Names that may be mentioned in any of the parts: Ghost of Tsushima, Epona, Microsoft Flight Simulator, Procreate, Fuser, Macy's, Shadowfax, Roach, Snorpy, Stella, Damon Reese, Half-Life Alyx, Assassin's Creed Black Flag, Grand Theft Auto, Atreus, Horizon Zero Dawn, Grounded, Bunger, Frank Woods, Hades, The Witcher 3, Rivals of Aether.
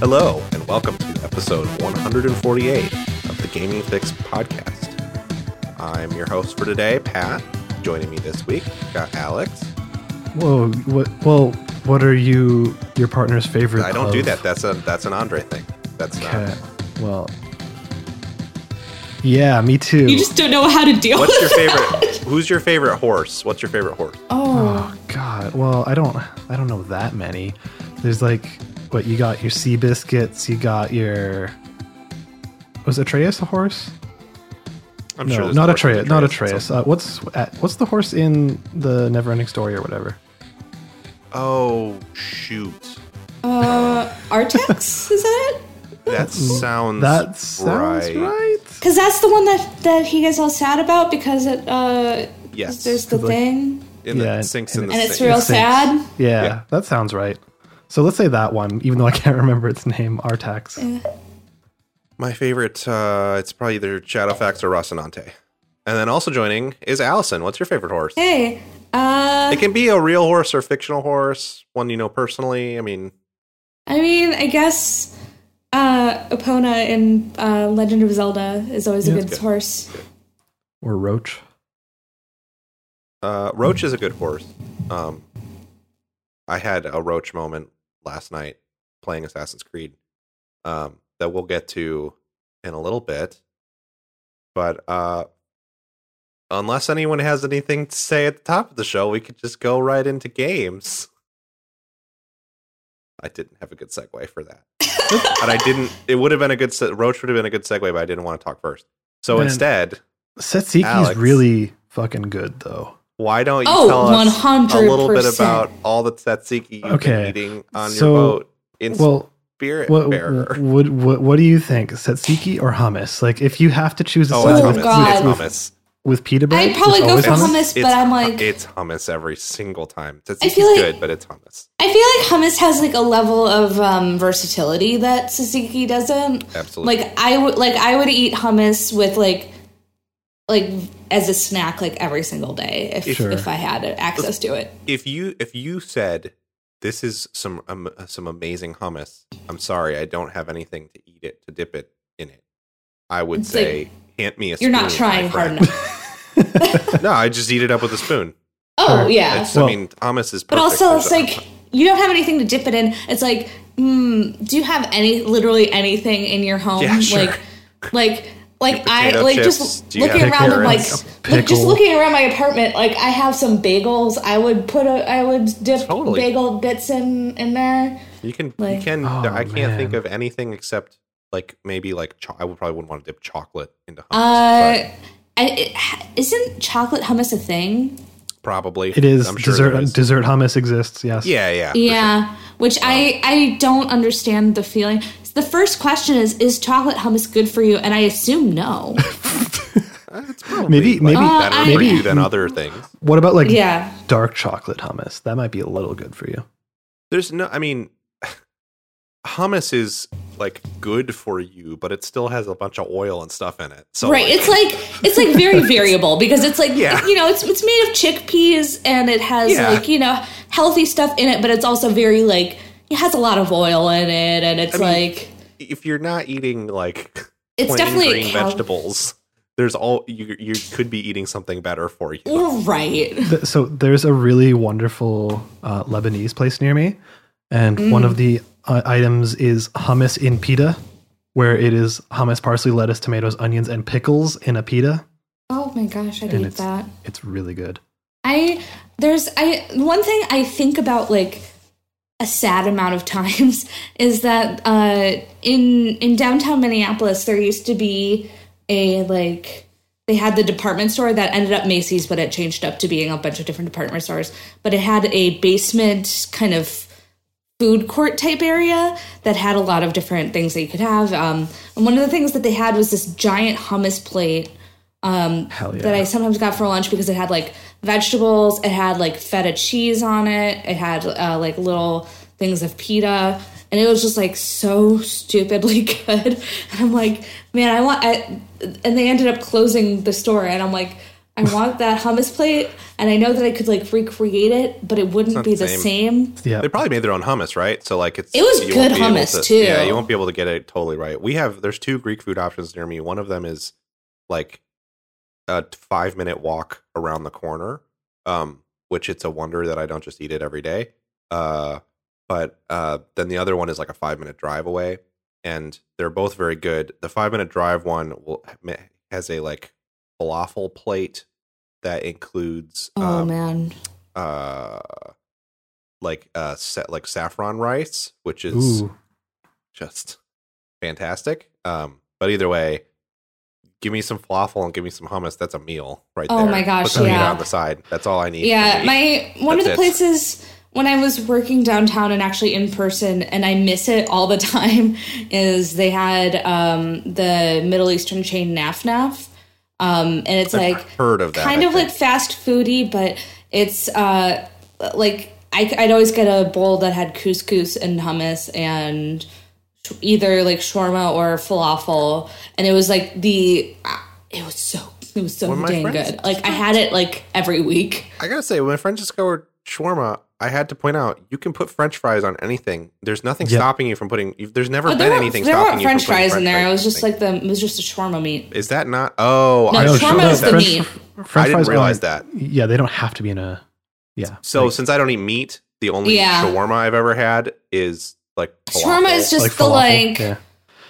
Hello, and welcome to episode 148 of the Gaming Fix podcast. I'm your host for today, Pat. Joining me this week, got Alex. Whoa! What are you? Your partner's favorite? I don't do that. That's an Andre thing. That's okay. Not. Well. Yeah, me too. You just don't know how to deal with your favorite? Who's your favorite horse? What's your favorite horse? Oh God! Well, I don't know that many. There's like, what you got? Your Seabiscuits. You got your. Was Atreus a horse? I'm no, sure not Atreus. Not Atreus. What's the horse in the Neverending Story or whatever? Oh shoot! Artax, is that it? That sounds right. Because that's the one that he gets all sad about because it. Yes. There's the thing. It sinks in the and it's real sad. Yeah, that sounds right. So let's say that one, even though I can't remember its name, Artax. Yeah. My favorite, it's probably either Shadowfax or Rocinante. And then also joining is Allison. What's your favorite horse? Hey. It can be a real horse or fictional horse, one you know personally. I mean, I guess Epona in Legend of Zelda is always a good horse. Good. Or Roach. Roach is a good horse. I had a Roach moment last night playing Assassin's Creed. That we'll get to in a little bit. But unless anyone has anything to say at the top of the show, we could just go right into games. I didn't have a good segue for that. But it would have been a good, Roach would have been a good segue, but I didn't want to talk first. So instead, Setsuki's Alex, really fucking good though. Why don't you tell us 100%. A little bit about all the tzatziki you've been eating on your boat? What do you think? Tzatziki or hummus? Like, if you have to choose a side, it's hummus. With pita bread? I'd probably go for hummus, but I'm like... It's hummus every single time. Tzatziki's good, but it's hummus. I feel like hummus has, like, a level of versatility that tzatziki doesn't. Absolutely. Like, I would eat hummus with, like as a snack, like, every single day if I had access to it. If you said... This is some amazing hummus. I'm sorry, I don't have anything to dip it in it. I would say, hand me a spoon. You're not trying hard enough. No, I just eat it up with a spoon. Oh, yeah. Hummus is perfect. But also, it's you don't have anything to dip it in. It's like, do you have literally anything in your home? Yeah, sure. Just looking around my apartment, like I have some bagels. I would dip bagel bits in there. You can. I can't think of anything except I wouldn't want to dip chocolate into hummus. Isn't chocolate hummus a thing? Probably it is. I'm sure dessert hummus exists. Yes. Yeah. Sure. Which I don't understand the feeling. The first question is chocolate hummus good for you? And I assume no. It's probably better for you than other things. What about dark chocolate hummus? That might be a little good for you. Hummus is good for you, but it still has a bunch of oil and stuff in it. So it's very variable because it's made of chickpeas and it has healthy stuff in it, but it's also very it has a lot of oil in it, and it's if you're not eating it's plain definitely green vegetables, there's you could be eating something better for you. Right. So there's a really wonderful Lebanese place near me, and one of the items is hummus in pita, where it is hummus, parsley, lettuce, tomatoes, onions, and pickles in a pita. Oh my gosh, I'd eat that. It's really good. One thing I think about a sad amount of times is that in downtown Minneapolis there used to be they had the department store that ended up Macy's, but it changed up to being a bunch of different department stores, but it had a basement kind of food court type area that had a lot of different things that you could have, and one of the things that they had was this giant hummus plate that I sometimes got for lunch because it had vegetables, it had feta cheese on it, it had little things of pita, and it was just so stupidly good. And I'm like, man, and they ended up closing the store, and I'm like, I want that hummus plate, and I know that I could like recreate it, but it wouldn't be the same. Yeah. They probably made their own hummus, right? So like it was good hummus too. Yeah, you won't be able to get it totally right. There's two Greek food options near me. One of them is like a 5-minute walk around the corner, which it's a wonder that I don't just eat it every day. But then the other one is like a 5-minute drive away, and they're both very good. The 5-minute drive one has a like falafel plate that includes like saffron rice, which is just fantastic. But either way, give me some falafel and give me some hummus. That's a meal right there. Oh my gosh, put meat on the side. That's all I need. Yeah, places when I was working downtown and actually in person, and I miss it all the time, is they had the Middle Eastern chain Naf. And it's I've heard of that, kind of like fast foody, but it's like I'd always get a bowl that had couscous and hummus and either like shawarma or falafel, and it was like it was so dang good. Like I had it like every week. I gotta say, when my friends discovered shawarma, I had to point out you can put French fries on anything. There's nothing stopping you from putting. There's never been anything stopping you from putting French fries in there. It was just a shawarma meat. Is that not? Oh, no, shawarma is the meat. I didn't realize that. Yeah, they don't have to be in a. Yeah. So since I don't eat meat, the only shawarma I've ever had is like falafel. Shawarma is just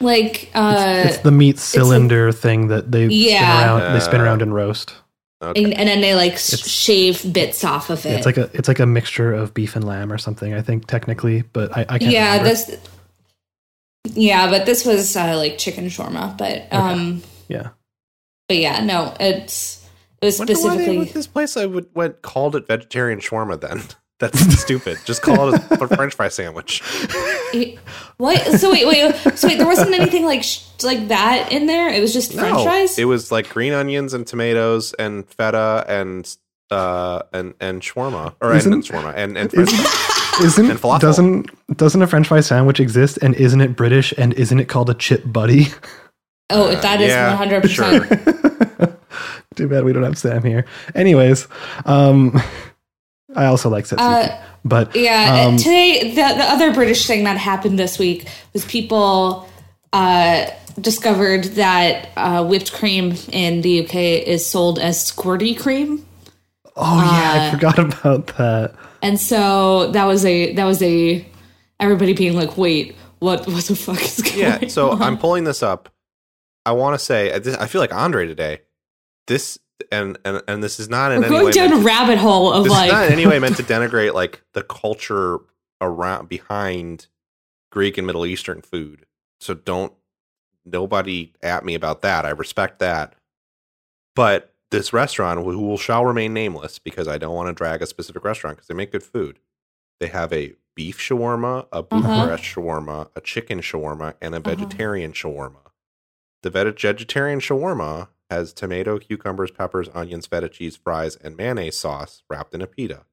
it's the meat cylinder thing that they spin around and roast. Okay. And then they shave bits off of it. It's like a mixture of beef and lamb or something, I think, technically, but I can't remember. But this was like chicken shawarma, but it was specifically this place called it vegetarian shawarma then. That's stupid. Just call it a French fry sandwich. What? So wait. There wasn't anything like that in there. It was just French fries. It was like green onions and tomatoes and feta and shawarma and French fries. And falafel. Doesn't a French fry sandwich exist? And isn't it British? And isn't it called a chip buddy? Oh, that is 100%. Sure. Too bad we don't have Sam here. Anyways, I also like tzatziki, but... Yeah, today, the other British thing that happened this week was people discovered that whipped cream in the UK is sold as squirty cream. Oh, I forgot about that. And so that was everybody being like, wait, what the fuck is going on? Yeah, so I'm pulling this up. I want to say, I feel like Andre today, this... And this is not in any way going down a rabbit hole of like. It's not in any way meant to denigrate like the culture around behind Greek and Middle Eastern food. So nobody at me about that. I respect that. But this restaurant, who shall remain nameless because I don't want to drag a specific restaurant because they make good food. They have a beef shawarma, a Bucharest shawarma, a chicken shawarma, and a vegetarian shawarma. The vegetarian shawarma has tomato, cucumbers, peppers, onions, feta cheese, fries, and mayonnaise sauce wrapped in a pita.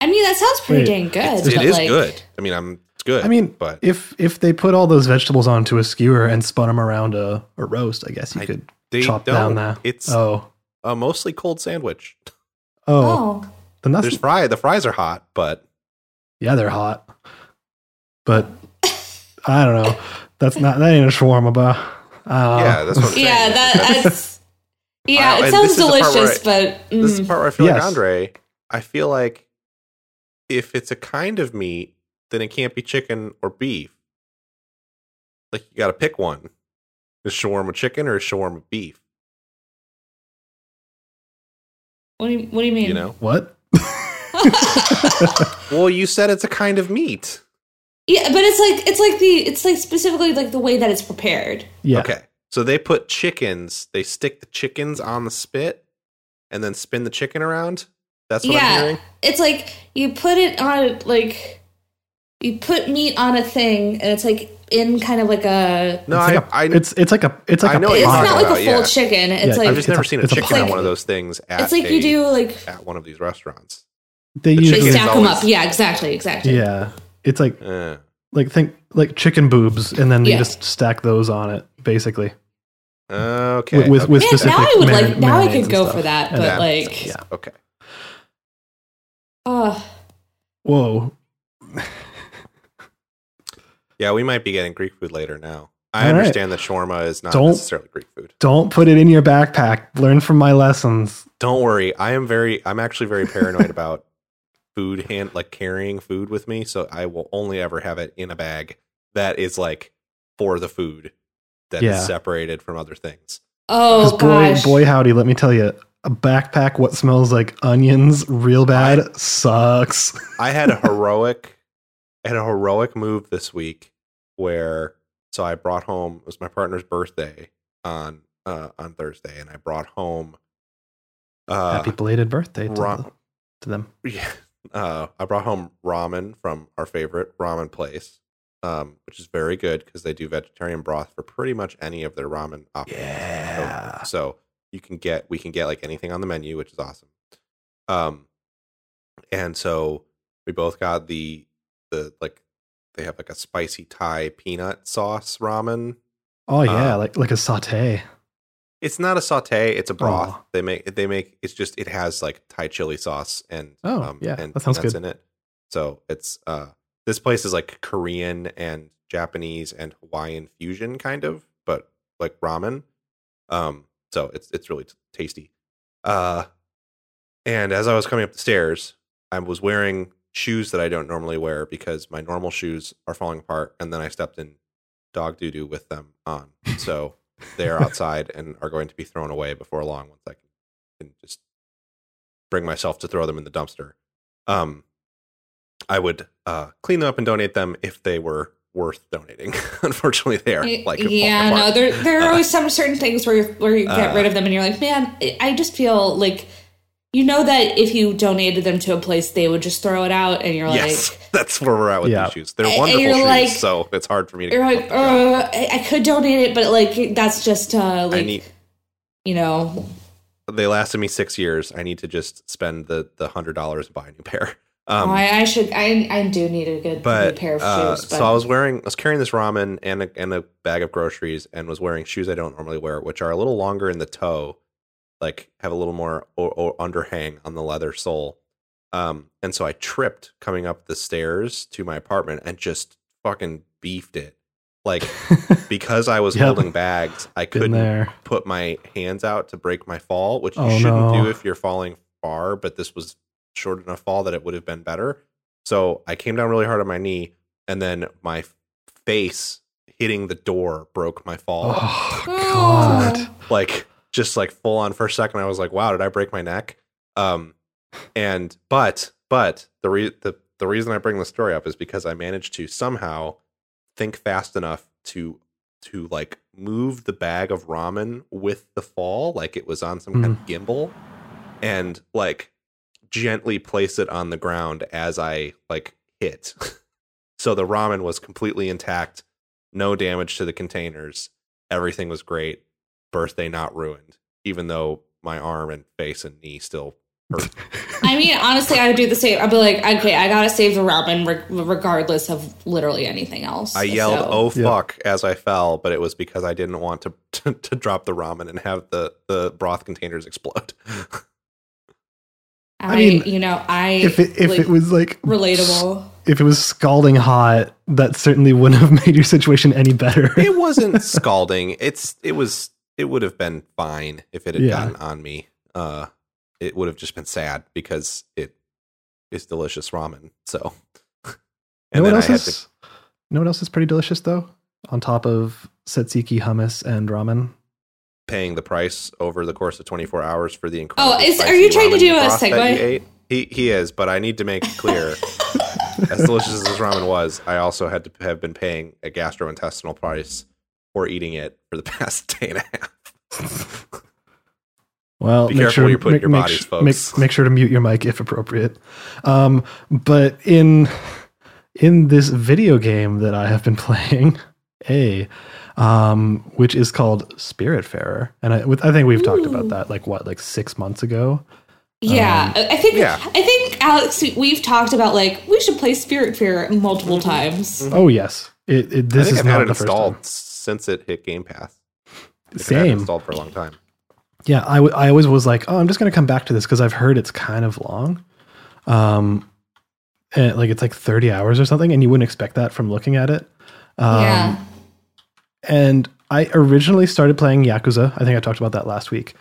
I mean, that sounds pretty dang good. It is good. I mean, it's good. I mean, but if they put all those vegetables onto a skewer and spun them around a roast, I guess they chop down that. It's a mostly cold sandwich. Oh. There's fry. The fries are hot, but... Yeah, they're hot. But I don't know. That ain't a shawarma, but... that's what I'm saying. It sounds delicious, but this is the part where I feel like Andre. I feel like if it's a kind of meat, then it can't be chicken or beef. Like you got to pick one: is shawarma chicken or is shawarma beef? What do you mean? You know what? Well, you said it's a kind of meat. Yeah, but it's like specifically like the way that it's prepared. Yeah. Okay. So they put chickens, they stick the chickens on the spit and then spin the chicken around. That's what I'm hearing. It's like you put it on you put meat on a thing and it's like in kind of like a... No, it's like a pot. It's not like a full chicken. It's like I've just never seen a chicken on one of those things at It's like you do like at one of these restaurants. They stack them up. Yeah, exactly. Yeah. It's like think like chicken boobs, and then they just stack those on it, basically. Okay. With man, specific now I would like now I could go stuff. For that, but yeah. like yeah. Okay. Whoa. Yeah, we might be getting Greek food later now. I All understand right. that shawarma is not necessarily Greek food. Don't put it in your backpack. Learn from my lessons. Don't worry. I'm actually very paranoid about food carrying food with me, so I will only ever have it in a bag that is like for the food that yeah. is separated from other things. Oh gosh. Boy howdy, let me tell you. A backpack what smells like onions real bad sucks. I had a heroic move this week where I brought home, it was my partner's birthday on Thursday, and I brought home happy belated birthday to them. Yeah. I brought home ramen from our favorite ramen place, which is very good because they do vegetarian broth for pretty much any of their ramen options. Yeah. So we can get like anything on the menu, which is awesome. And so we both got the like they have like a spicy Thai peanut sauce ramen. Oh yeah, like a sauté. It's not a sauté, it's a broth. Oh. They make it's just it has like Thai chili sauce and and that sounds good in it. So it's this place is like Korean and Japanese and Hawaiian fusion kind of, but like ramen. So it's really tasty. And as I was coming up the stairs, I was wearing shoes that I don't normally wear because my normal shoes are falling apart, and then I stepped in dog doo-doo with them on. So they are outside and are going to be thrown away before long once I can just bring myself to throw them in the dumpster. I would clean them up and donate them if they were worth donating. Unfortunately, they are like yeah, no. There are always some certain things where you get rid of them and you're like, man, I just feel like you know that if you donated them to a place, they would just throw it out, and you're like, that's where we're at with these shoes. They're wonderful shoes, like, so it's hard for me to. You're like, I could donate it, but like that's just They lasted me 6 years. I need to just spend the $100 and buy a new pair. I do need a good pair of shoes. But. So I was carrying this ramen and a bag of groceries, and was wearing shoes I don't normally wear, which are a little longer in the toe, like have a little more underhang on the leather sole. And so I tripped coming up the stairs to my apartment and just fucking beefed it. Like because I was holding bags, I couldn't put my hands out to break my fall, which you shouldn't do if you're falling far, but this was short enough fall that it would have been better. So I came down really hard on my knee, and then my face hitting the door broke my fall. Oh, God. Just full on for a second. I was like, wow, did I break my neck? But the reason I bring this story up is because I managed to somehow think fast enough to move the bag of ramen with the fall. Like it was on some kind of gimbal, and gently place it on the ground as I hit. So the ramen was completely intact, no damage to the containers, everything was great, birthday not ruined, even though my arm and face and knee still hurt. I mean, honestly, I would do the same. I'd be like, okay, I gotta save the ramen regardless of literally anything else. I yelled "oh fuck" as I fell, but it was because I didn't want to drop the ramen and have the broth containers explode. I mean, if it was relatable, if it was scalding hot, that certainly wouldn't have made your situation any better. It wasn't scalding. It would have been fine if it had gotten on me. It would have just been sad because it is delicious ramen. So, and what else is pretty delicious though? On top of tzatziki, hummus, and ramen. Paying the price over the course of 24 hours for the incredible. Are you trying to do a segue? He is, but I need to make it clear. As delicious as this ramen was, I also had to have been paying a gastrointestinal price for eating it for the past day and a half. Well, make sure to mute your mic if appropriate. But in this video game that I have been playing, which is called Spiritfarer, and I think we've talked about that 6 months ago. Yeah, I think Alex, we've talked about we should play Spiritfarer multiple times. Oh yes, this is not the first time. Since it hit Game Pass. Same. Installed for a long time. Yeah, I always was like, oh, I'm just going to come back to this because I've heard it's kind of long. And like it's like 30 hours or something, and you wouldn't expect that from looking at it. Yeah. And I originally started playing Yakuza. I think I talked about that last week.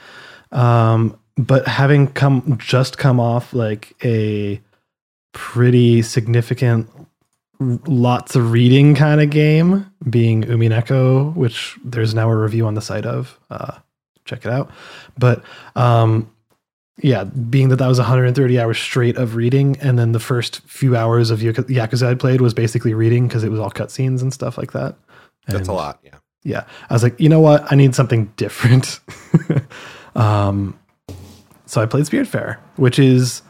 But having come off like a pretty significant, lots of reading kind of game, being Umineko, which there's now a review on the site of. Check it out. But yeah, being that was 130 hours straight of reading, and then the first few hours of Yakuza I played was basically reading because it was all cutscenes and stuff like that. And that's a lot, yeah. Yeah, I was like, you know what? I need something different. So I played Spiritfarer, which is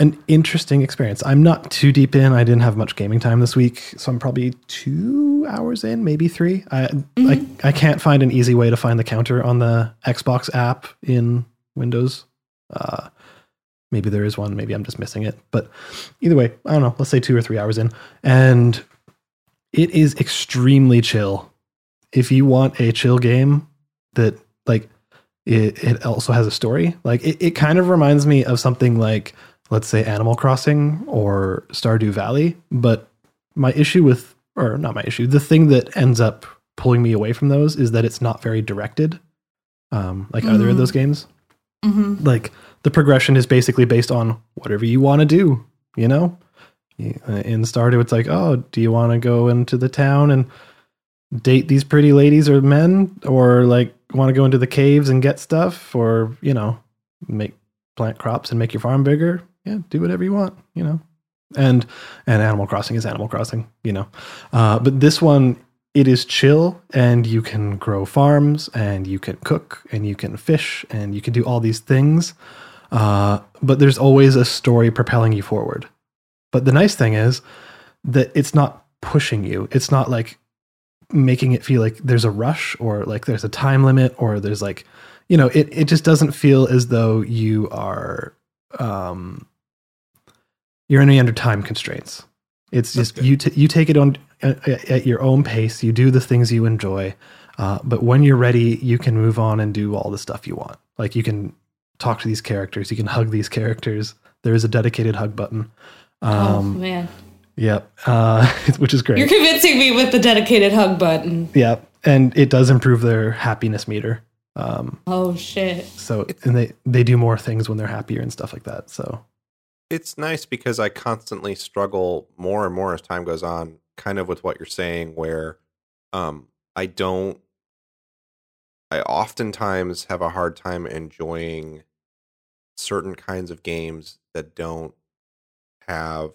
an interesting experience. I'm not too deep in. I didn't have much gaming time this week, so I'm probably 2 hours in, maybe three. I can't find an easy way to find the counter on the Xbox app in Windows. Maybe there is one. Maybe I'm just missing it. But either way, I don't know. Let's say 2 or 3 hours in. And it is extremely chill. If you want a chill game that like it also has a story, like it kind of reminds me of something like, let's say, Animal Crossing or Stardew Valley. But the thing that ends up pulling me away from those is that it's not very directed. Like either of those games, like the progression is basically based on whatever you want to do, you know. In Stardew, it's like, oh, do you want to go into the town and date these pretty ladies or men, or like want to go into the caves and get stuff, or, you know, plant crops and make your farm bigger. Yeah, do whatever you want, you know. And Animal Crossing is Animal Crossing, you know. But this one, it is chill, and you can grow farms, and you can cook, and you can fish, and you can do all these things. But there's always a story propelling you forward. But the nice thing is that it's not pushing you. It's not like making it feel like there's a rush, or like there's a time limit, or there's like, you know, it just doesn't feel as though you are you're any under time constraints. It's just you take it on at your own pace. You do the things you enjoy, but when you're ready, you can move on and do all the stuff you want. Like, you can talk to these characters, you can hug these characters. There is a dedicated hug button. Oh man. Yep, which is great. You're convincing me with the dedicated hug button. Yep, and it does improve their happiness meter. Oh shit! So, and they do more things when they're happier and stuff like that. So, it's nice because I constantly struggle more and more as time goes on, kind of with what you're saying, where I oftentimes have a hard time enjoying certain kinds of games that don't have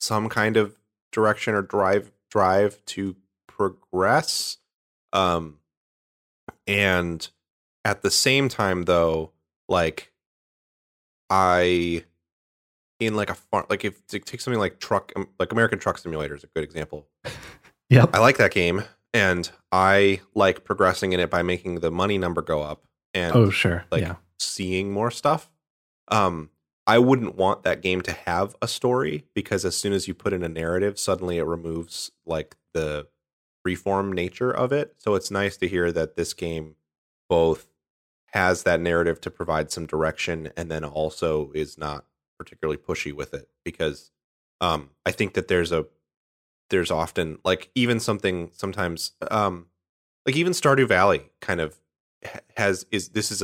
some kind of direction or drive to progress. And at the same time, though, like if you take something like American Truck Simulator is a good example. Yeah, I like that game, and I like progressing in it by making the money number go up and seeing more stuff. I wouldn't want that game to have a story, because as soon as you put in a narrative, suddenly it removes like the freeform nature of it. So it's nice to hear that this game both has that narrative to provide some direction, and then also is not particularly pushy with it, because I think that there's often like even something sometimes like even Stardew Valley kind of this is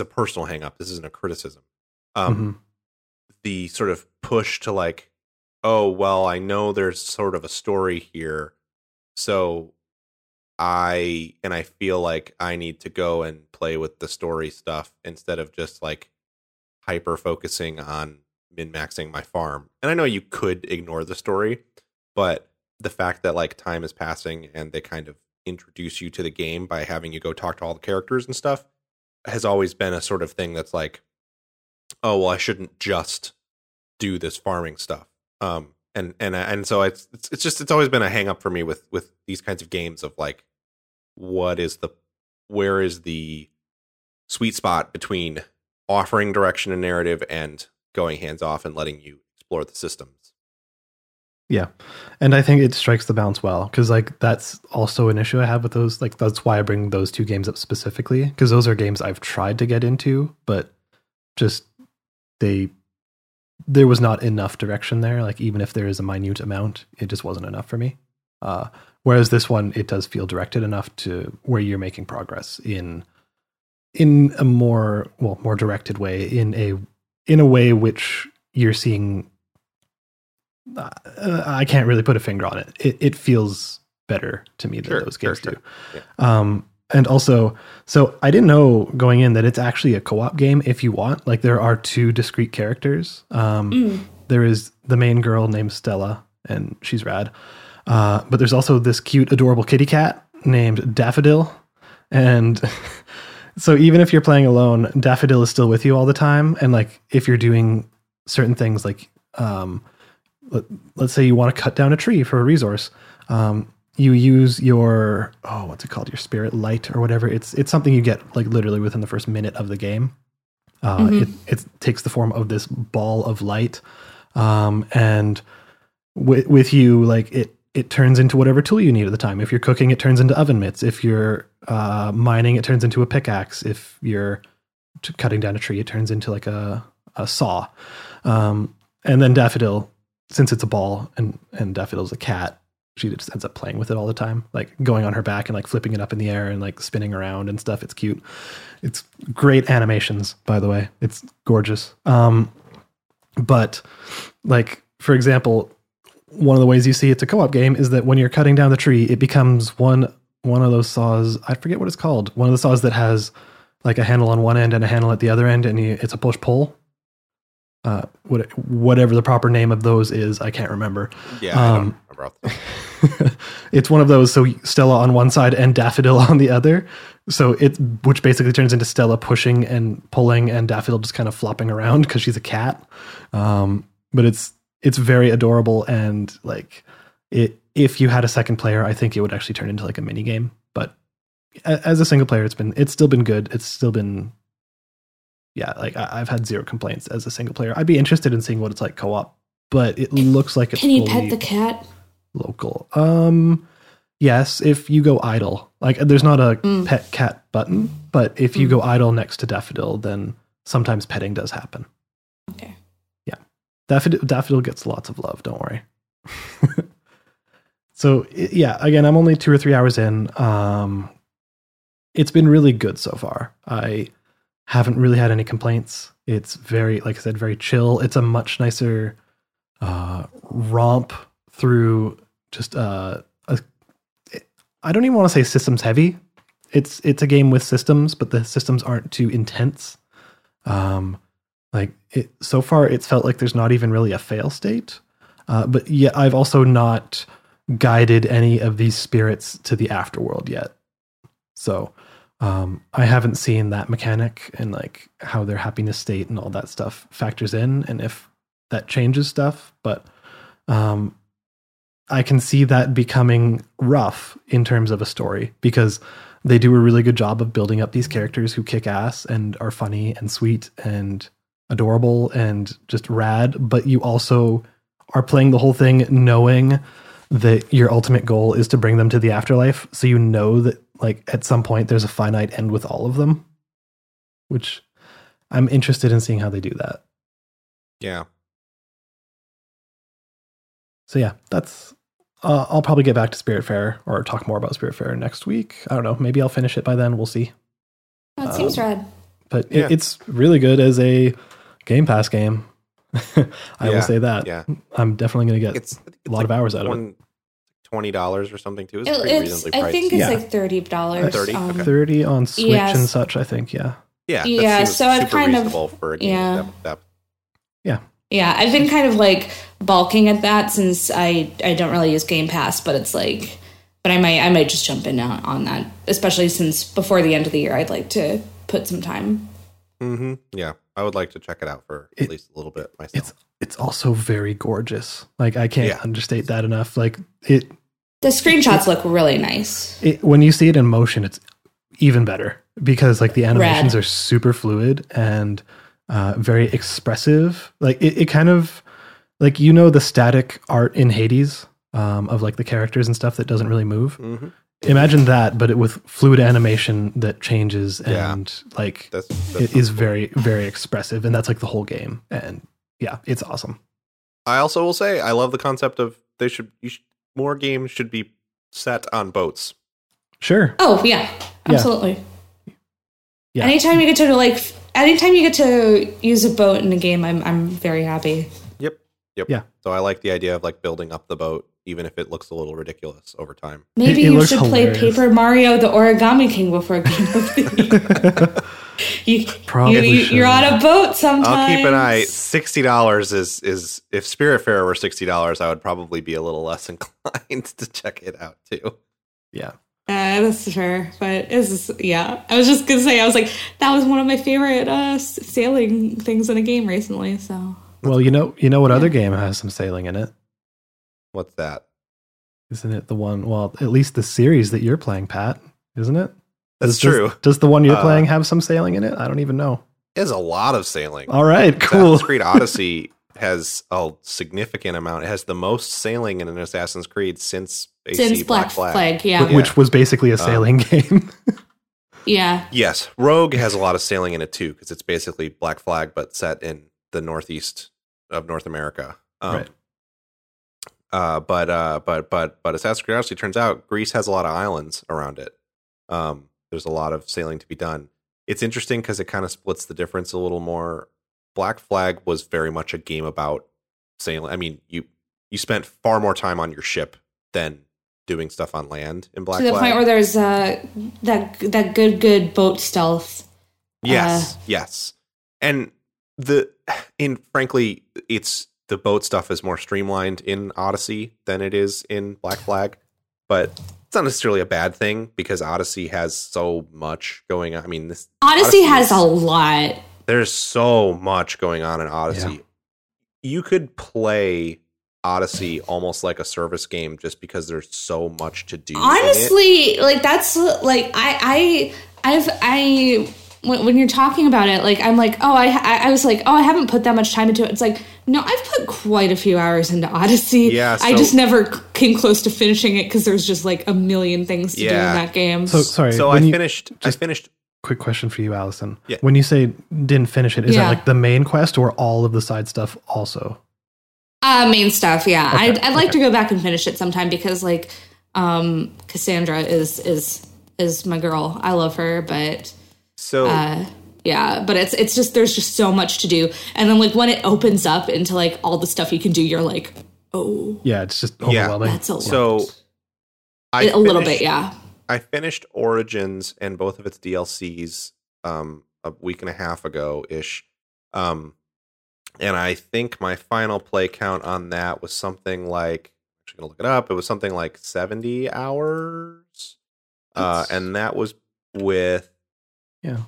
a personal hang up. This isn't a criticism. The sort of push to like, oh, well, I know there's sort of a story here, so I feel like I need to go and play with the story stuff instead of just like hyper focusing on min-maxing my farm. And I know you could ignore the story, but the fact that like time is passing and they kind of introduce you to the game by having you go talk to all the characters and stuff has always been a sort of thing that's like, oh, well, I shouldn't just do this farming stuff. And so it's always been a hang up for me with these kinds of games of like, where is the sweet spot between offering direction and narrative and going hands off and letting you explore the systems? Yeah. And I think it strikes the balance well, because like that's also an issue I have with those. Like that's why I bring those two games up specifically, because those are games I've tried to get into, but just there was not enough direction there. Like even if there is a minute amount, it just wasn't enough for me. Whereas this one, it does feel directed enough to where you're making progress in a more directed way, in a way which you're seeing. I can't really put a finger on it. It feels better to me than those games do. Sure. Yeah. And also, so I didn't know going in that it's actually a co-op game if you want. Like there are two discrete characters. There is the main girl named Stella, and she's rad. But there's also this cute, adorable kitty cat named Daffodil. And so even if you're playing alone, Daffodil is still with you all the time. And like if you're doing certain things like... let's say you want to cut down a tree for a resource. You use your, what's it called? Your spirit light or whatever. It's something you get like literally within the first minute of the game. It takes the form of this ball of light. And with you, like it turns into whatever tool you need at the time. If you're cooking, it turns into oven mitts. If you're mining, it turns into a pickaxe. If you're cutting down a tree, it turns into like a saw. And then Daffodil, since it's a ball and Daffodil's a cat, she just ends up playing with it all the time, like going on her back and like flipping it up in the air and like spinning around and stuff. It's cute. It's great animations, by the way. It's gorgeous. But like, for example, one of the ways you see it's a co-op game is that when you're cutting down the tree, it becomes one of those saws. I forget what it's called. One of the saws that has like a handle on one end and a handle at the other end, and it's a push-pull. Whatever the proper name of those is, I can't remember. Yeah, I don't remember. It's one of those. So Stella on one side and Daffodil on the other. So which basically turns into Stella pushing and pulling and Daffodil just kind of flopping around because she's a cat. But it's very adorable, and like it. If you had a second player, I think it would actually turn into like a mini game. But as a single player, it's still been good. It's still been. Yeah, like I've had zero complaints as a single player. I'd be interested in seeing what it's like co-op, but it looks like it's. Can you pet the cat? Local. Yes, if you go idle. Like there's not a pet cat button, but if you go idle next to Daffodil, then sometimes petting does happen. Okay. Yeah. Daffodil gets lots of love, don't worry. So, yeah, again, I'm only 2 or 3 hours in. It's been really good so far. I haven't really had any complaints. It's very, like I said, very chill. It's a much nicer romp through just I don't even want to say systems heavy. It's a game with systems, but the systems aren't too intense. So far, it's felt like there's not even really a fail state. But yeah, I've also not guided any of these spirits to the afterworld yet. So... I haven't seen that mechanic and like how their happiness state and all that stuff factors in and if that changes stuff, but I can see that becoming rough in terms of a story because they do a really good job of building up these characters who kick ass and are funny and sweet and adorable and just rad, but you also are playing the whole thing knowing that your ultimate goal is to bring them to the afterlife. So you know that like at some point there's a finite end with all of them, which I'm interested in seeing how they do that. Yeah. So yeah, that's, I'll probably get back to Spiritfarer or talk more about Spiritfarer next week. I don't know. Maybe I'll finish it by then. We'll see. That seems rad. But yeah. It's really good as a Game Pass game. I will say that. Yeah. I'm definitely going to get a lot of hours out of it. $20 or something too. It's I think it's like $30. $30 on Switch and such. I think yeah. So I've kind of for a game yeah. I've been kind of like balking at that since I don't really use Game Pass, but it's like, but I might just jump in now on that, especially since before the end of the year I'd like to put some time. Yeah, I would like to check it out for at least a little bit myself. It's also very gorgeous. Like I can't understate that enough. Like it. The screenshots look really nice. When you see it in motion, it's even better because like the animations are super fluid and very expressive. Like it kind of like, you know, the static art in Hades of like the characters and stuff that doesn't really move. Mm-hmm. Imagine that, but with fluid animation that changes and like that's it is very, very expressive. And that's like the whole game. And yeah, it's awesome. I also will say I love the concept of more games should be set on boats. Sure. Oh yeah, absolutely. Yeah. Anytime you get to use a boat in a game, I'm very happy. Yep. Yeah. So I like the idea of like building up the boat, even if it looks a little ridiculous over time. Maybe you should play Paper Mario: The Origami King before a Game of the Year. You're on a boat sometimes. I'll keep an eye. $60 is if Spiritfarer were $60, I would probably be a little less inclined to check it out too. Yeah. That's fair, but I was just gonna say, I was like, that was one of my favorite sailing things in a game recently. So. Well, you know what other game has some sailing in it? What's that? Isn't it the one? Well, at least the series that you're playing, Pat, isn't it? That's true. Does the one you're playing have some sailing in it? I don't even know. There's a lot of sailing. All right, cool. Assassin's Creed Odyssey has a significant amount. It has the most sailing in an Assassin's Creed since Black Flag, which was basically a sailing game. Yeah. Yes, Rogue has a lot of sailing in it too, because it's basically Black Flag but set in the northeast of North America. Right. But Assassin's Creed Odyssey, turns out Greece has a lot of islands around it. There's a lot of sailing to be done. It's interesting because it kind of splits the difference a little more. Black Flag was very much a game about sailing. I mean, you spent far more time on your ship than doing stuff on land in Black Flag. To the point where there's that good boat stealth. Yes. And frankly, it's the boat stuff is more streamlined in Odyssey than it is in Black Flag, but it's not necessarily a bad thing because Odyssey has so much going on. I mean, this Odyssey has a lot. There's so much going on in Odyssey. Yeah. You could play Odyssey almost like a service game just because there's so much to do. Honestly, like that's like when you're talking about it, like I'm like, I haven't put that much time into it. It's like, no, I've put quite a few hours into Odyssey. Yeah, so, I just never came close to finishing it because there's just like a million things to do in that game. I finished. Quick question for you, Allison. Yeah. When you say didn't finish it, is that like the main quest or all of the side stuff also? Main stuff, yeah. Okay. I'd like to go back and finish it sometime because like Cassandra is my girl. I love her, but but it's just there's just so much to do, and then like when it opens up into like all the stuff you can do, you're like, oh yeah, it's just overwhelming. That's a lot. I finished Origins and both of its DLCs a week and a half ago ish, and I think my final play count on that was something like, I'm just gonna look it up. It was something like 70 hours, and that was with. Yeah. Let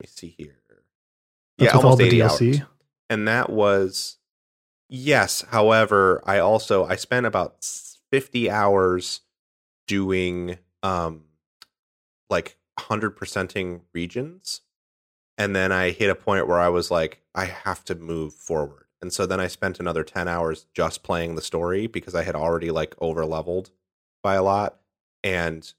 me see here. That's almost all the 80 DLC. Hours. And that was however, I spent about 50 hours doing like 100%ing regions, and then I hit a point where I was like, I have to move forward. And so then I spent another 10 hours just playing the story because I had already like over leveled by a lot, and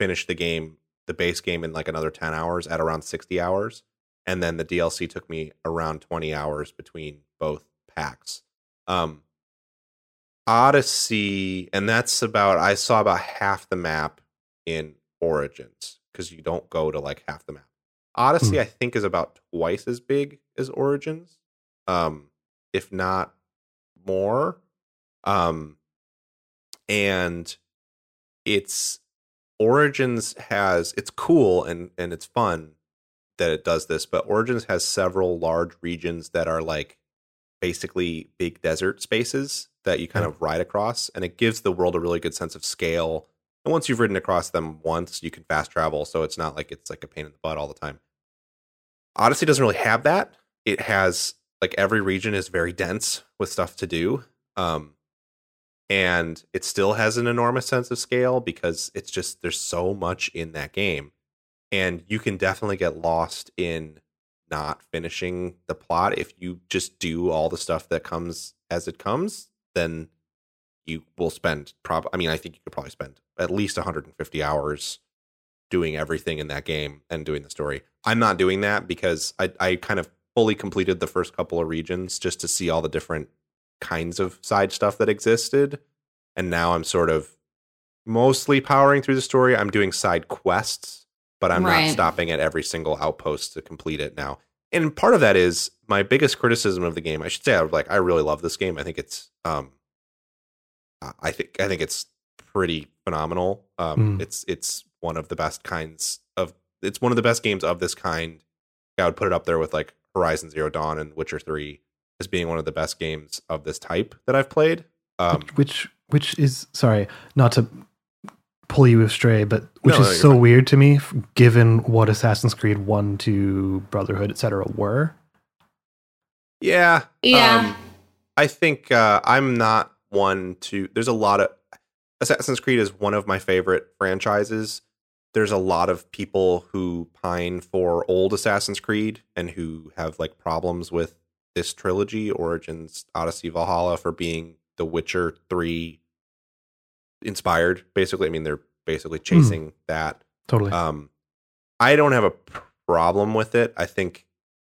finished the game. The base game in like another 10 hours at around 60 hours. And then the DLC took me around 20 hours between both packs. Odyssey, and that's about, I saw about half the map in Origins because you don't go to like half the map. Odyssey, I think, is about twice as big as Origins, if not more. And it's, Origins has, it's cool and it's fun that it does this, but Origins has several large regions that are like basically big desert spaces that you kind of ride across, and it gives the world a really good sense of scale. And once you've ridden across them once, you can fast travel, so it's not like it's like a pain in the butt all the time. Odyssey doesn't really have that. It has like every region is very dense with stuff to do. And it still has an enormous sense of scale because it's just, there's so much in that game. And you can definitely get lost in not finishing the plot. If you just do all the stuff that comes as it comes, then you will spend I think you could probably spend at least 150 hours doing everything in that game and doing the story. I'm not doing that because I kind of fully completed the first couple of regions just to see all the different kinds of side stuff that existed. And now I'm sort of mostly powering through the story. I'm doing side quests, but I'm not stopping at every single outpost to complete it now. And part of that is my biggest criticism of the game. I should say I really love this game. I think it's I think it's pretty phenomenal. It's one of the best kinds of it's one of the best games of this kind. I would put it up there with like Horizon Zero Dawn and Witcher 3 as being one of the best games of this type that I've played. Which is, sorry, not to pull you astray, but is so weird to me, given what Assassin's Creed 1, 2, Brotherhood, etc. were. Yeah. Yeah. I think I'm not one to... There's a lot of... Assassin's Creed is one of my favorite franchises. There's a lot of people who pine for old Assassin's Creed and who have like problems with this trilogy, Origins, Odyssey, Valhalla, for being The Witcher 3 inspired, basically. I mean, they're basically chasing that. Totally. I don't have a problem with it. I think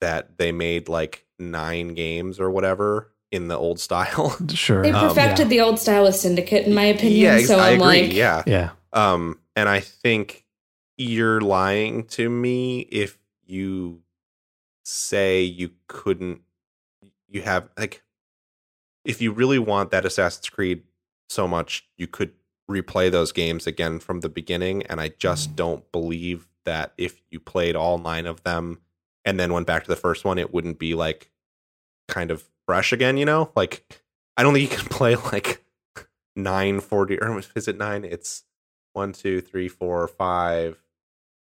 that they made like 9 games or whatever in the old style. Sure. They perfected the old style with Syndicate, in my opinion. Yeah, so I agree. Like, yeah. And I think you're lying to me if you say if you really want that Assassin's Creed so much, you could replay those games again from the beginning. And I just don't believe that if you played all 9 of them and then went back to the first one, it wouldn't be like kind of fresh again, you know? Like, I don't think you can play like 940, or is it 9? It's 1, 2, 3, 4, 5,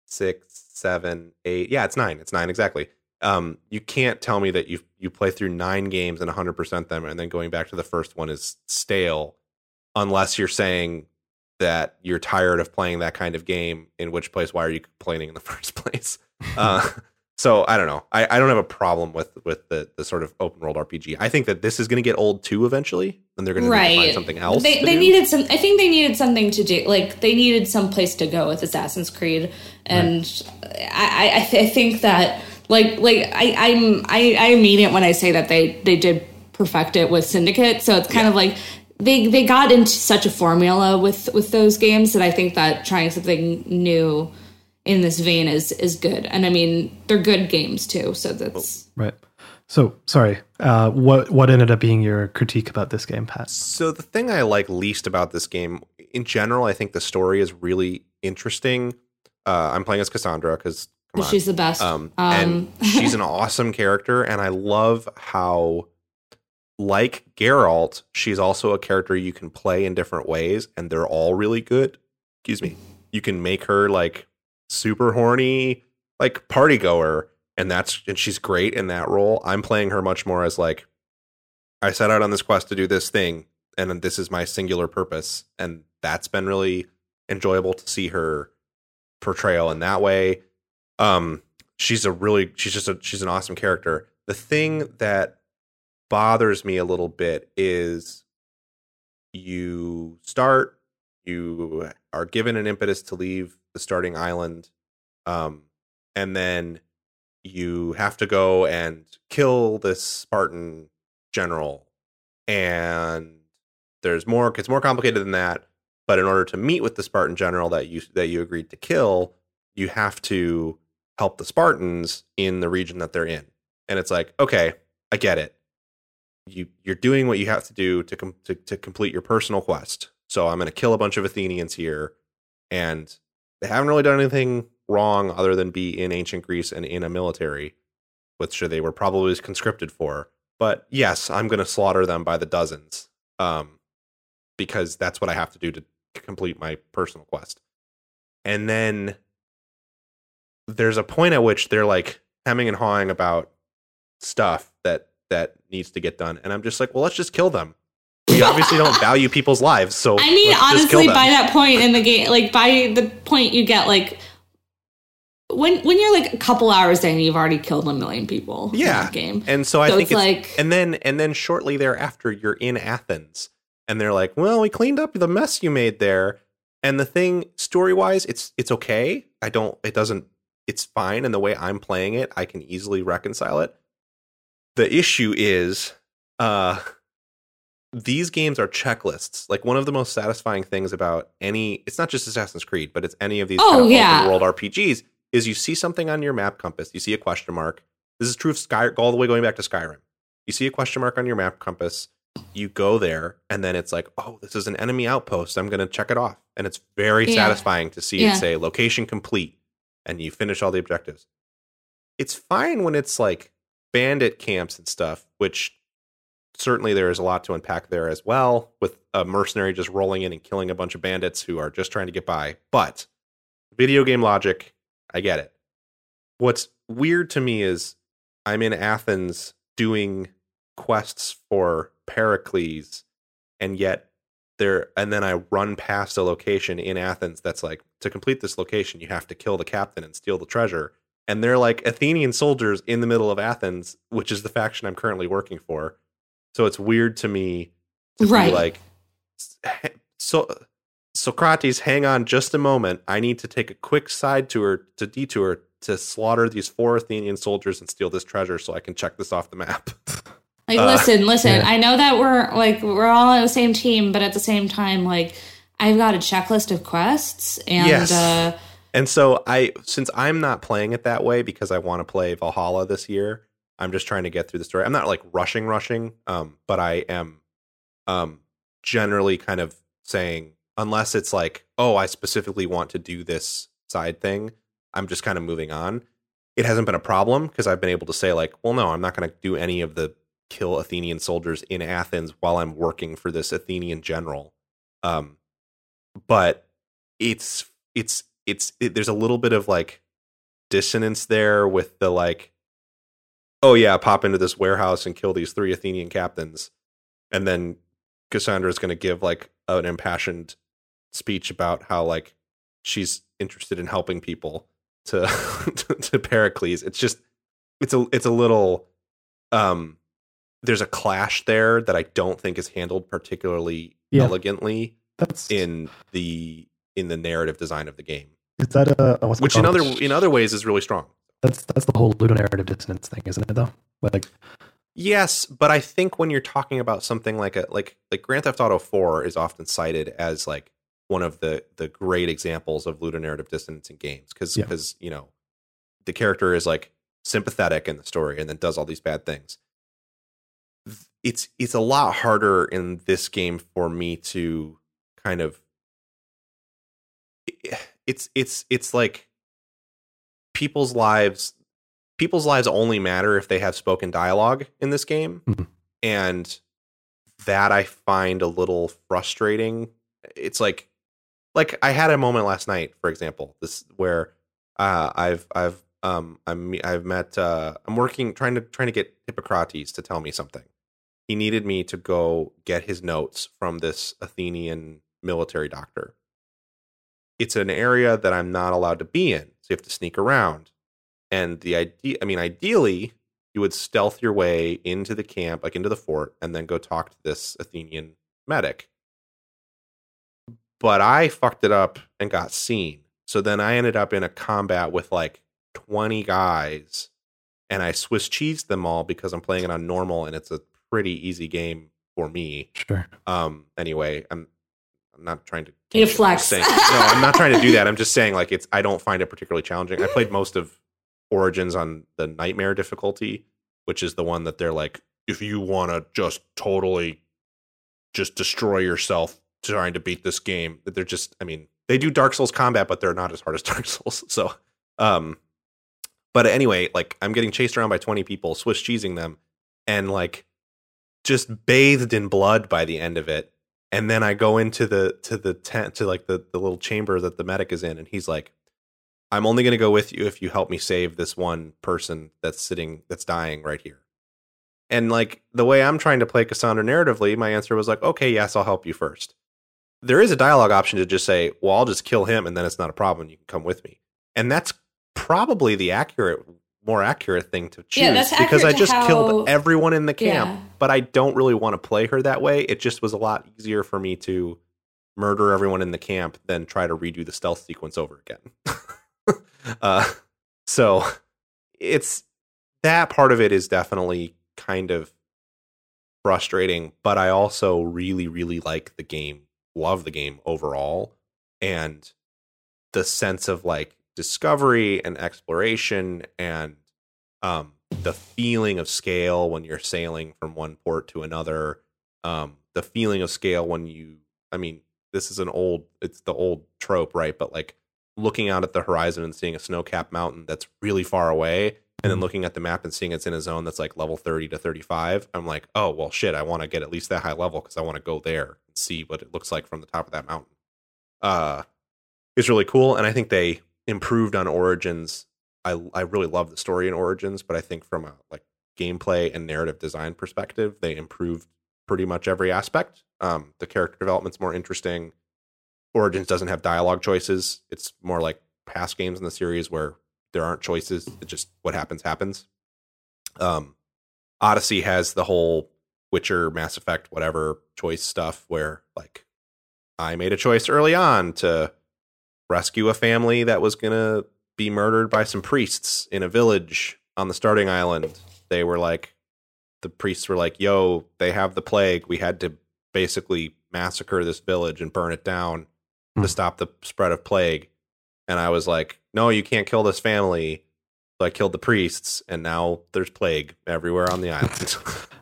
6, 7, 8. Yeah, it's 9. It's 9 exactly. You can't tell me that you play through 9 games and 100% them and then going back to the first one is stale, unless you're saying that you're tired of playing that kind of game, in which place, why are you complaining in the first place? So I don't know. I don't have a problem with the sort of open world RPG. I think that this is going to get old too eventually, and they're going to find something else. I think they needed something to do. Like, they needed some place to go with Assassin's Creed, and I think that. I mean it when I say that they did perfect it with Syndicate. So it's kind of like they got into such a formula with those games that I think that trying something new in this vein is good. And I mean, they're good games too. So that's right. So sorry, what ended up being your critique about this game, Pat? So the thing I like least about this game in general, I think the story is really interesting. I'm playing as Cassandra because. She's the best. And she's an awesome character, and I love how, like Geralt, she's also a character you can play in different ways, and they're all really good. Excuse me. You can make her like super horny, like party goer, and she's great in that role. I'm playing her much more as like, I set out on this quest to do this thing, and this is my singular purpose, and that's been really enjoyable to see her portrayal in that way. She's an awesome character. The thing that bothers me a little bit is you are given an impetus to leave the starting island. And then you have to go and kill this Spartan general. And it's more complicated than that. But in order to meet with the Spartan general that you agreed to kill, you have to help the Spartans in the region that they're in. And it's like, okay, I get it. You're doing what you have to do to complete your personal quest. So I'm going to kill a bunch of Athenians here, and they haven't really done anything wrong other than be in ancient Greece and in a military, which they were probably conscripted for. But yes, I'm going to slaughter them by the dozens, because that's what I have to do to complete my personal quest. And then there's a point at which they're like hemming and hawing about stuff that needs to get done. And I'm just like, well, let's just kill them. We obviously don't value people's lives. So I mean, honestly, by that point in the game, like by the point you get like when you're like a couple hours in, you've already killed 1 million people. Yeah. In that game. And so I think it's like, and then shortly thereafter, you're in Athens, and they're like, "Well, we cleaned up the mess you made there." And the thing, story wise, it's okay. It's fine. And the way I'm playing it, I can easily reconcile it. The issue is, these games are checklists. Like, one of the most satisfying things about it's not just Assassin's Creed, but it's any of these open world RPGs, is you see something on your map compass, you see a question mark. This is true of all the way going back to Skyrim. You see a question mark on your map compass, you go there, and then it's like, oh, this is an enemy outpost, I'm going to check it off. And it's very satisfying to see it say location complete, and you finish all the objectives. It's fine when it's like bandit camps and stuff, which certainly there is a lot to unpack there as well, with a mercenary just rolling in and killing a bunch of bandits who are just trying to get by. But video game logic, I get it. What's weird to me is I'm in Athens doing quests for Pericles, and yet then I run past a location in Athens that's like, to complete this location, you have to kill the captain and steal the treasure. And they're like Athenian soldiers in the middle of Athens, which is the faction I'm currently working for. So it's weird to me to be like, so Socrates, hang on just a moment. I need to take a quick detour to slaughter these 4 Athenian soldiers and steal this treasure so I can check this off the map. Like, listen, I know that we're all on the same team, but at the same time, like, I've got a checklist of quests. And and so since I'm not playing it that way because I want to play Valhalla this year, I'm just trying to get through the story. I'm not like rushing, but I am generally kind of saying, unless it's like, oh, I specifically want to do this side thing, I'm just kind of moving on. It hasn't been a problem because I've been able to say like, well, no, I'm not going to do any of the kill Athenian soldiers in Athens while I'm working for this Athenian general. But there's a little bit of like dissonance there with the like, oh yeah, pop into this warehouse and kill these 3 Athenian captains. And then Cassandra is going to give like an impassioned speech about how like she's interested in helping people to Pericles. It's just, it's a little, there's a clash there that I don't think is handled particularly elegantly in the narrative design of the game. Is that which in other ways is really strong. That's the whole ludonarrative dissonance thing, isn't it, though? Like, yes, but I think when you're talking about something like Grand Theft Auto 4 is often cited as like one of the great examples of ludonarrative dissonance in games because you know, the character is like sympathetic in the story and then does all these bad things. It's a lot harder in this game for me to kind of it's like, people's lives only matter if they have spoken dialogue in this game. Mm-hmm. And that I find a little frustrating. It's like I had a moment last night, for example, where I'm trying to get Hippocrates to tell me something. He needed me to go get his notes from this Athenian military doctor. It's an area that I'm not allowed to be in. So you have to sneak around. And ideally, you would stealth your way into the camp, like into the fort, and then go talk to this Athenian medic. But I fucked it up and got seen. So then I ended up in a combat with like 20 guys, and I Swiss cheesed them all because I'm playing it on normal, and it's a pretty easy game for me. Sure. Anyway, I'm not trying to it flex. No, I'm not trying to do that. I'm just saying like I don't find it particularly challenging. I played most of Origins on the nightmare difficulty, which is the one that they're like, if you want to just totally just destroy yourself trying to beat this game, that they're just, I mean, they do Dark Souls combat, but they're not as hard as Dark Souls. So, but anyway, like I'm getting chased around by 20 people, Swiss cheesing them, and like just bathed in blood by the end of it. And then I go into the tent, to like the little chamber that the medic is in. And he's like, I'm only going to go with you if you help me save this one person that's dying right here. And like the way I'm trying to play Cassandra narratively, my answer was like, okay, yes, I'll help you first. There is a dialogue option to just say, well, I'll just kill him. And then it's not a problem. You can come with me. And that's probably the more accurate thing to choose, because I just killed everyone in the camp, but I don't really want to play her that way. It just was a lot easier for me to murder everyone in the camp than try to redo the stealth sequence over again. So it's that part of it is definitely kind of frustrating, but I also really, really like the game, love the game overall, and the sense of like discovery and exploration and the feeling of scale when you're sailing from one port to another, the feeling of scale when you, I mean, this is the old trope, right? But like looking out at the horizon and seeing a snow-capped mountain that's really far away, and then looking at the map and seeing it's in a zone that's like level 30 to 35, I'm like, oh, well, shit, I want to get at least that high level because I want to go there and see what it looks like from the top of that mountain. It's really cool, and I think they improved on Origins. I really love the story in Origins, but I think from a like gameplay and narrative design perspective, they improved pretty much every aspect. The character development's more interesting. Origins doesn't have dialogue choices. It's more like past games in the series where there aren't choices. It just what happens happens. Odyssey has the whole Witcher, Mass Effect, whatever choice stuff where like I made a choice early on to rescue a family that was going to be murdered by some priests in a village on the starting island. They were like, the priests were like, yo, they have the plague. We had to basically massacre this village and burn it down to stop the spread of plague. And I was like, no, you can't kill this family. So I killed the priests, and now there's plague everywhere on the island.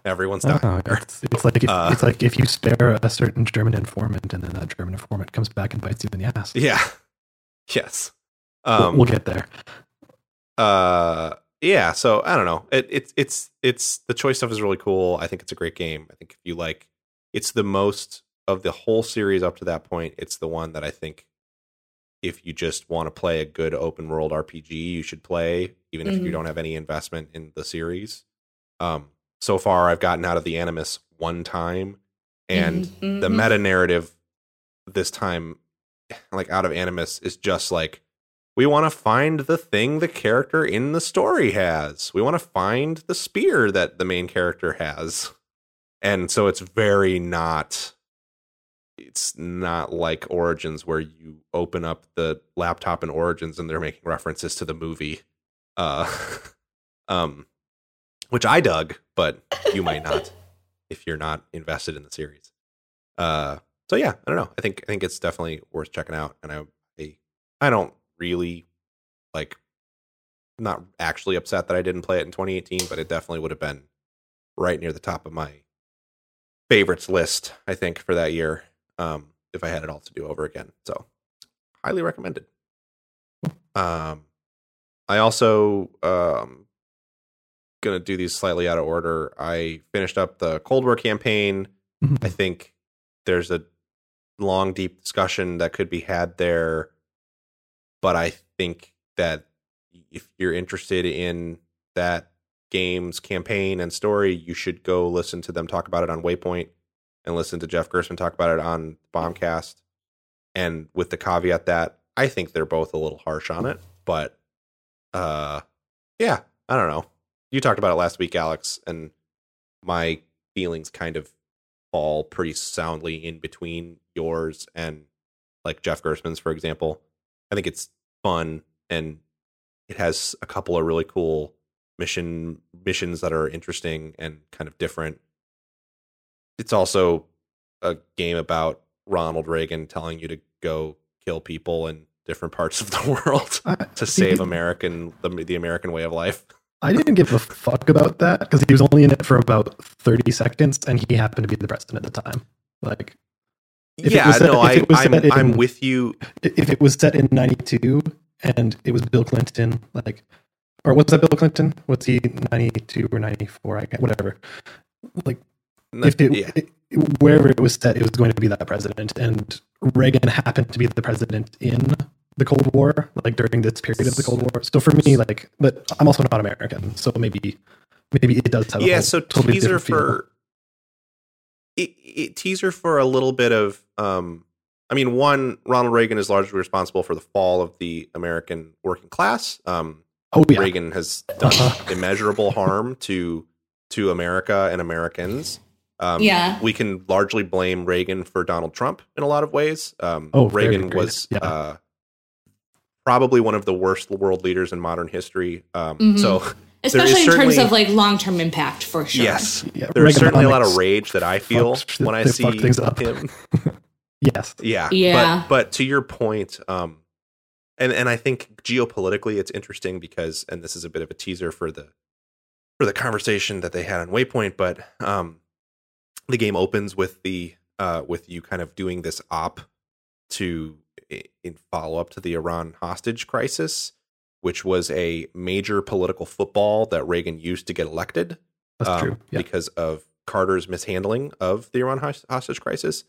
Everyone's dying. Oh, it's like if you spare a certain German informant, and then that German informant comes back and bites you in the ass. Yeah. Yes. We'll get there. Yeah. So I don't know. It's the choice stuff is really cool. I think it's a great game. I think if you like, it's the most of the whole series up to that point. It's the one that I think if you just want to play a good open world RPG, you should play, even if you don't have any investment in the series. So far I've gotten out of the Animus one time, and the meta narrative this time, like out of Animus, is just like, we want to find the thing the character in the story has. We want to find the spear that the main character has. And so it's very not, it's not like Origins where you open up the laptop in Origins and they're making references to the movie, which I dug, but you might not if you're not invested in the series. So yeah, I don't know. I think it's definitely worth checking out, and I don't really like. I'm not actually upset that I didn't play it in 2018, but it definitely would have been right near the top of my favorites list, I think, for that year, if I had it all to do over again. So highly recommended. I also gonna do these slightly out of order. I finished up the Cold War campaign. I think there's a long, deep discussion that could be had there, but I think that if you're interested in that game's campaign and story, you should go listen to them talk about it on Waypoint and listen to Jeff Gerstmann talk about it on Bombcast. And with the caveat that I think they're both a little harsh on it, but yeah, I don't know. You talked about it last week, Alex, and my feelings kind of fall pretty soundly in between yours and like Jeff Gerstmann's, for example. I think it's fun, and it has a couple of really cool missions that are interesting and kind of different. It's also a game about Ronald Reagan telling you to go kill people in different parts of the world to save the American way of life. I didn't give a fuck about that because he was only in it for about 30 seconds, and he happened to be the president at the time. Like, I'm with you. If it was set in 92 and it was Bill Clinton, like, or was that Bill Clinton? Was he 92 or 94? Whatever. Like, wherever it was set, it was going to be that president, and Reagan happened to be the president in the Cold War, like during this period of the Cold War. So for me, like, but I'm also not American, so maybe it does have a totally teaser for a little bit of I mean, one, Ronald Reagan is largely responsible for the fall of the American working class. Reagan has done immeasurable harm to America and Americans. We can largely blame Reagan for Donald Trump in a lot of ways. Reagan was probably one of the worst world leaders in modern history. So, especially in terms of like long-term impact, for sure. Yes, yeah, there's certainly a lot of rage that I feel when I see him. But to your point, and I think geopolitically it's interesting because, and this is a bit of a teaser for the conversation that they had on Waypoint, but the game opens with you kind of doing this op to in follow up to the Iran hostage crisis, which was a major political football that Reagan used to get elected. That's true. Yeah. Because of Carter's mishandling of the Iran hostage crisis.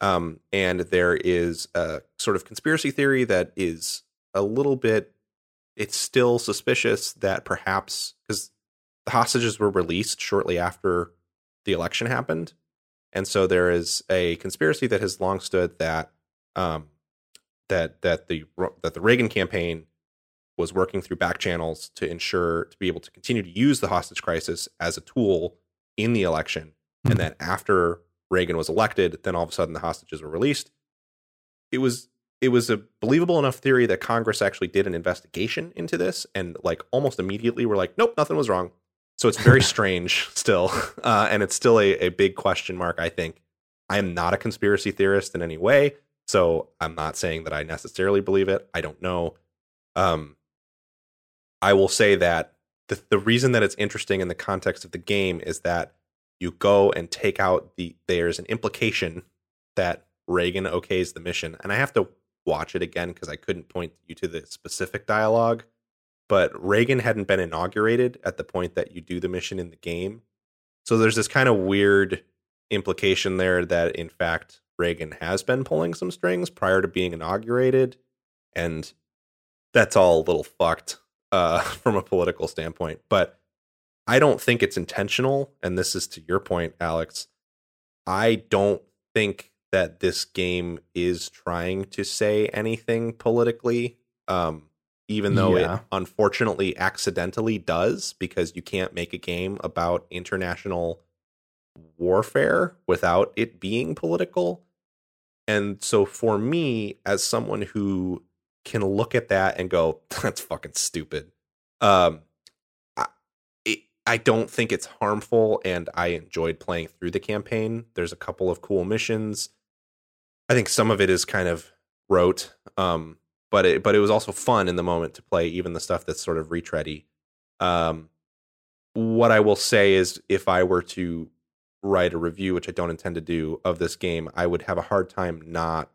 And there is a sort of conspiracy theory that is a little bit, it's still suspicious that perhaps because the hostages were released shortly after the election happened. And so there is a conspiracy that has long stood that, that the Reagan campaign was working through back channels to ensure to be able to continue to use the hostage crisis as a tool in the election. Mm-hmm. And that after Reagan was elected, then all of a sudden the hostages were released. It was a believable enough theory that Congress actually did an investigation into this and like almost immediately were like, nope, nothing was wrong. So it's very strange still. And it's still a big question mark. I think I am not a conspiracy theorist in any way, so I'm not saying that I necessarily believe it. I don't know. I will say that the reason that it's interesting in the context of the game is that you go and take out there's an implication that Reagan okays the mission. And I have to watch it again because I couldn't point you to the specific dialogue, but Reagan hadn't been inaugurated at the point that you do the mission in the game. So there's this kind of weird implication there that in fact, Reagan has been pulling some strings prior to being inaugurated. And that's all a little fucked from a political standpoint, but I don't think it's intentional. And this is to your point, Alex. I don't think that this game is trying to say anything politically, even though it unfortunately accidentally does, because you can't make a game about international warfare without it being political. And so for me, as someone who can look at that and go, that's fucking stupid. I don't think it's harmful, and I enjoyed playing through the campaign. There's a couple of cool missions. I think some of it is kind of rote, but it was also fun in the moment to play even the stuff that's sort of retready. What I will say is if I were to write a review, which I don't intend to do, of this game, I would have a hard time not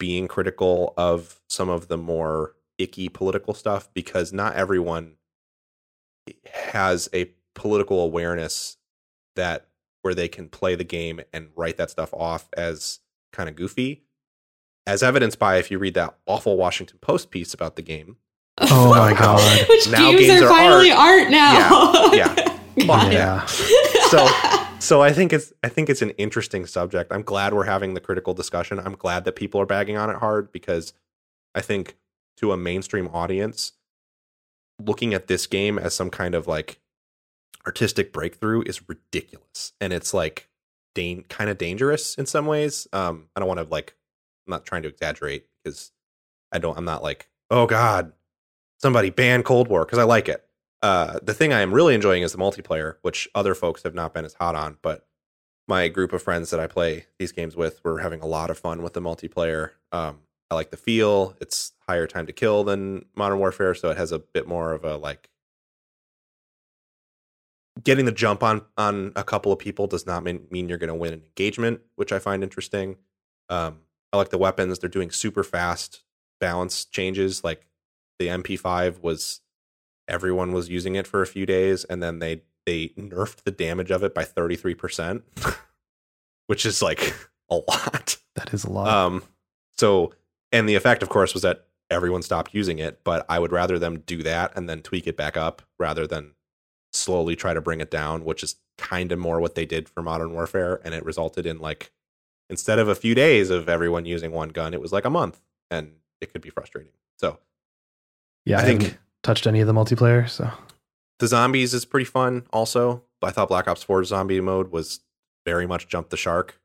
being critical of some of the more icky political stuff because not everyone has a political awareness that where they can play the game and write that stuff off as kind of goofy, as evidenced by if you read that awful Washington Post piece about the game. Oh my god! Which now games are finally art now. Yeah. So I think it's an interesting subject. I'm glad we're having the critical discussion. I'm glad that people are bagging on it hard because I think to a mainstream audience, looking at this game as some kind of like artistic breakthrough is ridiculous. And it's like kind of dangerous in some ways. I don't want to like, I'm not trying to exaggerate because I'm not like, oh God, somebody ban Cold War. Cause I like it. The thing I am really enjoying is the multiplayer, which other folks have not been as hot on, but my group of friends that I play these games with, we're having a lot of fun with the multiplayer. I like the feel. It's higher time to kill than Modern Warfare, so it has a bit more of a like getting the jump on a couple of people does not mean you're going to win an engagement, which I find interesting. I like the weapons. They're doing super fast balance changes. Like the MP5 was everyone was using it for a few days, and then they nerfed the damage of it by 33%, which is like a lot. That is a lot. So. And the effect, of course, was that everyone stopped using it, but I would rather them do that and then tweak it back up rather than slowly try to bring it down, which is kind of more what they did for Modern Warfare. And it resulted in like instead of a few days of everyone using one gun, it was like a month, and it could be frustrating. So yeah, I think touched any of the multiplayer. So the zombies is pretty fun. Also, I thought Black Ops 4 zombie mode was very much jumped the shark.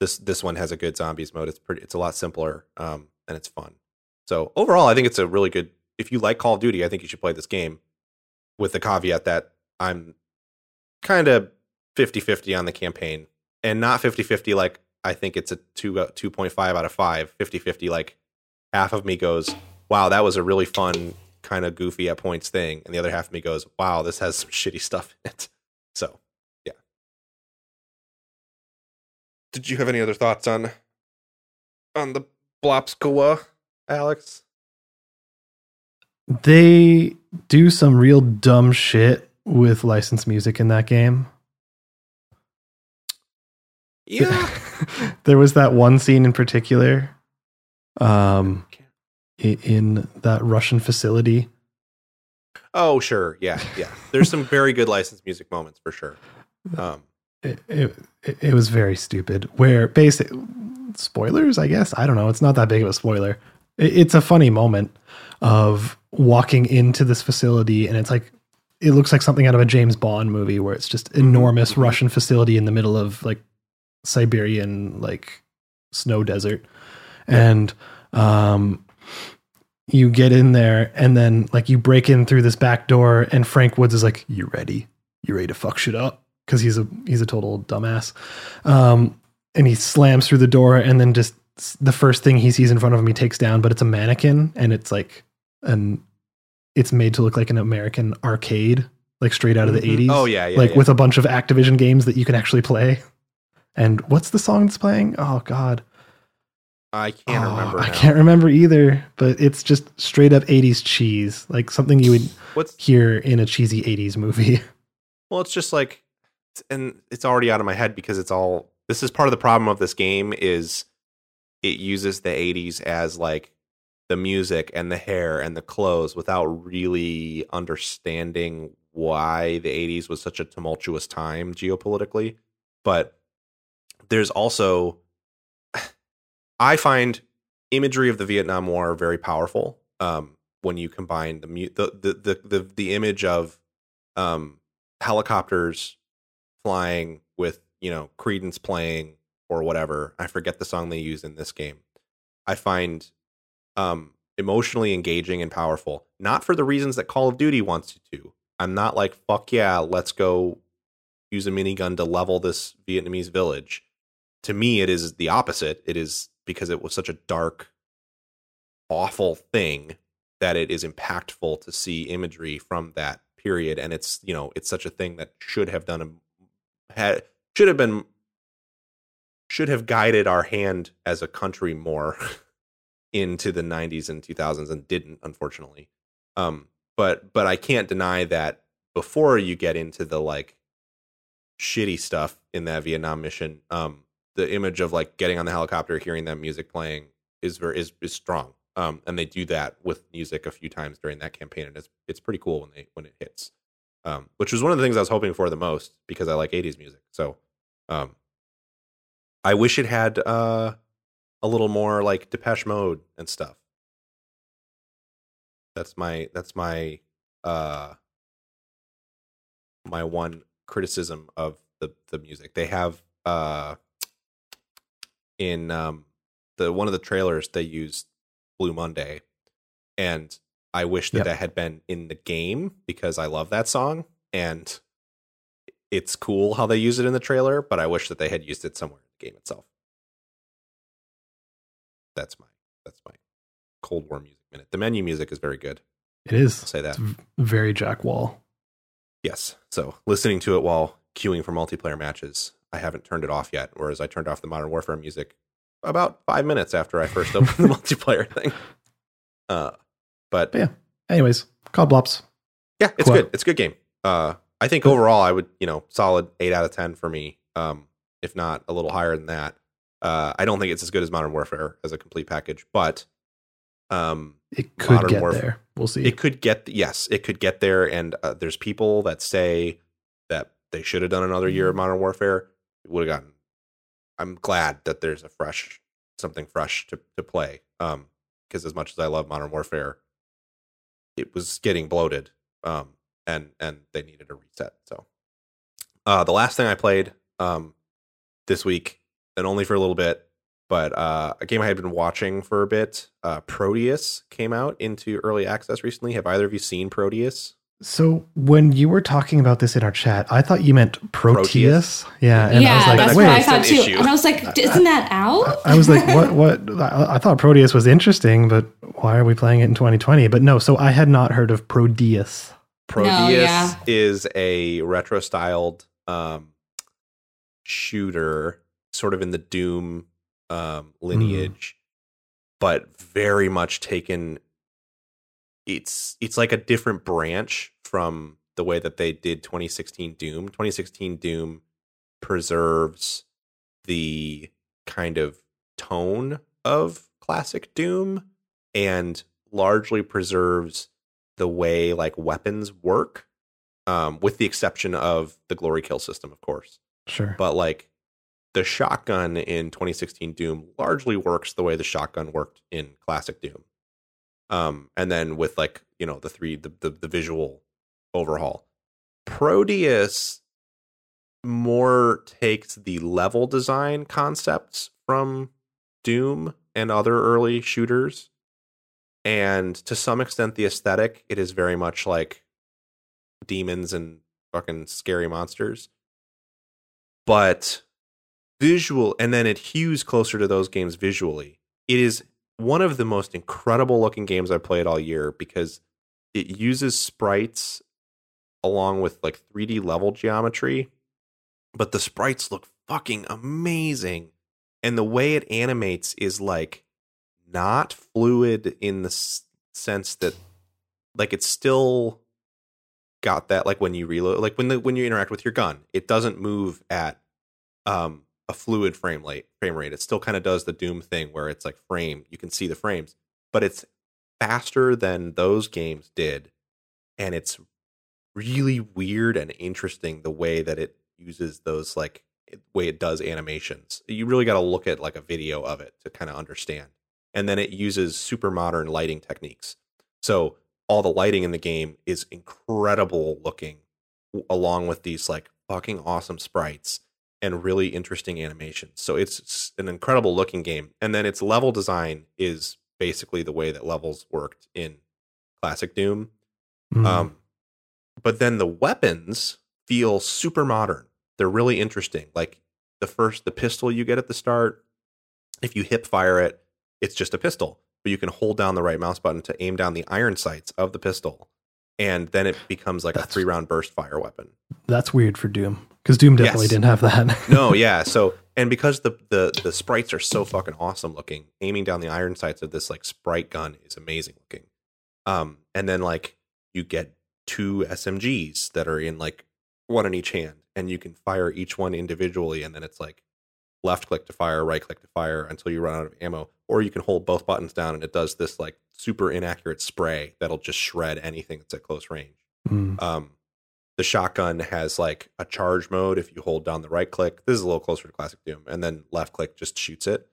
This one has a good zombies mode. It's a lot simpler, and it's fun. So overall, I think it's a really good, if you like Call of Duty, I think you should play this game, with the caveat that I'm kind of 50-50 on the campaign, and not 50-50 like I think it's a 2.5 out of 5, 50-50 like half of me goes, wow, that was a really fun, kind of goofy at points thing, and the other half of me goes, wow, this has some shitty stuff in it. So, yeah. Did you have any other thoughts on the Blobskoa, Alex? They do some real dumb shit with licensed music in that game. Yeah. There was that one scene in particular in that Russian facility. Oh, sure. Yeah. Yeah. There's some very good licensed music moments for sure. It was very stupid, where basically spoilers, I guess. I don't know. It's not that big of a spoiler. It's a funny moment of walking into this facility, and it's like, it looks like something out of a James Bond movie, where it's just enormous Russian facility in the middle of like Siberian, like snow desert. And, you get in there, and then like you break in through this back door, and Frank Woods is like, you ready to fuck shit up? 'Cause he's a total dumbass. And he slams through the door, and then just the first thing he sees in front of him, he takes down, but it's a mannequin, and it's like, it's made to look like an American arcade, like straight out of the 80s. Oh yeah. With a bunch of Activision games that you can actually play. And what's the song that's playing? Oh God. I can't remember. Now. I can't remember either, but it's just straight up 80s cheese. Like something you would hear in a cheesy 80s movie. Well, it's just like, and it's already out of my head, because this is part of the problem of this game is it uses the 80s as like the music and the hair and the clothes without really understanding why the 80s was such a tumultuous time geopolitically. But there's also, I find imagery of the Vietnam War very powerful when you combine the image of helicopters flying with, you know, Creedence playing or whatever. I forget the song they use in this game. I find emotionally engaging and powerful, not for the reasons that Call of Duty wants you to. I'm not like, fuck yeah, let's go use a minigun to level this Vietnamese village. To me, it is the opposite. It is because it was such a dark, awful thing that it is impactful to see imagery from that period. And it's, you know, it's such a thing that should have guided our hand as a country more into the 90s and 2000s, and didn't, unfortunately. But I can't deny that before you get into the like shitty stuff in that Vietnam mission, the image of like getting on the helicopter, hearing that music playing is strong. And they do that with music a few times during that campaign, and it's pretty cool when it hits. Which was one of the things I was hoping for the most, because I like 80s music. So, I wish it had a little more like Depeche Mode and stuff. That's my my one criticism of the music. They have in the one of the trailers they used Blue Monday, and I wish that that had been in the game, because I love that song and it's cool how they use it in the trailer, but I wish that they had used it somewhere in the game itself. That's my Cold War music minute. The menu music is very good. It is. I'll say that. It's very Jack Wall. Yes. So listening to it while queuing for multiplayer matches, I haven't turned it off yet, whereas I turned off the Modern Warfare music about 5 minutes after I first opened the multiplayer thing. But yeah, anyways, Call Blops. Yeah, it's good. It's a good game. I think overall I would, you know, solid 8 out of 10 for me. If not a little higher than that. I don't think it's as good as Modern Warfare as a complete package, but it could Modern get Warfare, there. We'll see. It could get there. And there's people that say that they should have done another year of Modern Warfare. It would have gotten I'm glad that there's a something fresh to play. Because as much as I love Modern Warfare, it was getting bloated. And they needed a reset. So the last thing I played this week, and only for a little bit, but a game I had been watching for a bit, Prodeus, came out into early access recently. Have either of you seen Prodeus? So when you were talking about this in our chat, I thought you meant Proteus. Yeah. And yeah, I was like, that's what I thought too. Issue. And I was like, isn't that out? I was like, what? I thought Proteus was interesting, but why are we playing it in 2020? But no, so I had not heard of Prodeus. Prodeus is a retro-styled shooter, sort of in the Doom lineage, but very much taken... It's like a different branch from the way that they did 2016 Doom. 2016 Doom preserves the kind of tone of classic Doom and largely preserves the way like weapons work, with the exception of the glory kill system, of course. Sure. But like the shotgun in 2016 Doom largely works the way the shotgun worked in classic Doom. And then with like, you know, the visual overhaul, Prodeus more takes the level design concepts from Doom and other early shooters. And to some extent, the aesthetic, it is very much like demons and fucking scary monsters. But visual, and then it hews closer to those games visually. It is one of the most incredible looking games I've played all year because it uses sprites along with like 3D level geometry, but the sprites look fucking amazing. And the way it animates is like not fluid in the sense that like it's still got that, like when you reload, like when you interact with your gun, it doesn't move at, a fluid frame rate. It still kind of does the Doom thing where it's like frame, you can see the frames, but it's faster than those games did, and it's really weird and interesting the way that it uses those, like way it does animations. You really got to look at like a video of it to kind of understand. And then it uses super modern lighting techniques, so all the lighting in the game is incredible looking, along with these like fucking awesome sprites and really interesting animations. So it's an incredible looking game. And then its level design is basically the way that levels worked in classic Doom. But then the weapons feel super modern. They're really interesting. Like the pistol you get at the start, if you hip fire it, it's just a pistol, but you can hold down the right mouse button to aim down the iron sights of the pistol. And then it becomes like a 3-round burst fire weapon. That's weird for Doom, because Doom definitely didn't have that. No, yeah. So, and because the sprites are so fucking awesome looking, aiming down the iron sights of this like sprite gun is amazing looking. And then like you get 2 SMGs that are in like one in each hand, and you can fire each one individually. And then it's like left click to fire, right click to fire until you run out of ammo, or you can hold both buttons down and it does this like super inaccurate spray that'll just shred anything that's at close range. The shotgun has like a charge mode. If you hold down the right click, this is a little closer to classic Doom, and then left click just shoots it.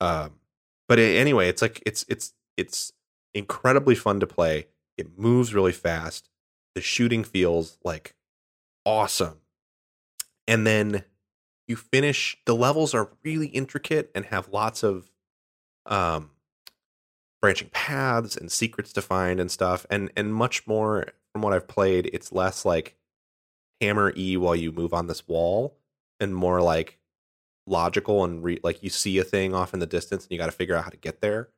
Anyway, it's like it's incredibly fun to play. It moves really fast. The shooting feels like awesome, and then you finish. The levels are really intricate and have lots of branching paths and secrets to find and stuff, and much more. From what I've played, it's less like hammer E while you move on this wall and more like logical and like you see a thing off in the distance and you got to figure out how to get there.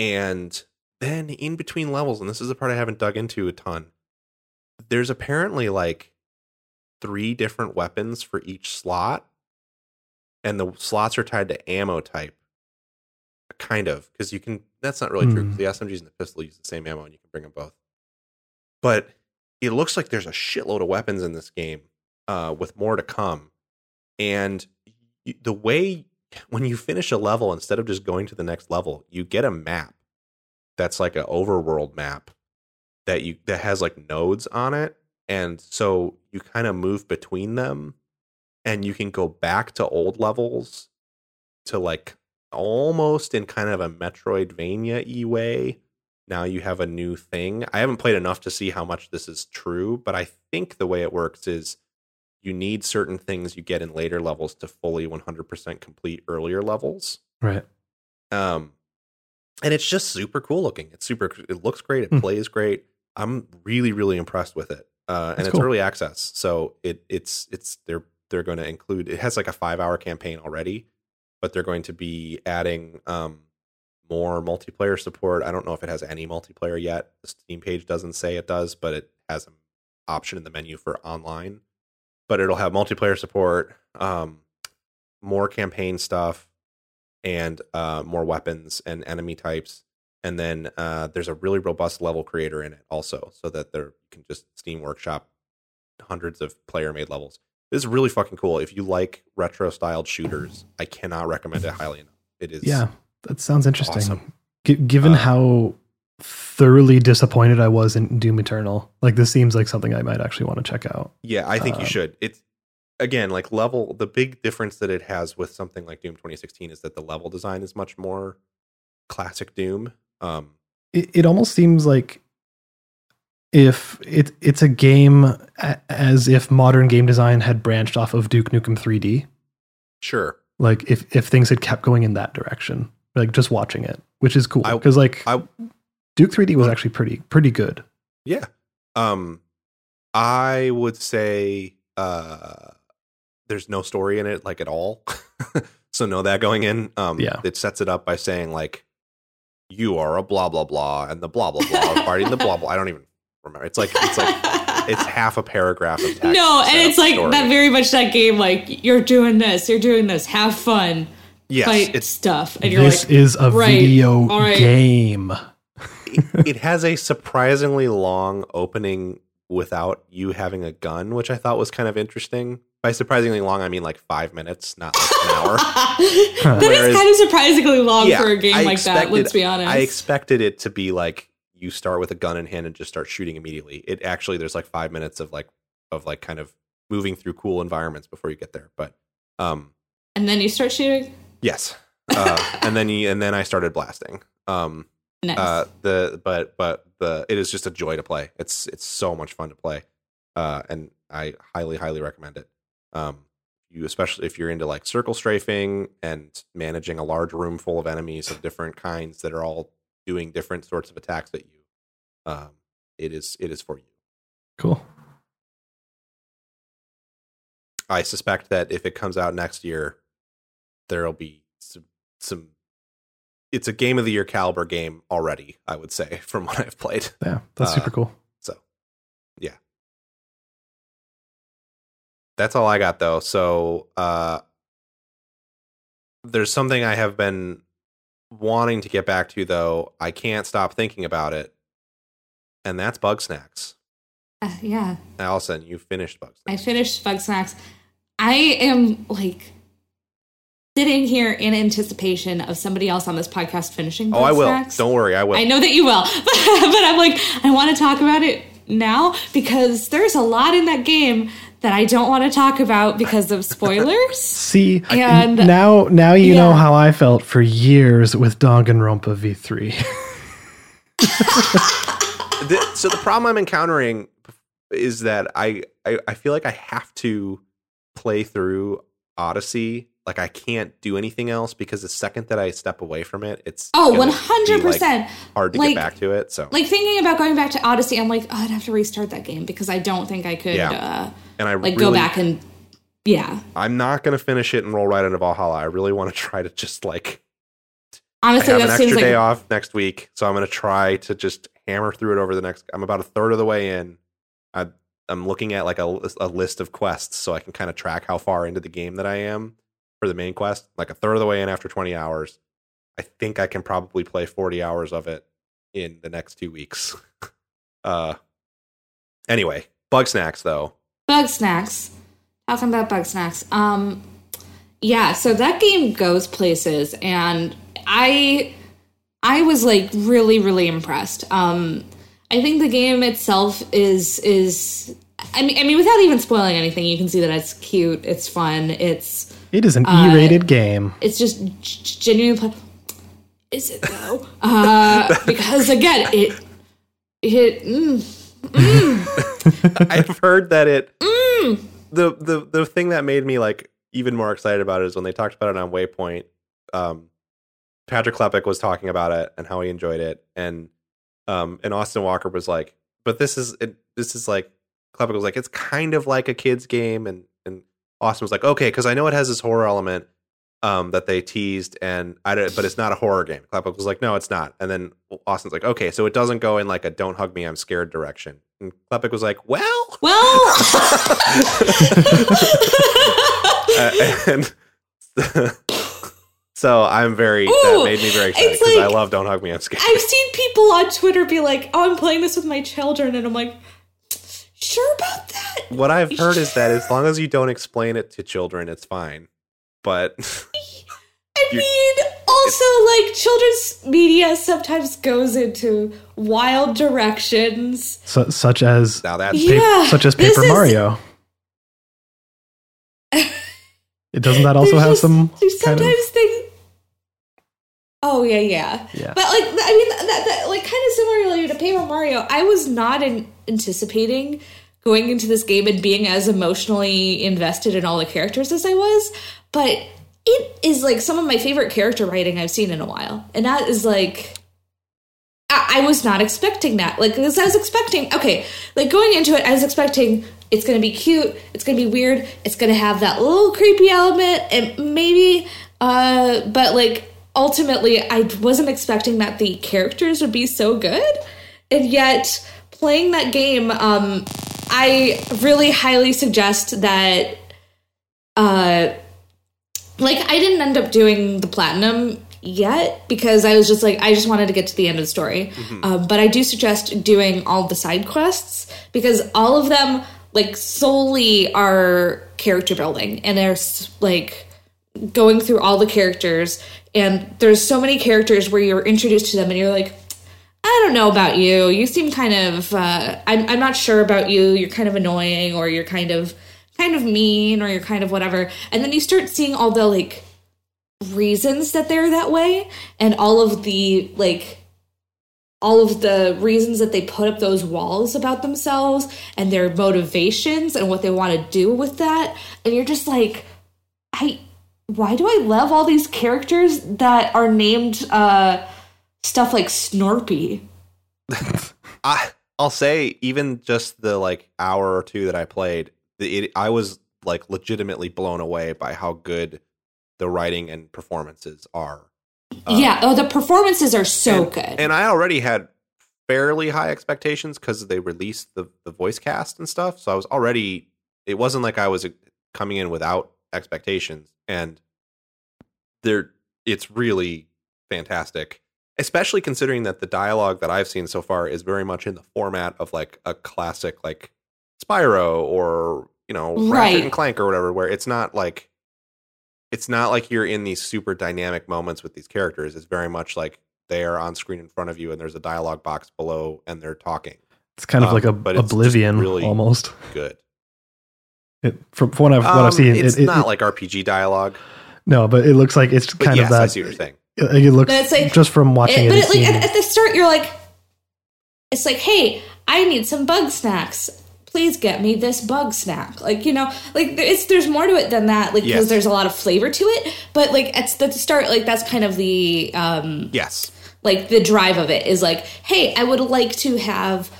And then in between levels, and this is the part I haven't dug into a ton, there's apparently like 3 different weapons for each slot, and the slots are tied to ammo type. Kind of, because you can, that's not really true, because the SMGs and the pistol use the same ammo and you can bring them both. But it looks like there's a shitload of weapons in this game, with more to come. And the way, when you finish a level, instead of just going to the next level, you get a map that's like an overworld map that has like nodes on it. And so you kind of move between them and you can go back to old levels to like almost in kind of a Metroidvania-y way. Now you have a new thing. I haven't played enough to see how much this is true, but I think the way it works is you need certain things you get in later levels to fully 100% complete earlier levels. Right. And it's just super cool looking. It looks great. It plays great. I'm really, really impressed with it. And it's cool. Early access. So they're going to include, it has like a 5-hour campaign already, but they're going to be adding more multiplayer support. I don't know if it has any multiplayer yet. The Steam page doesn't say it does, but it has an option in the menu for online, but it'll have multiplayer support, more campaign stuff, and more weapons and enemy types. And then there's a really robust level creator in it also, so that there can just Steam Workshop hundreds of player-made levels. This is really fucking cool. If you like retro-styled shooters, I cannot recommend it highly enough. It is. Yeah, that sounds interesting. Awesome. Given how thoroughly disappointed I was in Doom Eternal, like this seems like something I might actually want to check out. Yeah, I think you should. It's, again, like the big difference that it has with something like Doom 2016 is that the level design is much more classic Doom. It almost seems like if it's a game as if modern game design had branched off of Duke Nukem 3D. Sure. Like if things had kept going in that direction, like just watching it, which is cool. Because Duke 3D was actually pretty good. Yeah. I would say there's no story in it like at all. So know that going in. It sets it up by saying like, you are a blah blah blah and the blah blah blah party and the blah blah. I don't even remember. It's like it's half a paragraph of text. No, and it's like story. That very much that game like you're doing this, have fun. Yes, fight it's stuff. And you're this like, is a right, video right. game. It has a surprisingly long opening without you having a gun, which I thought was kind of interesting. By surprisingly long, I mean like 5 minutes, not like an hour. That is kind of surprisingly long for a game like that, let's be honest. I expected it to be like you start with a gun in hand and just start shooting immediately. It actually, there's like 5 minutes of kind of moving through cool environments before you get there. But and then you start shooting? Yes. And then I started blasting. Nice. It is just a joy to play. It's so much fun to play. And I highly, highly recommend it. You especially if you're into like circle strafing and managing a large room full of enemies of different kinds that are all doing different sorts of attacks at you. It is for you. Cool. I suspect that if it comes out next year, there'll be some it's a game of the year caliber game already, I would say, from what I've played. Yeah, that's super cool. So, yeah. That's all I got, though. So there's something I have been wanting to get back to, though. I can't stop thinking about it. And that's Bugsnax. Yeah. Allison, you finished Bugsnax. I finished Bugsnax. I am, like, sitting here in anticipation of somebody else on this podcast finishing Bugsnax. Oh, I will. Don't worry, I will. I know that you will. But I'm like, I want to talk about it now because there's a lot in that game that I don't want to talk about because of spoilers. See, and now you know how I felt for years with Danganronpa V3. So the problem I'm encountering is that I feel like I have to play through Odyssey. Like I can't do anything else because the second that I step away from it, it's 100% hard to get back to it. So like thinking about going back to Odyssey, I'm like, I'd have to restart that game because I don't think I could. Yeah. And I really, go back and I'm not going to finish it and roll right into Valhalla. I really want to try to just like. Honestly, I have an extra day off next week, so I'm going to try to just hammer through it over the next. I'm about a third of the way in. I'm looking at like a list of quests, so I can kind of track how far into the game that I am. For the main quest, like a third of the way in after 20 hours, I think I can probably play 40 hours of it in the next 2 weeks. Anyway, Bugsnax though. Bugsnax. Talking about Bugsnax. So that game goes places, and I was like really, really impressed. I think the game itself is I mean, without even spoiling anything, you can see that it's cute, it's fun, it's... It is an E-rated game. It's just genuinely... Is it, though? Because, again, I've heard that it... The thing that made me, like, even more excited about it is when they talked about it on Waypoint, Patrick Klepek was talking about it and how he enjoyed it, and Austin Walker was like, but this is like, Klepek was like, it's kind of like a kid's game, and Austin was like, okay, because I know it has this horror element that they teased, but it's not a horror game. Klepek was like, no, it's not. And then Austin's like, okay, so it doesn't go in like a don't hug me, I'm scared direction. And Klepek was like, well. So I'm very... Ooh, that made me very excited because, like, I love Don't Hug Me, I'm Scared. I've seen people on Twitter be like, oh, I'm playing this with my children, and I'm like, sure about that? What I've heard is that as long as you don't explain it to children, it's fine. But... I mean, also, like, children's media sometimes goes into wild directions. Such as... Now that's... Such as Paper Mario. Doesn't that also have some kind of... Oh, yeah. But, like, I mean, that, like, kind of similarly to Paper Mario, I was not anticipating going into this game and being as emotionally invested in all the characters as I was, but it is, like, some of my favorite character writing I've seen in a while. And that is, like, I was not expecting that. Like, because I was expecting, going into it, I was expecting it's going to be cute, it's going to be weird, it's going to have that little creepy element, and maybe, but, like... Ultimately, I wasn't expecting that the characters would be so good, and yet playing that game, I really highly suggest that, I didn't end up doing the platinum yet because I was just like, I just wanted to get to the end of the story, but I do suggest doing all the side quests because all of them, like, solely are character building, and they're, like... going through all the characters, and there's so many characters where you're introduced to them and you're like, I don't know about you. You seem kind of, I'm not sure about you. You're kind of annoying, or you're kind of mean, or you're kind of whatever. And then you start seeing all the, like, reasons that they're that way, and all of the reasons that they put up those walls about themselves and their motivations and what they want to do with that. And you're just like, why do I love all these characters that are named stuff like Snorpy? I'll say, even just the, like, hour or two that I played, I was, like, legitimately blown away by how good the writing and performances are. The performances are so good. And I already had fairly high expectations because they released the voice cast and stuff, so I was already... It wasn't like I was coming in without expectations. And it's really fantastic, especially considering that the dialogue that I've seen so far is very much in the format of, like, a classic, like, Spyro or, you know, Ratchet and Clank or whatever, where it's not like you're in these super dynamic moments with these characters. It's very much like they are on screen in front of you and there's a dialogue box below and they're talking. It's kind of like Oblivion, really, almost. Good. From what I've seen, it's not like RPG dialogue. No, but it looks like it's kind of that. I see what you're saying. It looks like, just from watching it. But it, like, at the start, you're like, it's like, hey, I need some Bugsnax. Please get me this Bugsnax. Like, you know, like, there's more to it than that. Like, because there's a lot of flavor to it. But, like, at the start, like, that's kind of the like, the drive of it is like, hey, I would like to have.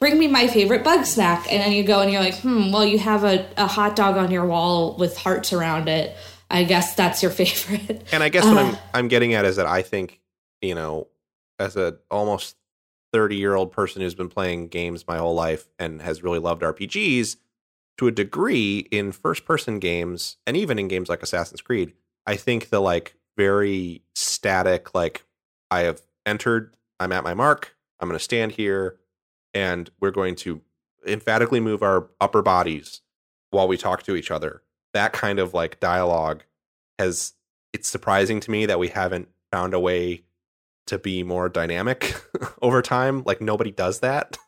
Bring me my favorite Bugsnax. And then you go and you're like, well, you have a hot dog on your wall with hearts around it. I guess that's your favorite. And I guess what I'm getting at is that I think, you know, as a almost 30-year-old person who's been playing games my whole life and has really loved RPGs, to a degree in first-person games, and even in games like Assassin's Creed, I think the, like, very static, like, I have entered, I'm at my mark, I'm going to stand here, and we're going to emphatically move our upper bodies while we talk to each other. That kind of, like, dialogue it's surprising to me that we haven't found a way to be more dynamic over time. Like, nobody does that.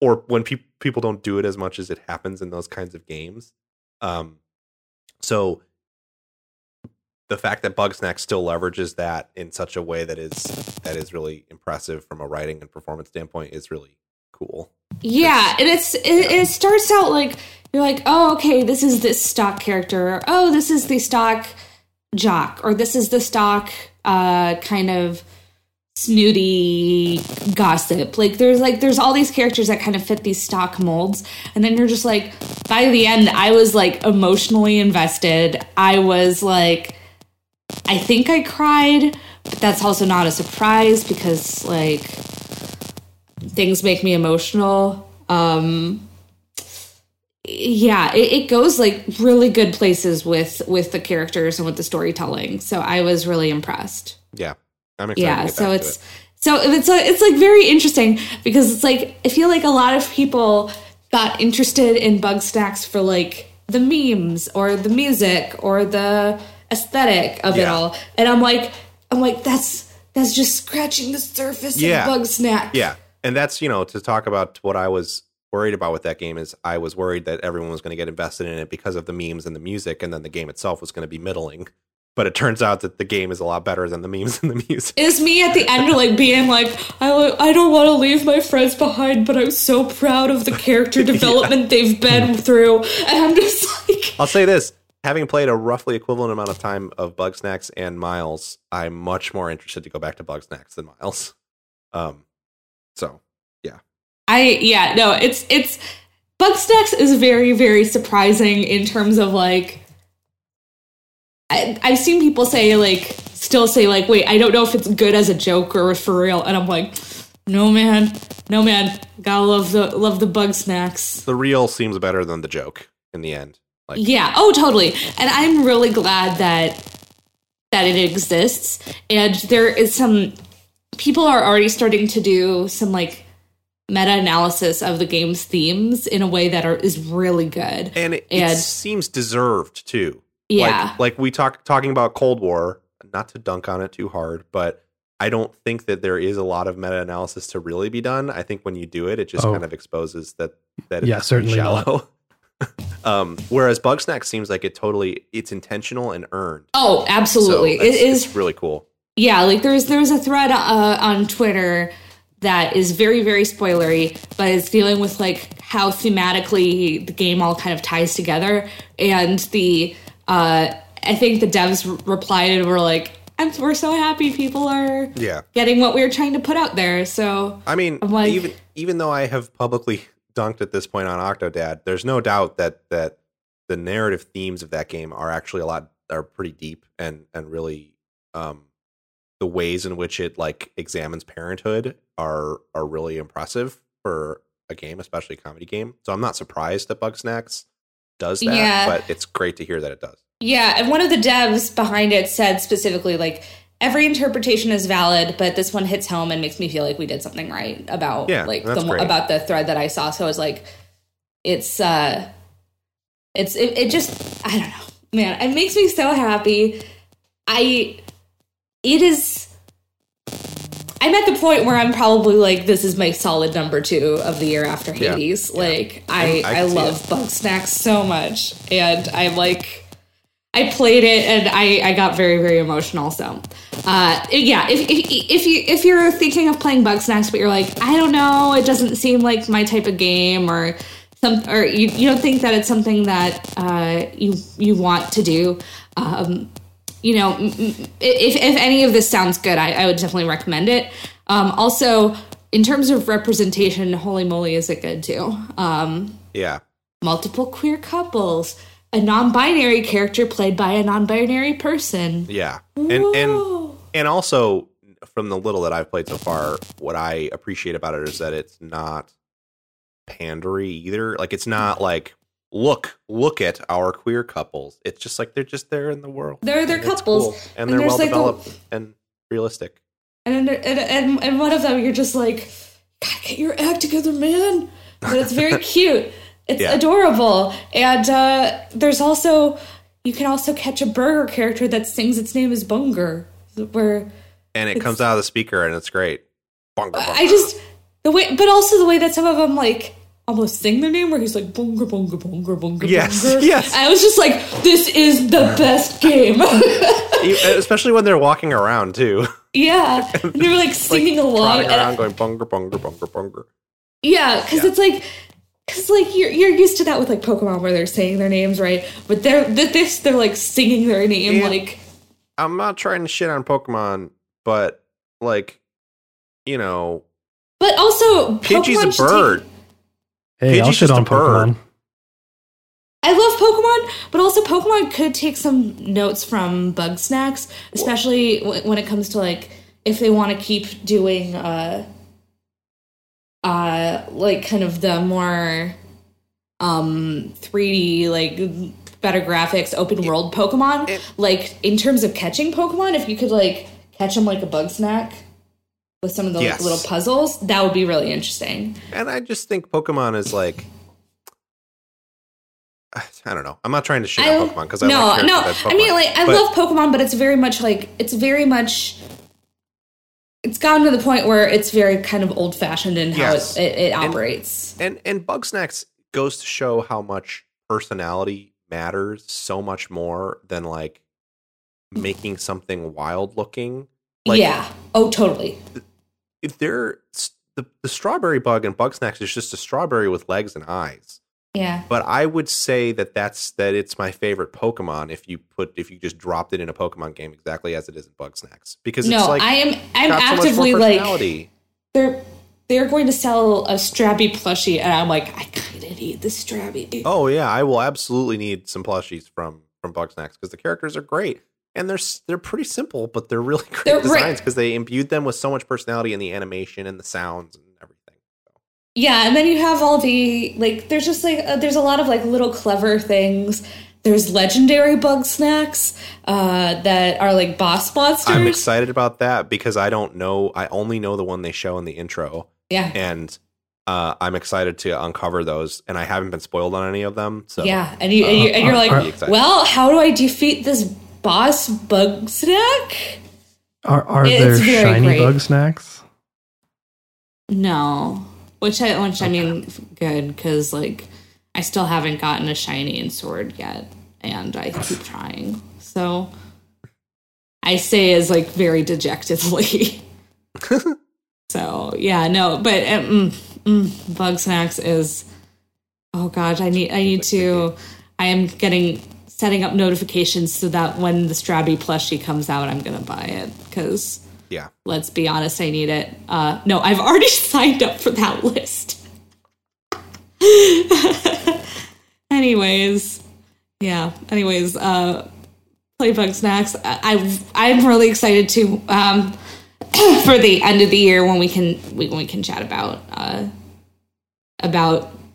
or when people don't do it as much as it happens in those kinds of games. So the fact that Bugsnax still leverages that in such a way that is really impressive from a writing and performance standpoint is really cool. Yeah, and it starts out like you're like, oh, okay, this is this stock character, or oh, this is the stock jock, or this is the stock kind of snooty gossip. Like there's all these characters that kind of fit these stock molds, and then you're just like, by the end, I was like emotionally invested. I was like, I think I cried, but that's also not a surprise because like things make me emotional. Yeah, it goes like really good places with the characters and with the storytelling. So I was really impressed. Yeah. I'm excited. Yeah, it's like very interesting because it's like I feel like a lot of people got interested in Bugsnax for like the memes or the music or the aesthetic of it all, and I'm like that's just scratching the surface of Bugsnax. Yeah, and that's to talk about what I was worried about with that game is I was worried that everyone was going to get invested in it because of the memes and the music, and then the game itself was going to be middling. But it turns out that the game is a lot better than the memes and the music. It's me at the end like being like, I don't want to leave my friends behind, but I'm so proud of the character development they've been through. And I'm just like... I'll say this. Having played a roughly equivalent amount of time of Bugsnax and Miles, I'm much more interested to go back to Bugsnax than Miles. It's Bugsnax is very, very surprising in terms of like... I've seen people say, like, still say, like, wait, I don't know if it's good as a joke or for real. And I'm like, no, man. Gotta love the Bugsnax. The real seems better than the joke in the end. Like, yeah. Oh, totally. And I'm really glad that it exists. And there is some people are already starting to do some, like, meta-analysis of the game's themes in a way that is really good. And it seems deserved, too. Yeah. Like we talking about Cold War, not to dunk on it too hard, but I don't think that there is a lot of meta-analysis to really be done. I think when you do it, it just kind of exposes that it's certainly shallow. Whereas Bugsnax seems like it's intentional and earned. Oh, absolutely. So it's really cool. Yeah, like there's a thread on Twitter that is very, very spoilery, but it's dealing with like how thematically the game all kind of ties together, and the... I think the devs replied and were like, we're so happy people are getting what we were trying to put out there. So, I mean, like, even though I have publicly dunked at this point on Octodad, there's no doubt that the narrative themes of that game are actually are pretty deep and really the ways in which it like examines parenthood are really impressive for a game, especially a comedy game. So I'm not surprised that Bugsnax does that, but it's great to hear that it does. Yeah, and one of the devs behind it said specifically, like, every interpretation is valid, but this one hits home and makes me feel like we did something right about about the thread that I saw. So I was like, it just, I don't know, man, it makes me so happy. I'm at the point where I'm probably like, this is my solid number 2 of the year after Hades. Yeah, like, yeah. I love Bugsnax so much. And I'm like, I played it and I got very, very emotional. So, if you're thinking of playing Bugsnax, but you're like, I don't know, it doesn't seem like my type of game or you don't think that it's something that you want to do, if any of this sounds good, I would definitely recommend it. Also, in terms of representation, holy moly, is it good too? Multiple queer couples, a non-binary character played by a non-binary person. Yeah, and also from the little that I've played so far, what I appreciate about it is that it's not pandery either. Like it's not like. Look at our queer couples. It's just like they're just there in the world. They're couples, cool. And they're well developed and realistic. And one of them, you're just like, God, get your act together, man. But it's very cute. It's adorable. And there's also you can also catch a burger character that sings its name is Bunger, and it comes out of the speaker and it's great. Bunger. The way, but also the way that some of them like almost sing their name, where he's like Bunger, Bunger, Bunger, Bunger. Yes, Bunger. Yes. And I was just like, this is the best game. Especially when they're walking around too. Yeah, and they were like singing like, along, trotting around, going Bunger, Bunger, Bunger, Bunger. Yeah, because it's like. Because, like, you're used to that with, like, Pokemon where they're saying their names, right? But they're like, singing their name, and like... I'm not trying to shit on Pokemon, but, like, you know... But also, Pidgey's a bird. Hey, Pidgey's just a bird. I love Pokemon, but also Pokemon could take some notes from Bugsnax, especially when it comes to, like, if they want to keep doing, like kind of the more 3D, like better graphics, open world Pokemon. Like in terms of catching Pokemon, if you could like catch them like a Bugsnax with some of those little puzzles, that would be really interesting. And I just think Pokemon is like, I don't know. I'm not trying to shit on Pokemon because I mean, like I love Pokemon, but it's very much. It's gotten to the point where it's very kind of old-fashioned in how it operates. And Bugsnax goes to show how much personality matters so much more than, like, making something wild-looking. Like, yeah. Oh, totally. If the strawberry bug in Bugsnax is just a strawberry with legs and eyes. Yeah. But I would say that it's my favorite Pokemon if you just dropped it in a Pokemon game exactly as it is in Bugsnax. Because it's like I'm actively so like they're going to sell a Strabby plushie and I'm like, I kinda need the Strabby. Oh yeah, I will absolutely need some plushies from Bugsnax because the characters are great. And they're pretty simple, but they're really great designs because they imbued them with so much personality in the animation and the sounds and everything. Yeah, and then you have all the, like, there's just, like, there's a lot of, like, little clever things. There's legendary Bugsnax that are, like, boss monsters. I'm excited about that because I don't know, I only know the one they show in the intro. Yeah. And I'm excited to uncover those, and I haven't been spoiled on any of them. So yeah, and you're like, well, how do I defeat this boss Bugsnax? Are there shiny Bugsnax? No. Which I mean, good, because, like, I still haven't gotten a shiny in Sword yet, and I keep trying. So, I say is, like, very dejectedly. So, yeah, no, but Bugsnax is, oh, gosh, setting up notifications so that when the Strabby plushie comes out, I'm going to buy it, because... Yeah. Let's be honest, I need it. No, I've already signed up for that list. Anyways, play Bugsnax. I'm really excited too for the end of the year when we can chat about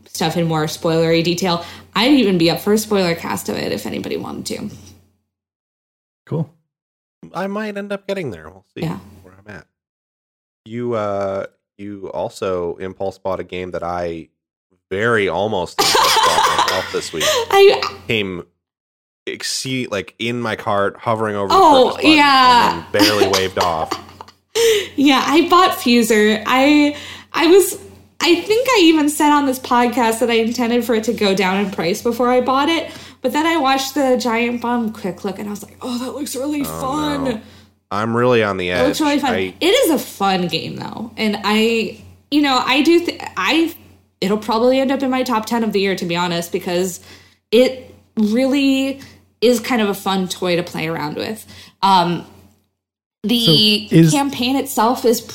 stuff in more spoilery detail. I'd even be up for a spoiler cast of it if anybody wanted to. Cool. I might end up getting there. We'll see where I'm at. You also impulse bought a game that I very almost bought myself this week. In my cart, hovering over the purchase button and barely waved off. Yeah, I bought Fuser. I think I even said on this podcast that I intended for it to go down in price before I bought it. But then I watched the Giant Bomb quick look, and I was like, "Oh, that looks really fun." No. I'm really on the edge. It looks really fun. It is a fun game, though, and it'll probably end up in my top 10 of the year, to be honest, because it really is kind of a fun toy to play around with. The campaign itself is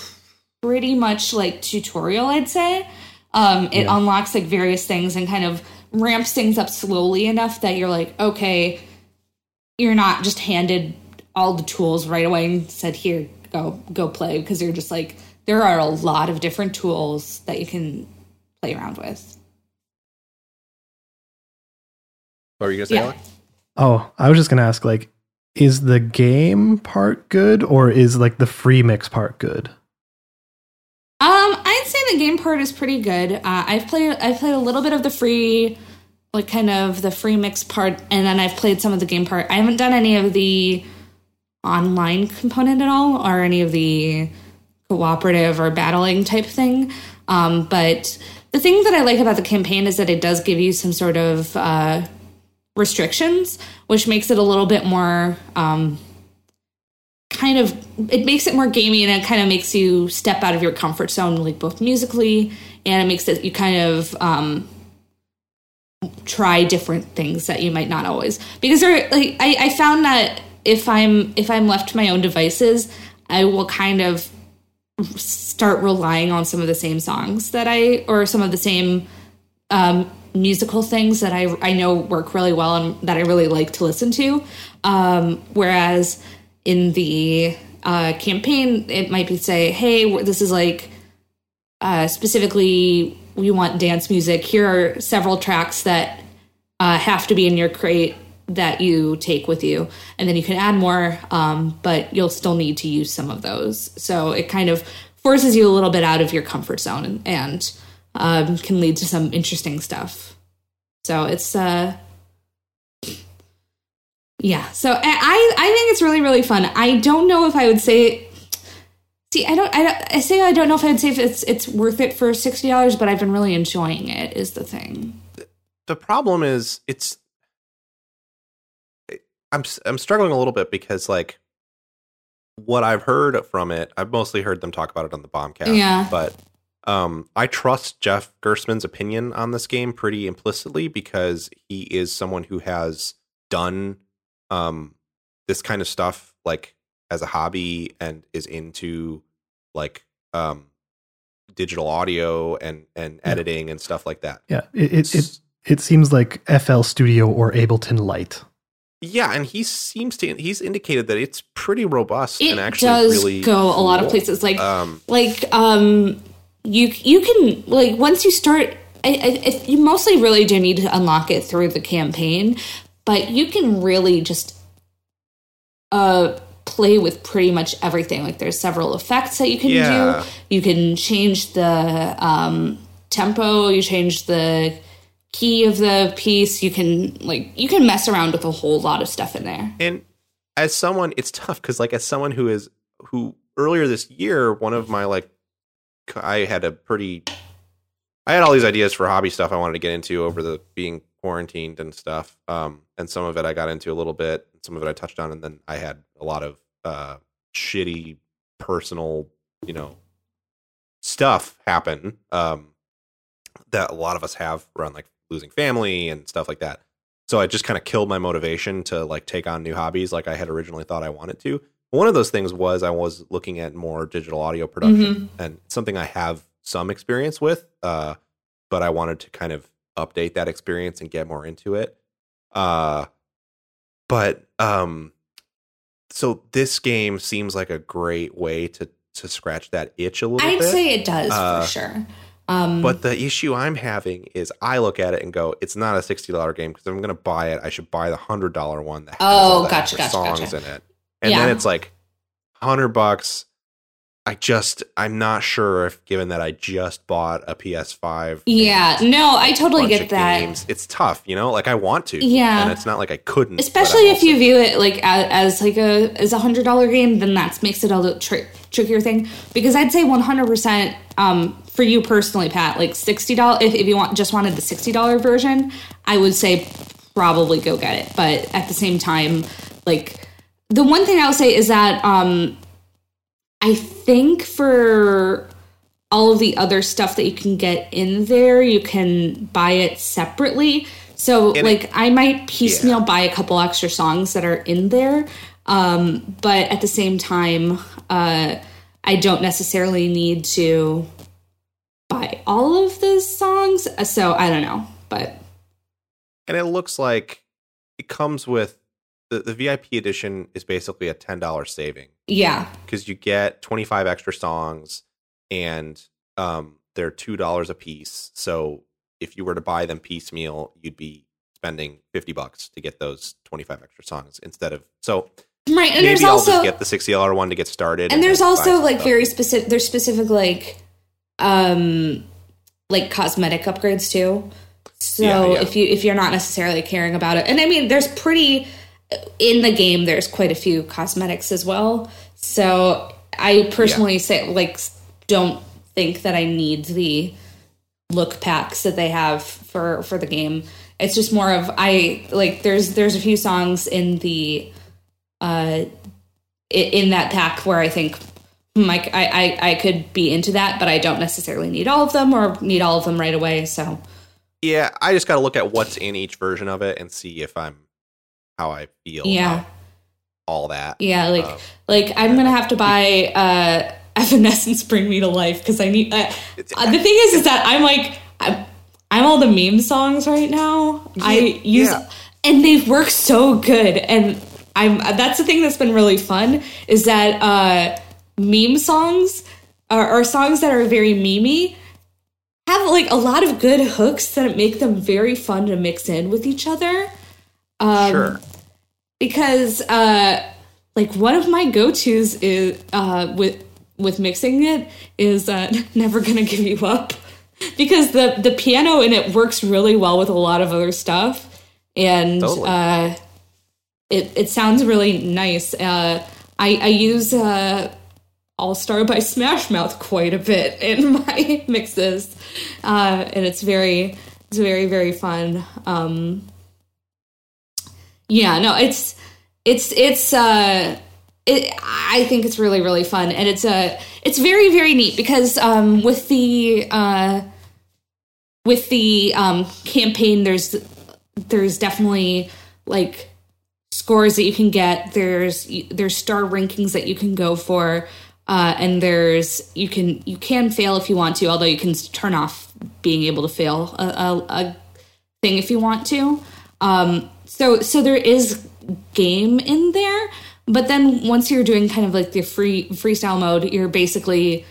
pretty much like tutorial, I'd say. It unlocks like various things and kind of ramps things up slowly enough that you're like, okay, you're not just handed all the tools right away and said, here, go play, because you're just like, there are a lot of different tools that you can play around with. What were you going to say, Alex? Oh, I was just going to ask, like, is the game part good or is like the free mix part good? I'd say the game part is pretty good. I've played a little bit of the free, like kind of the free mix part, and then I've played some of the game part. I haven't done any of the online component at all, or any of the cooperative or battling type thing. But the thing that I like about the campaign is that it does give you some sort of restrictions, which makes it a little bit more it makes it more gamey, and it kind of makes you step out of your comfort zone, like both musically, and it makes it you kind of try different things that you might not always, because I found that if I'm left to my own devices, I will kind of start relying on some of the same songs or some of the same musical things that I know work really well and that I really like to listen to. Whereas in the campaign, it might be say, hey, this is like specifically we want dance music. Here are several tracks that have to be in your crate that you take with you, and then you can add more, but you'll still need to use some of those. So it kind of forces you a little bit out of your comfort zone and can lead to some interesting stuff. So it's, So I think it's really, really fun. I don't know if I would say, I don't know if I'd say if it's worth it for $60, but I've been really enjoying it is the thing. The problem is I'm struggling a little bit because, like, what I've heard from it, I've mostly heard them talk about it on the Bombcast. Yeah. But I trust Jeff Gerstmann's opinion on this game pretty implicitly, because he is someone who has done this kind of stuff, like, as a hobby, and is into, like, digital audio and editing and stuff like that. Yeah, it seems like FL Studio or Ableton Lite. Yeah, and he's indicated that it's pretty robust and actually really go a lot of places. You can, like, once you start, you mostly really do need to unlock it through the campaign, but you can really just play with pretty much everything. Like, there's several effects that you can do. You can change the tempo, you change the key of the piece, you can mess around with a whole lot of stuff in there. And as someone, it's tough because, like, as someone who earlier this year, one of my, like, I had all these ideas for hobby stuff I wanted to get into over the being quarantined and stuff. And some of it I got into a little bit, some of it I touched on, and then I had a lot of shitty personal, stuff happen that a lot of us have around, like, losing family and stuff like that. So I just kind of killed my motivation to, like, take on new hobbies like I had originally thought I wanted to. One of those things was I was looking at more digital audio production, and something I have some experience with, but I wanted to kind of update that experience and get more into it. So this game seems like a great way to scratch that itch a little bit. I'd say it does, for sure. But the issue I'm having is I look at it and go, it's not a $60 game because I'm going to buy it. I should buy the $100 one that has all the songs in it. And then it's like $100. I'm not sure if, given that I just bought a PS5. Yeah, no, I totally get that. Games, it's tough, like, I want to. Yeah. And it's not like I couldn't. Especially if you view it like as a $100 game, then that makes it a little trickier thing. Because I'd say 100%, for you personally, Pat, like $60, if you wanted the $60 version, I would say probably go get it. But at the same time, like, the one thing I'll say is that I think for all of the other stuff that you can get in there, you can buy it separately. So, I might piecemeal buy a couple extra songs that are in there. But at the same time, I don't necessarily need to by all of the songs, so I don't know, but. And it looks like it comes with the VIP edition is basically a $10 saving. Yeah. Because you get 25 extra songs, and they're $2 a piece. So if you were to buy them piecemeal, you'd be spending $50 to get those 25 extra songs instead of so. Right, and maybe I'll just get the $60 one to get started. And there's also There's specific like cosmetic upgrades too. So if you're not necessarily caring about it, and I mean, there's pretty in the game. There's quite a few cosmetics as well. So I personally say, like, don't think that I need the look packs that they have for the game. It's just more of, I like, there's a few songs in the in that pack where I think like I could be into that, but I don't necessarily need all of them or need all of them right away. So yeah, I just got to look at what's in each version of it and see if I'm how I feel. Yeah, all that. Yeah, like I'm gonna have to buy Evanescence Bring Me to Life because I need. The thing is that I'm like I'm all the meme songs right now. Yeah, I use and they work so good, and that's the thing that's been really fun is that meme songs or songs that are very memey have like a lot of good hooks that make them very fun to mix in with each other. Sure. Because like one of my go-tos is with mixing it is Never Gonna Give You Up, because the piano in it works really well with a lot of other stuff, and totally. It sounds really nice. I use All Star by Smash Mouth quite a bit in my mixes, and it's very, very fun. I think it's really, really fun, and it's very, very neat because with the campaign, there's definitely like scores that you can get. There's star rankings that you can go for, and there's you can fail if you want to, although you can turn off being able to fail a thing if you want to. So there is game in there, but then once you're doing kind of like the freestyle mode, you're basically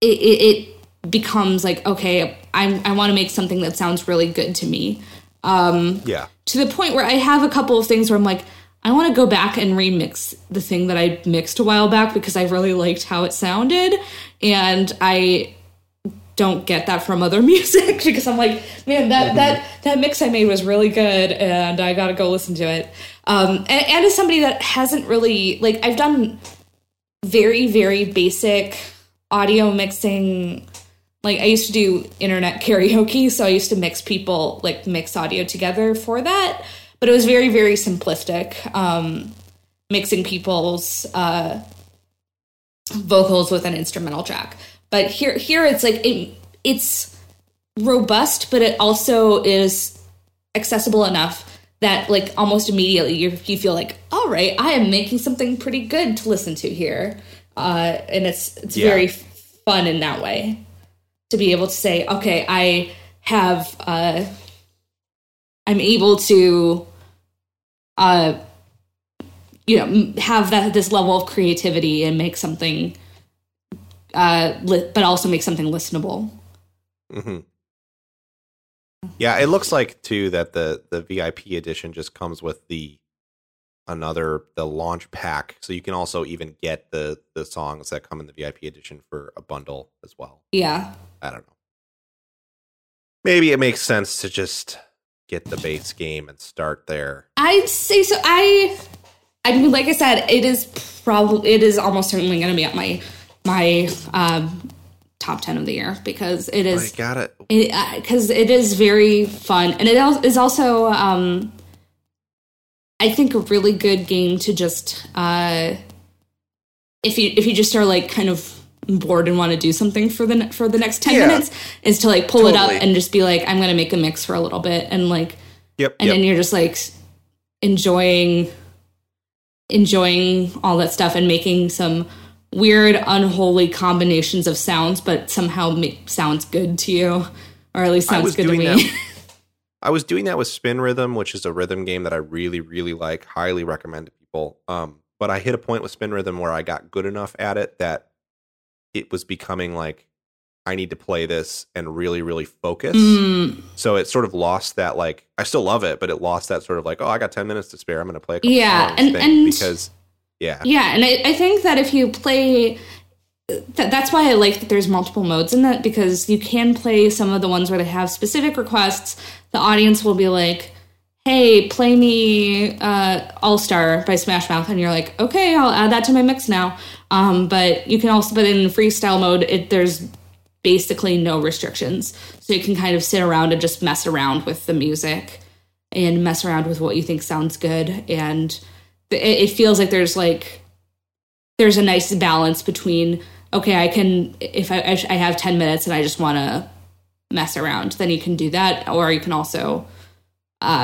it becomes like, okay, I want to make something that sounds really good to me. To the point where I have a couple of things where I'm like, I want to go back and remix the thing that I mixed a while back because I really liked how it sounded, and I don't get that from other music because I'm like, man, that mix I made was really good, and I got to go listen to it. And as somebody that hasn't really, like, I've done very, very basic audio mixing. Like, I used to do internet karaoke, so I used to mix people, like, mix audio together for that. But it was very, very simplistic, mixing people's vocals with an instrumental track. But here it's like it's robust, but it also is accessible enough that like almost immediately you feel like, all right, I am making something pretty good to listen to here, and it's very fun in that way to be able to say, okay, I have I'm able to have this level of creativity and make something. But also make something listenable. Mm-hmm. Yeah, it looks like too that the VIP edition just comes with the launch pack, so you can also even get the songs that come in the VIP edition for a bundle as well. Yeah, I don't know. Maybe it makes sense to just get the base game and start there. I'd say so. I mean, like I said, it is almost certainly going to be at my top 10 of the year because it is. I got it because it is very fun, and it is also I think a really good game to just if you just are like kind of bored and want to do something for the next 10 minutes is to like pull it up and just be like, I'm gonna make a mix for a little bit and like then you're just like enjoying all that stuff and making some weird, unholy combinations of sounds, but somehow sounds good to you, or at least sounds good to me. I was doing that with Spin Rhythm, which is a rhythm game that I really, really like, highly recommend to people. But I hit a point with Spin Rhythm where I got good enough at it that it was becoming like, I need to play this and really, really focus. Mm. So it sort of lost that, like, I still love it, but it lost that sort of like, oh, I got 10 minutes to spare. I'm going to play a couple songs because... Yeah, and I think that if you play... That's why I like that there's multiple modes in that, because you can play some of the ones where they have specific requests. The audience will be like, hey, play me All-Star by Smash Mouth, and you're like, okay, I'll add that to my mix now. But in freestyle mode, there's basically no restrictions. So you can kind of sit around and just mess around with the music and mess around with what you think sounds good. And it feels like there's a nice balance between, okay, I can, if I have 10 minutes and I just want to mess around, then you can do that. Or you can also try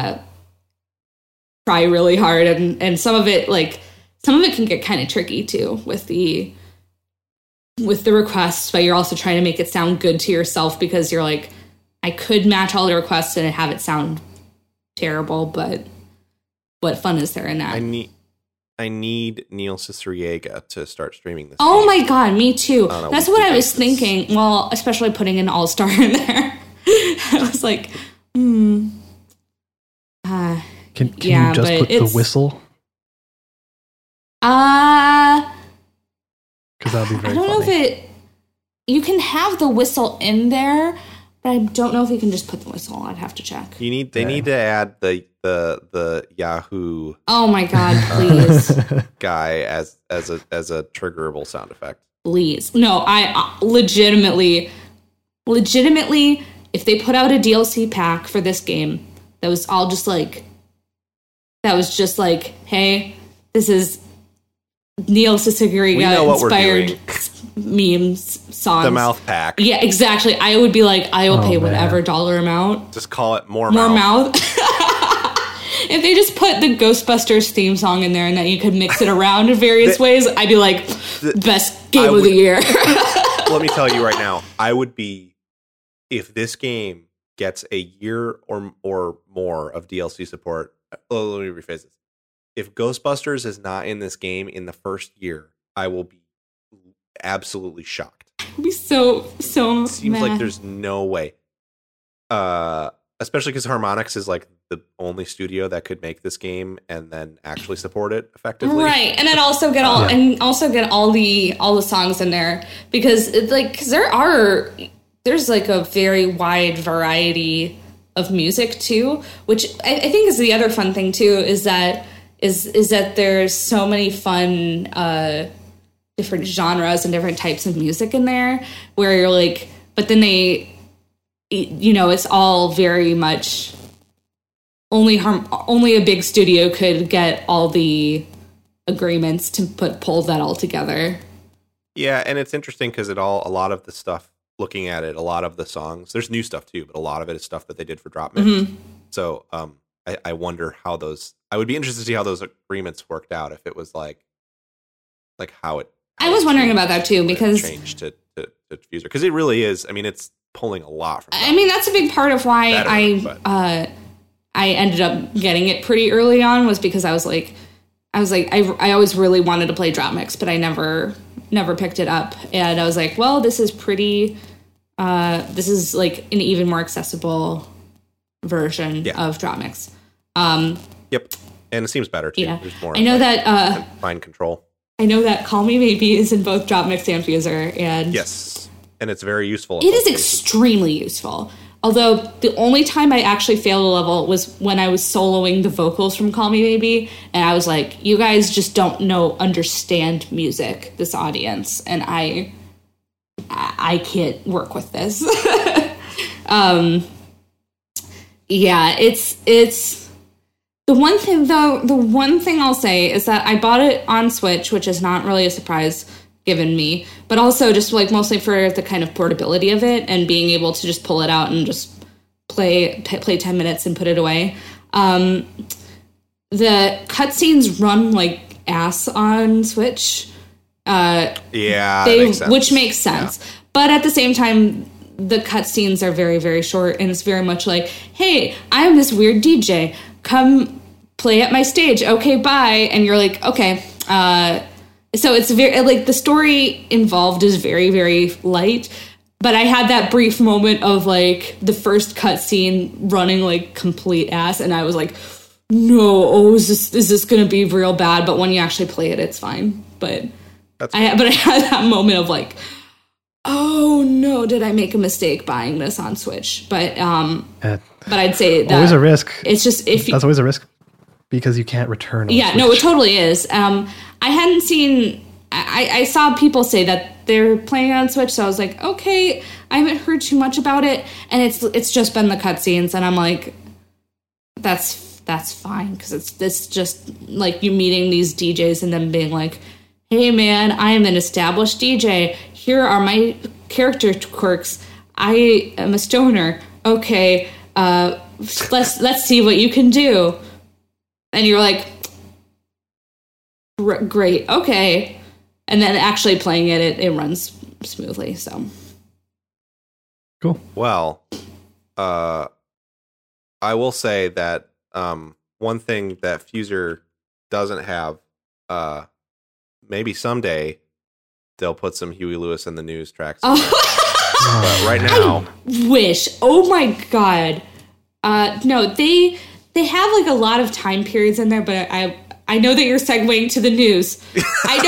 really hard. And some of it can get kind of tricky too with the requests, but you're also trying to make it sound good to yourself, because you're like, I could match all the requests and have it sound terrible, but what fun is there in that? I need Neil Ciceriega to start streaming this. Oh my god, me too. That's what I was thinking. Well, especially putting an all-star in there. I was like, Can you just put the whistle? Because that'd be very funny. I don't know if it... You can have the whistle in there, but I don't know if you can just put the whistle on. I'd have to check. They need to add the Yahoo. Oh my god! Please, guy as a triggerable sound effect. Please, no. I legitimately, if they put out a DLC pack for this game that was all just like, hey, this is Neil Ciceriega inspired memes, songs. The mouth pack. Yeah, exactly. I would be like, I will pay whatever dollar amount. Just call it More Mouth. If they just put the Ghostbusters theme song in there and that you could mix it around in various ways, I'd be like, best game of the year. Let me tell you right now, I would be, if this game gets a year or more of DLC support, let me rephrase this. If Ghostbusters is not in this game in the first year, I will be absolutely shocked. I'll be so. It seems mad. Like there's no way. Especially because Harmonix is like the only studio that could make this game and then actually support it effectively, right? And then also get all the songs in there, because it's like there's like a very wide variety of music too, which I think is the other fun thing too, is that. Is that there's so many fun different genres and different types of music in there, where you're like, but then it's all very much only a big studio could get all the agreements to pull that all together. Yeah, and it's interesting because a lot of the songs, there's new stuff too, but a lot of it is stuff that they did for DropMix. Mm-hmm. So I wonder how those. I would be interested to see how those agreements worked out. If it was like how it. How I was wondering about that too, because changed to Fuser, because it really is. I mean, it's pulling a lot from. I mean, that's a big part of why I ended up getting it pretty early on, was because I always really wanted to play DropMix, but I never picked it up, and I was like, well, this is pretty. This is like an even more accessible version of DropMix. Yep, and it seems better too. Yeah. There's more. I know that mind control. I know that "Call Me Maybe" is in both DropMix and Fuser, and yes, and it's very useful. It is extremely useful. Although the only time I actually failed a level was when I was soloing the vocals from "Call Me Maybe," and I was like, "You guys just don't understand music, this audience, and I can't work with this." Yeah, it's. The one thing I'll say is that I bought it on Switch, which is not really a surprise given me, but also just like mostly for the kind of portability of it and being able to just pull it out and just play 10 minutes and put it away. The cutscenes run like ass on Switch. Makes sense. Which makes sense. Yeah. But at the same time, the cutscenes are very, very short, and it's very much like, hey, I'm this weird DJ. Come play at my stage. Okay, bye. And you're like, okay. So it's very, like, the story involved is very, very light. But I had that brief moment of, like, the first cutscene running, like, complete ass. And I was like, no, is this going to be real bad? But when you actually play it, it's fine. But I had that moment of, like, oh, no, did I make a mistake buying this on Switch? But I'd say that always a risk. It's just that's always a risk, because you can't return. Yeah, Switch. No, it totally is. I hadn't seen. I, I saw people say that they're playing it on Switch, so I was like, okay, I haven't heard too much about it, and it's just been the cutscenes, and I'm like, that's fine, because it's just like you meeting these DJs and them being like, hey man, I am an established DJ. Here are my character quirks. I am a stoner. Okay, let's see what you can do. And you're like, great, okay. And then actually playing it, it runs smoothly. So cool. Well, I will say that one thing that Fuser doesn't have, maybe someday they'll put some Huey Lewis in the News tracks. But right now, I wish. Oh my god. No, they have like a lot of time periods in there, but I know that you're segueing to the news. I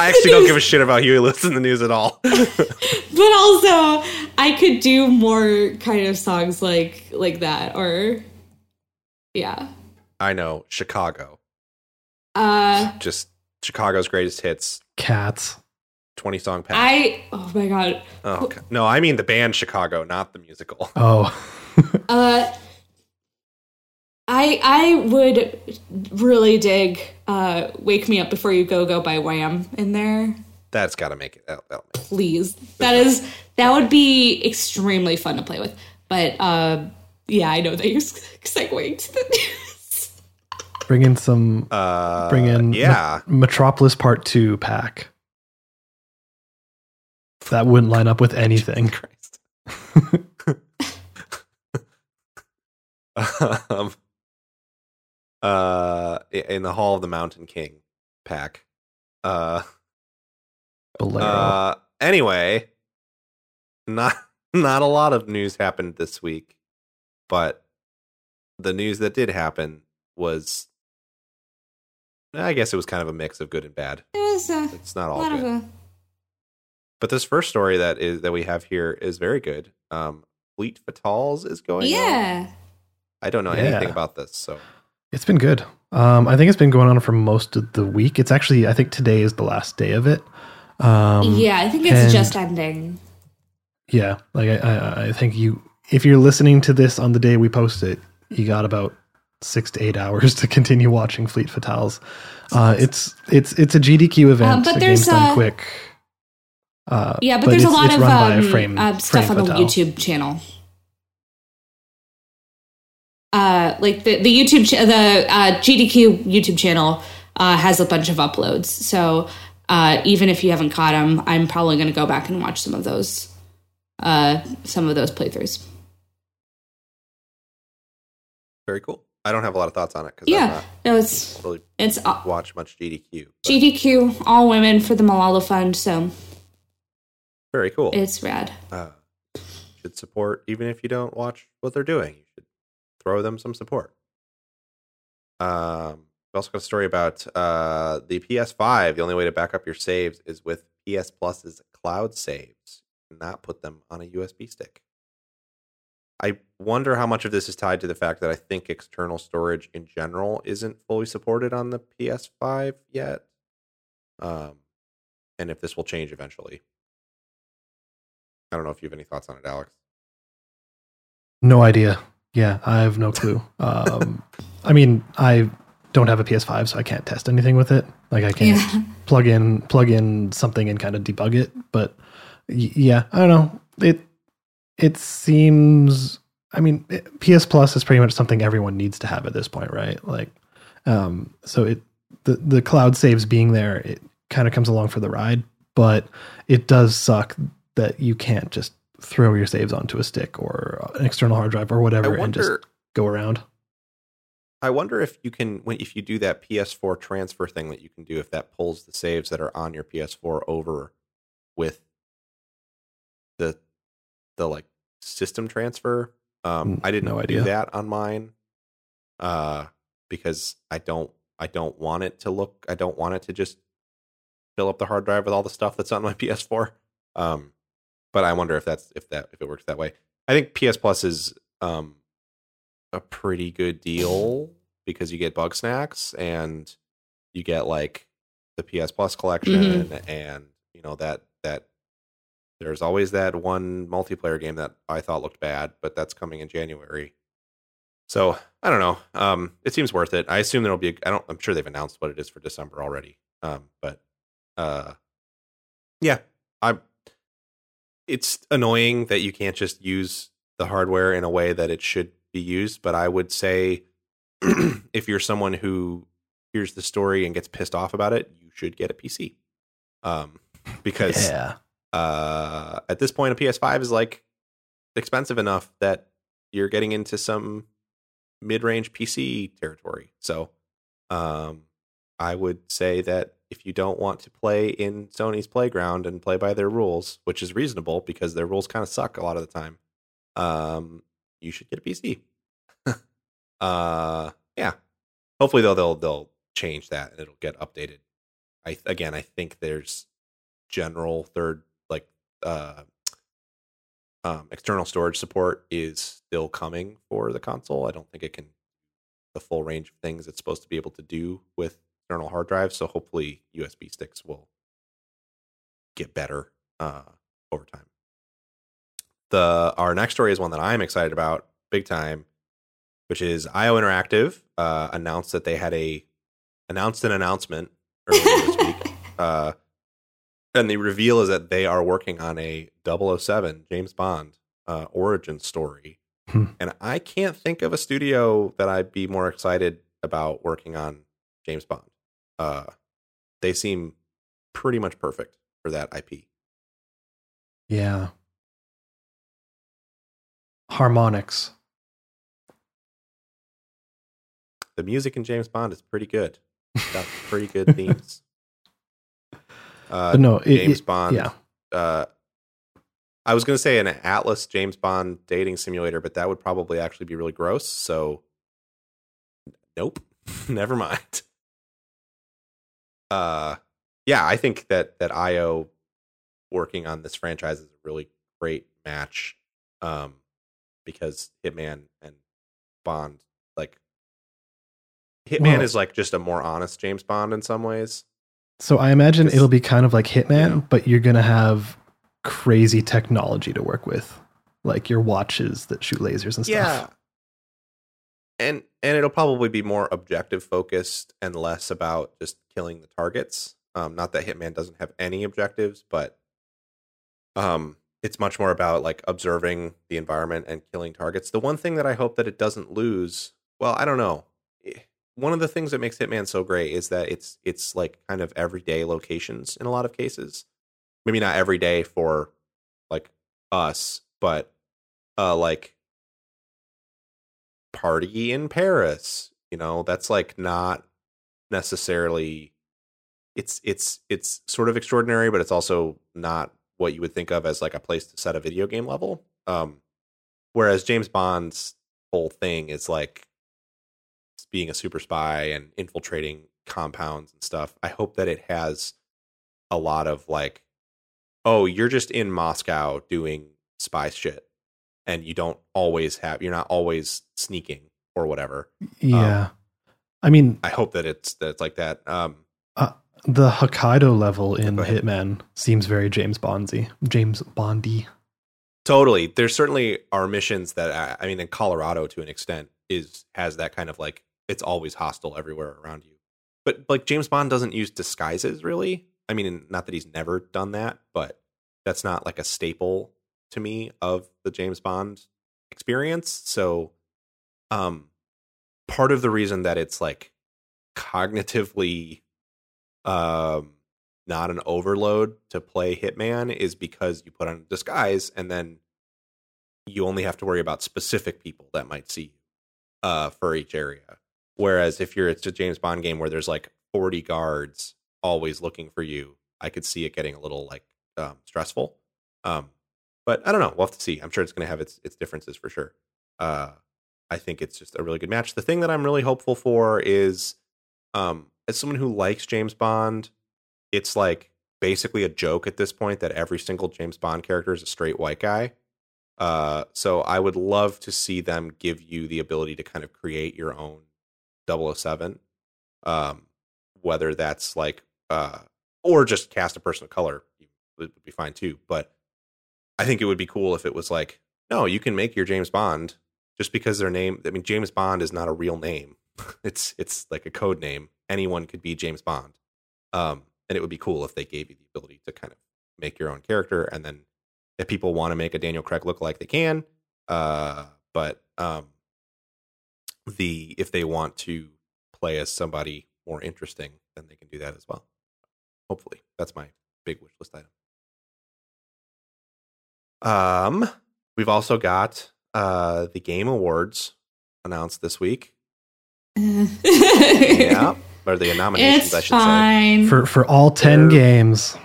actually don't give a shit about Huey Lewis in the News at all. But also, I could do more kind of songs like that, or yeah. I know, Chicago. Just Chicago's greatest hits. Cats. 20-song pack. Oh my god. Oh god. No, I mean the band Chicago, not the musical. Oh. I would really dig Wake Me Up Before You Go Go by Wham in there. That's got to make it. That'll please. That would be extremely fun to play with. But yeah, I know that you're segueing to the news. Bring in some Metropolis Part 2 pack. That wouldn't line up with anything. Christ. In the Hall of the Mountain King pack. Anyway, not a lot of news happened this week, but the news that did happen was, I guess it was kind of a mix of good and bad. It's not all good. But this first story that we have here is very good. Fleet Fatales is going on. I don't know anything about this, so. It's been good. I think it's been going on for most of the week. It's actually, I think today is the last day of it. I think it's just ending. Yeah, like I think if you're listening to this on the day we post it, you got about 6 to 8 hours to continue watching Fleet Fatales. It's a GDQ event. But there's quick. But there's a lot of stuff on the YouTube channel. Like the YouTube, GDQ YouTube channel has a bunch of uploads. So even if you haven't caught them, I'm probably going to go back and watch some of those playthroughs. Very cool. I don't have a lot of thoughts on it because I don't really watch much GDQ. GDQ, all women for the Malala Fund. So very cool. It's rad. Should support even if you don't watch what they're doing. You should throw them some support. We also got a story about the PS5. The only way to back up your saves is with PS Plus's cloud saves. Not put them on a USB stick. I wonder how much of this is tied to the fact that I think external storage in general isn't fully supported on the PS5 yet. And if this will change eventually. I don't know if you have any thoughts on it, Alex. No idea. Yeah, I have no clue. I mean, I don't have a PS5, so I can't test anything with it. Like, I can't plug in something and kind of debug it. But yeah, I don't know. It seems. I mean, PS Plus is pretty much something everyone needs to have at this point, right? Like, so the cloud saves being there, it kind of comes along for the ride. But it does suck that you can't just throw your saves onto a stick or an external hard drive or whatever and just go around. I wonder if you can, if you do that PS4 transfer thing that you can do, if that pulls the saves that are on your PS4 over with the like system transfer. I didn't do that on mine because I don't want it to just fill up the hard drive with all the stuff that's on my PS4. But I wonder if it works that way. I think PS Plus is a pretty good deal because you get Bugsnax and you get like the PS Plus collection, mm-hmm. and you know that there's always that one multiplayer game that I thought looked bad, but that's coming in January. So I don't know. It seems worth it. I assume there'll be. I'm sure they've announced what it is for December already. Yeah, it's annoying that you can't just use the hardware in a way that it should be used. But I would say if you're someone who hears the story and gets pissed off about it, you should get a PC. Because at this point, a PS5 is like expensive enough that you're getting into some mid-range PC territory. So I would say that if you don't want to play in Sony's playground and play by their rules, which is reasonable because their rules kind of suck a lot of the time, you should get a PC. Yeah. Hopefully though they'll change that and it'll get updated. I think there's general external storage support is still coming for the console. I don't think it can the full range of things it's supposed to be able to do with external hard drives. So hopefully USB sticks will get better over time. Our next story is one that I'm excited about big time, which is IO Interactive announced that they had announced an announcement earlier this week. And the reveal is that they are working on a 007 James Bond origin story. And I can't think of a studio that I'd be more excited about working on James Bond. They seem pretty much perfect for that IP. Yeah. Harmonix. The music in James Bond is pretty good. It's got pretty good themes. James Bond. Yeah. I was going to say an Atlas James Bond dating simulator, but that would probably actually be really gross. So, nope, never mind. Yeah, I think that IO working on this franchise is a really great match, because Hitman and Bond, like Hitman is like just a more honest James Bond in some ways. So I imagine it'll be kind of like Hitman, but you're going to have crazy technology to work with, like your watches that shoot lasers and stuff. Yeah. And it'll probably be more objective focused and less about just killing the targets. Not that Hitman doesn't have any objectives, but it's much more about like observing the environment and killing targets. The one thing that I hope that it doesn't lose, well, I don't know. One of the things that makes Hitman so great is that it's like kind of everyday locations in a lot of cases. Maybe not every day for like us, but like party in Paris, you know, that's like not necessarily it's sort of extraordinary, but it's also not what you would think of as like a place to set a video game level. Whereas James Bond's whole thing is like being a super spy and infiltrating compounds and stuff. I hope that it has a lot of like, oh, you're just in Moscow doing spy shit and you don't always have, you're not always sneaking or whatever. Yeah. I mean, I hope that it's like that. The Hokkaido level in Hitman seems very James Bondy. Totally. There certainly are missions that, I mean, in Colorado to an extent has that kind of like, it's always hostile everywhere around you. But like James Bond doesn't use disguises really. I mean, not that he's never done that, but that's not like a staple to me of the James Bond experience. So part of the reason that it's like cognitively not an overload to play Hitman is because you put on a disguise and then you only have to worry about specific people that might see you for each area. Whereas if it's a James Bond game where there's like 40 guards always looking for you, I could see it getting a little like stressful. But I don't know. We'll have to see. I'm sure it's going to have its differences for sure. I think it's just a really good match. The thing that I'm really hopeful for is as someone who likes James Bond, it's like basically a joke at this point that every single James Bond character is a straight white guy. So I would love to see them give you the ability to kind of create your own 007, whether that's like or just cast a person of color. It would be fine too. But I think it would be cool if it was like, no, you can make your James Bond just because their name. I mean, James Bond is not a real name. It's like a code name. Anyone could be James Bond. And it would be cool if they gave you the ability to kind of make your own character. And then if people want to make a Daniel Craig look like, they can. But if they want to play as somebody more interesting, then they can do that as well. Hopefully. That's my big wish list item. We've also got the Game Awards announced this week. Yeah. Or the nominations, it's I should fine. Say. For all 10 games.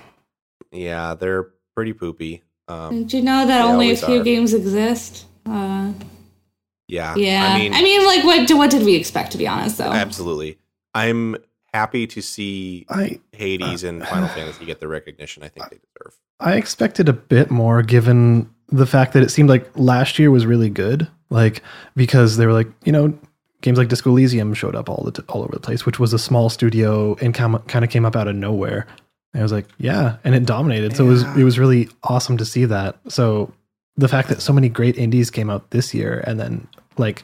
Yeah, they're pretty poopy. Did you know that only a few games exist? Yeah. I mean, like, what did we expect, to be honest, though? Absolutely. I'm happy to see Hades and Final Fantasy get the recognition I think they deserve. I expected a bit more, given the fact that it seemed like last year was really good. Like, because they were like, you know, games like Disco Elysium showed up all over the place, which was a small studio and kind of came up out of nowhere. And I was like, yeah, and it dominated. Yeah. So it was really awesome to see that. So the fact that so many great indies came out this year, and then like,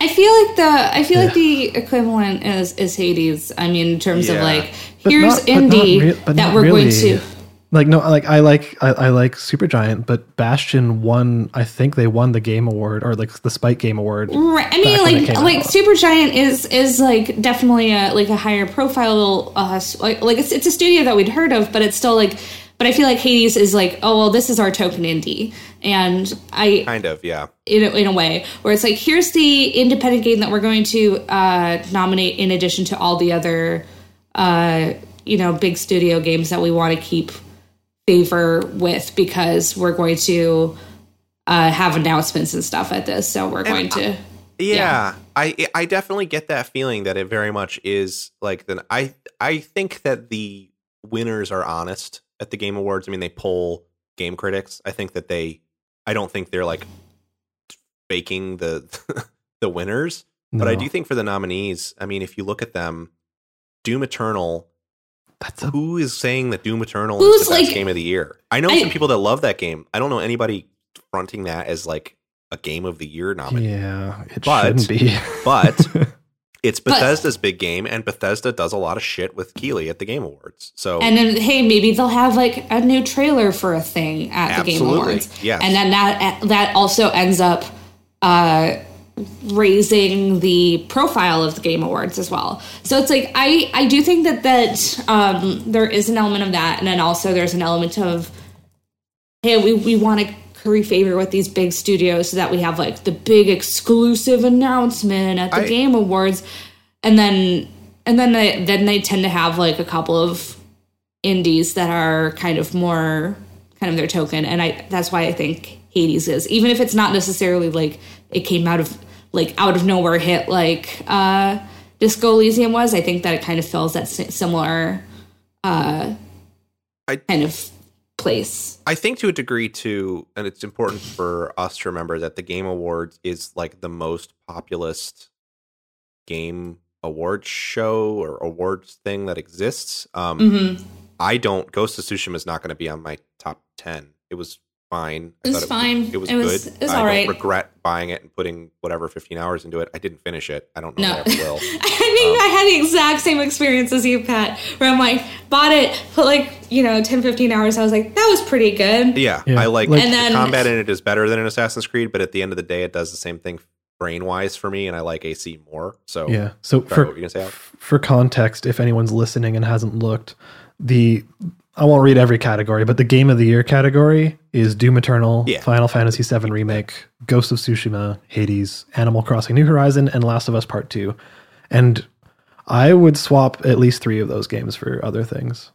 I feel like the equivalent is Hades. I mean, in terms of like, but here's indie that we're really going to like. No, like I like Supergiant, but Bastion won. I think they won the Game Award, or like the Spike Game Award. Right. I mean, like Supergiant is like definitely a higher profile. It's a studio that we'd heard of, but it's still like. But I feel like Hades is like, oh, well, this is our token indie. And I... Kind of, yeah. In a way. Where it's like, here's the independent game that we're going to nominate in addition to all the other, big studio games that we want to keep favor with, because we're going to have announcements and stuff at this. So Yeah. I definitely get that feeling that it very much is like... I think that the winners are honest. At the Game Awards, I mean, they poll game critics. I think that I don't think they're like faking the winners, no. But I do think for the nominees, I mean, if you look at them, Doom Eternal. Who is saying that Doom Eternal is the best game of the year? I know some people that love that game. I don't know anybody fronting that as like a Game of the Year nominee. Yeah, it shouldn't be. But. It's Bethesda's big game, and Bethesda does a lot of shit with Keighley at the Game Awards. So, and then, hey, maybe they'll have like a new trailer for a thing at the Game Awards. Yes. And then that also ends up raising the profile of the Game Awards as well. So it's like, I do think that there is an element of that, and then also there's an element of, hey, we want to curry favor with these big studios so that we have like the big exclusive announcement at the Game Awards, and then they tend to have like a couple of indies that are kind of more kind of their token, and that's why I think Hades is, even if it's not necessarily like it came out of nowhere hit like Disco Elysium was. I think that it kind of fills that similar kind of place. I think to a degree too, and it's important for us to remember that the Game Awards is like the most populist game awards show or awards thing that exists. Mm-hmm. Ghost of Tsushima is not going to be on my top 10. It was fine. It was good. It was all right. I don't regret buying it and putting whatever 15 hours into it. I didn't finish it. I don't know if I will. I mean, I had the exact same experience as you, Pat, where I'm like, bought it, put like, 10, 15 hours. I was like, that was pretty good. Yeah. I like and then, the combat in it is better than in Assassin's Creed, but at the end of the day, it does the same thing brain-wise for me, and I like AC more. So, yeah. So for context, if anyone's listening and hasn't looked, I won't read every category, but the Game of the Year category is Doom Eternal, Final Fantasy VII Remake, Ghost of Tsushima, Hades, Animal Crossing New Horizon, and Last of Us Part 2. And I would swap at least 3 of those games for other things.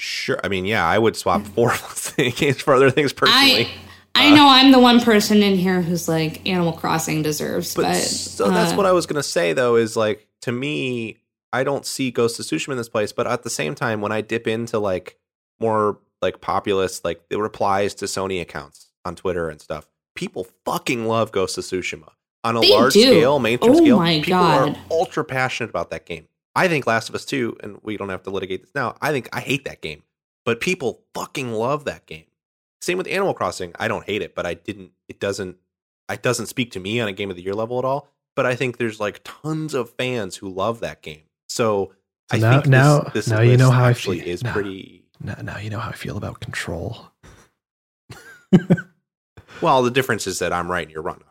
Sure. I mean, yeah, I would swap 4 of those games for other things personally. I know I'm the one person in here who's like, Animal Crossing deserves. But so that's what I was going to say, though, is like, to me... I don't see Ghost of Tsushima in this place, but at the same time, when I dip into like more like populist, like the replies to Sony accounts on Twitter and stuff, people fucking love Ghost of Tsushima on a large scale, mainstream scale. People are ultra passionate about that game. I think Last of Us 2, and we don't have to litigate this now, I hate that game. But people fucking love that game. Same with Animal Crossing. I don't hate it, but it doesn't speak to me on a Game of the Year level at all. But I think there's like tons of fans who love that game. So I think this list, you know how actually I feel. Is now, pretty... Now you know how I feel about Control. Well, the difference is that I'm right and you're wrong.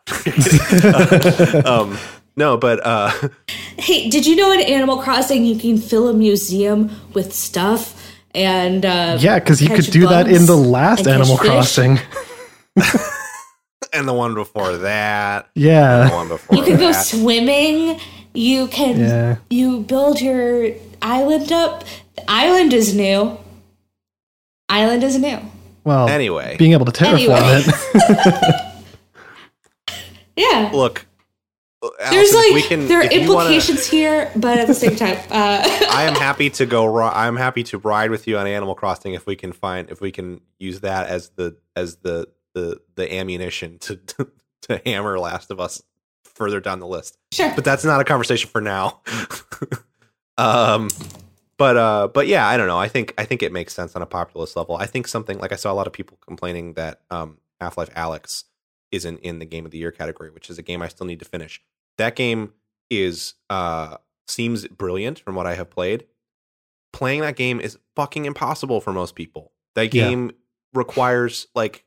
No, but... Hey, did you know in Animal Crossing you can fill a museum with stuff? And yeah, because you could do that in the last Animal Crossing. And the one before that. Yeah. The one before you can go swimming. You can you build your island up. The island is new. Well, anyway. Being able to terraform it. Yeah. Look. There's Allison, like there are implications here, but at the same time, I am happy to go. I'm happy to ride with you on Animal Crossing if we can use that as the ammunition to hammer Last of Us further down the list. Sure, but that's not a conversation for now. But yeah, I don't know. I think it makes sense on a populist level. I think something like I saw a lot of people complaining that Half-Life Alyx isn't in the Game of the Year category, which is a game I still need to finish. That game is seems brilliant from what I have played. Playing that game is fucking impossible for most people. That game requires like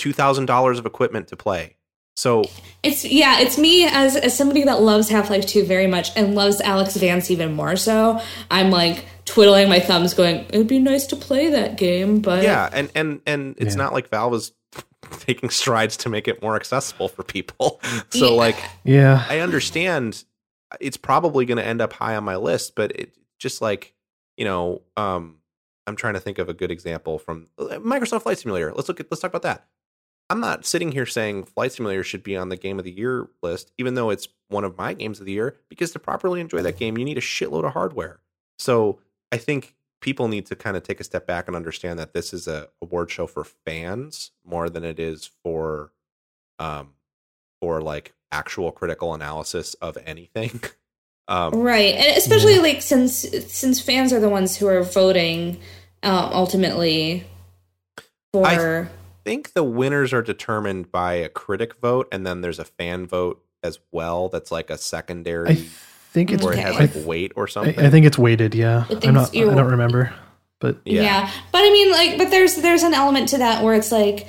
$2,000 of equipment to play. So it's me as somebody that loves Half-Life 2 very much and loves Alex Vance even more so. I'm like twiddling my thumbs, going, "It'd be nice to play that game," but and it's not like Valve is taking strides to make it more accessible for people. So I understand it's probably going to end up high on my list, but it just like, you know, I'm trying to think of a good example from Microsoft Flight Simulator. Let's talk about that. I'm not sitting here saying Flight Simulator should be on the Game of the Year list, even though it's one of my games of the year, because to properly enjoy that game, you need a shitload of hardware. So I think people need to kind of take a step back and understand that this is a award show for fans more than it is for like actual critical analysis of anything. Right. And especially like since fans are the ones who are voting ultimately for. I think the winners are determined by a critic vote. And then there's a fan vote as well. That's like a secondary. I think it's where it has like weight or something. I think it's weighted, yeah. I don't remember, but yeah. But I mean, like, but there's an element to that where it's like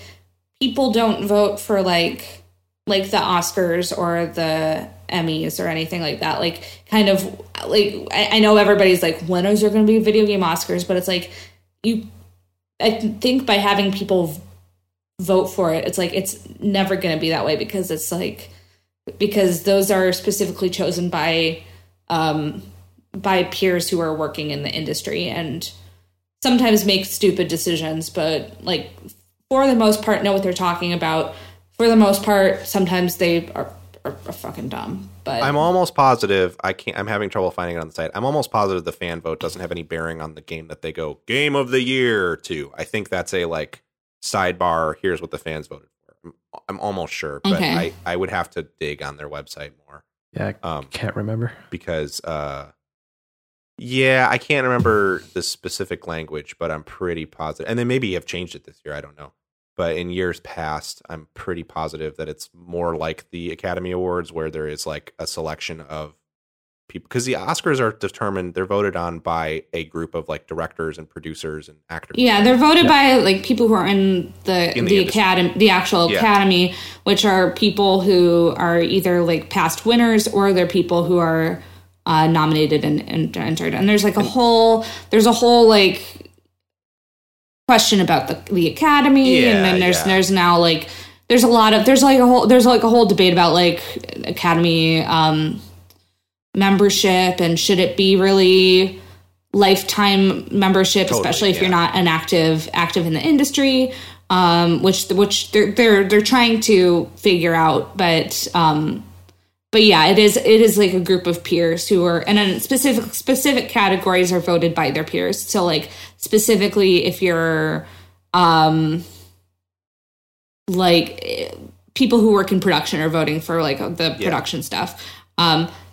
people don't vote for like the Oscars or the Emmys or anything like that. Like, kind of like I know everybody's like, when is there going to be video game Oscars? But it's like I think by having people vote for it, it's like it's never going to be that way because it's like because those are specifically chosen by peers who are working in the industry and sometimes make stupid decisions, but like for the most part know what they're talking about. For the most part, sometimes they are fucking dumb. But I'm almost positive I'm having trouble finding it on the site. I'm almost positive the fan vote doesn't have any bearing on the game that they go Game of the Year to. I think that's a like sidebar, here's what the fans voted. I'm almost sure, but okay. I would have to dig on their website more. Yeah, I can't remember. Because, I can't remember the specific language, but I'm pretty positive. And they maybe have changed it this year, I don't know. But in years past, I'm pretty positive that it's more like the Academy Awards where there is like a selection of people. Because the Oscars are determined, they're voted on by a group of like directors and producers and actors. Yeah, they're voted by like people who are in the academy, the actual academy, which are people who are either like past winners or they're people who are nominated and entered. And there's like a whole like question about the academy, and then there's now like there's a whole debate about like academy. Membership and should it be really lifetime membership, totally, especially if you're not an active in the industry, which they're trying to figure out, but yeah, it is like a group of peers who are, and then specific categories are voted by their peers. So like specifically if you're like people who work in production are voting for like the production stuff.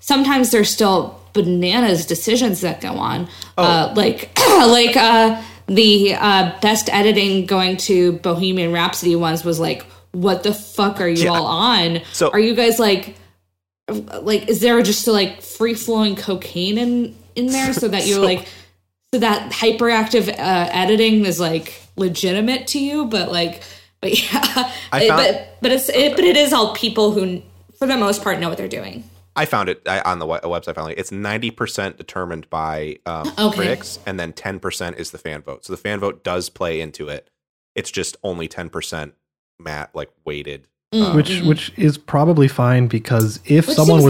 Sometimes there's still bananas decisions that go on, like the best editing going to Bohemian Rhapsody ones was like, what the fuck are you all on? So are you guys like, is there just like free flowing cocaine in there so that you're so that hyperactive editing is like legitimate to you? But it is all people who, for the most part, know what they're doing. I found it on the website. Finally, it's 90% determined by critics, and then 10% is the fan vote. So the fan vote does play into it. It's just only 10% weighted, which is probably fine because if someone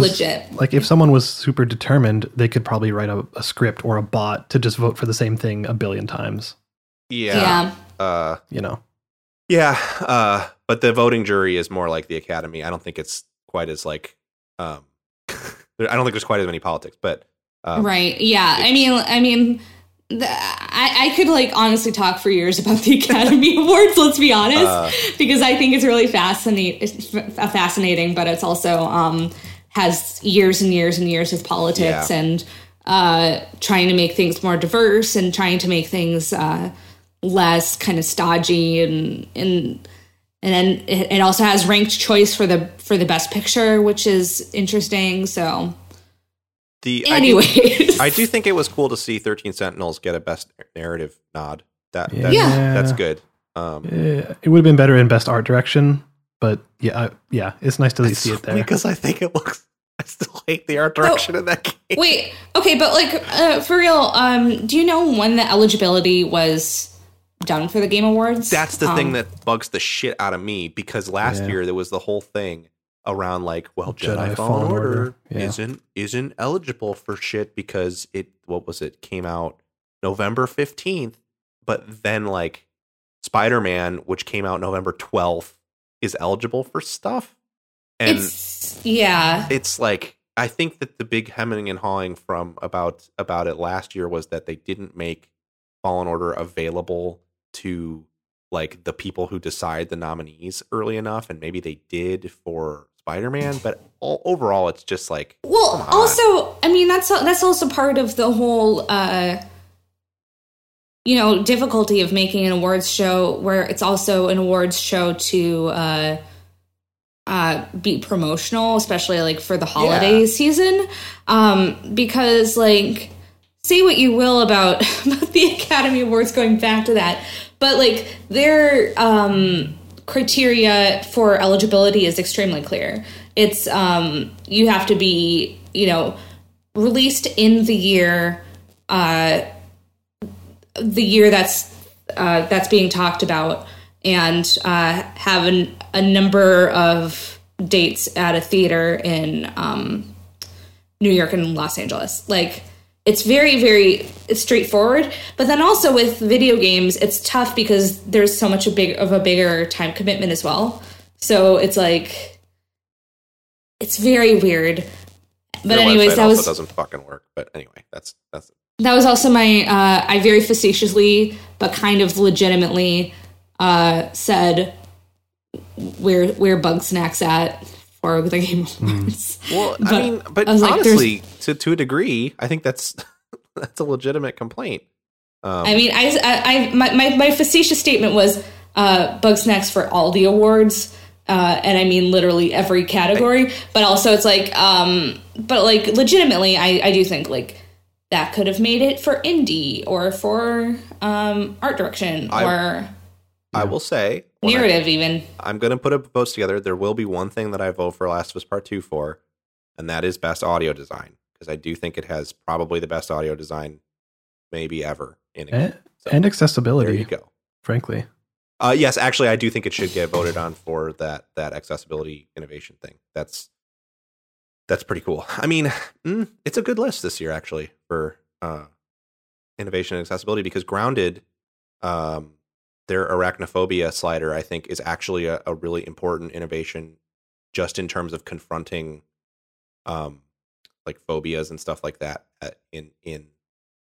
was super determined, they could probably write a script or a bot to just vote for the same thing a billion times. Yeah. But the voting jury is more like the Academy. I don't think it's quite as I don't think there's quite as many politics, but right. Yeah. I could honestly talk for years about the Academy Awards. Let's be honest, because I think it's really fascinating, but it's also has years and years and years of politics and trying to make things more diverse and trying to make things less kind of stodgy and then it also has ranked choice for the best picture, which is interesting. So, I do think it was cool to see 13 Sentinels get a best narrative nod. That's good. It would have been better in best art direction, but it's nice to see it there because I think it looks. I still hate the art direction in that game. Wait, okay, but for real, do you know when the eligibility was done for the Game Awards? That's the thing that bugs the shit out of me, because last year there was the whole thing around Jedi Fallen Order isn't eligible for shit because it came out November 15th, but then Spider-Man, which came out November 12th, is eligible for stuff. And I think that the big hemming and hawing from about it last year was that they didn't make Fallen Order available to the people who decide the nominees early enough, and maybe they did for Spider-Man, but overall it's just also that's also part of the whole difficulty of making an awards show where it's also an awards show to be promotional, especially for the holiday season, because say what you will about the Academy Awards, going back to that, but their criteria for eligibility is extremely clear. It's you have to be released in the year that's being talked about, and have a number of dates at a theater in New York and Los Angeles. It's very, very straightforward. But then also with video games, it's tough because there's so much a bigger time commitment as well. So it's it's very weird. But anyways, that doesn't fucking work. But anyway, that's it. That was also my I very facetiously but kind of legitimately said where Bugsnax at for the Game Awards. Well, honestly, to a degree, I think that's a legitimate complaint. My facetious statement was Bugsnax for all the awards, and I mean literally every category. But also, it's legitimately, I do think that could have made it for indie or for art direction or. I will say narrative. I'm going to put a post together. There will be one thing that I vote for Last of Us Part 2 for, and that is best audio design, because I do think it has probably the best audio design maybe ever in a game. So, and accessibility. There you go. Frankly, yes, actually, I do think it should get voted on for that accessibility innovation thing. That's pretty cool. It's a good list this year actually for innovation and accessibility, because Grounded. Their arachnophobia slider, I think, is actually a really important innovation just in terms of confronting phobias and stuff like that in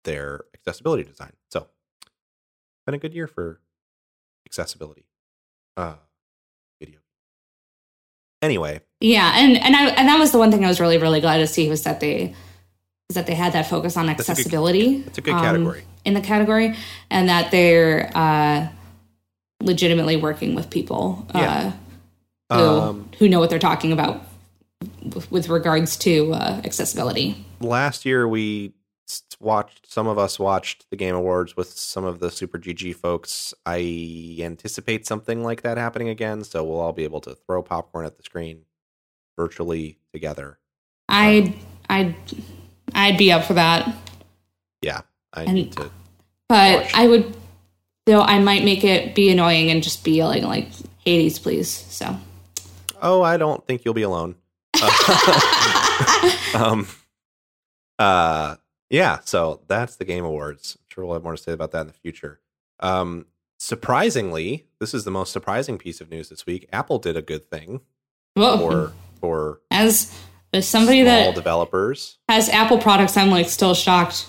their accessibility design. So it's been a good year for accessibility video. Anyway, Yeah, and that was the one thing I was really glad to see was that they had that focus on accessibility. It's a good category in the category, and that they're legitimately working with people who know what they're talking about with regards to accessibility. Last year, some of us watched the Game Awards with some of the Super GG folks. I anticipate something like that happening again, so we'll all be able to throw popcorn at the screen virtually together. I'd be up for that. Yeah, I would, though. I might make it be annoying and just be yelling like Hades, please. So. Oh, I don't think you'll be alone. Yeah, so that's the Game Awards. I'm sure we'll have more to say about that in the future. Surprisingly, this is the most surprising piece of news this week. Apple did a good thing for as somebody that developers has Apple products. I'm like still shocked.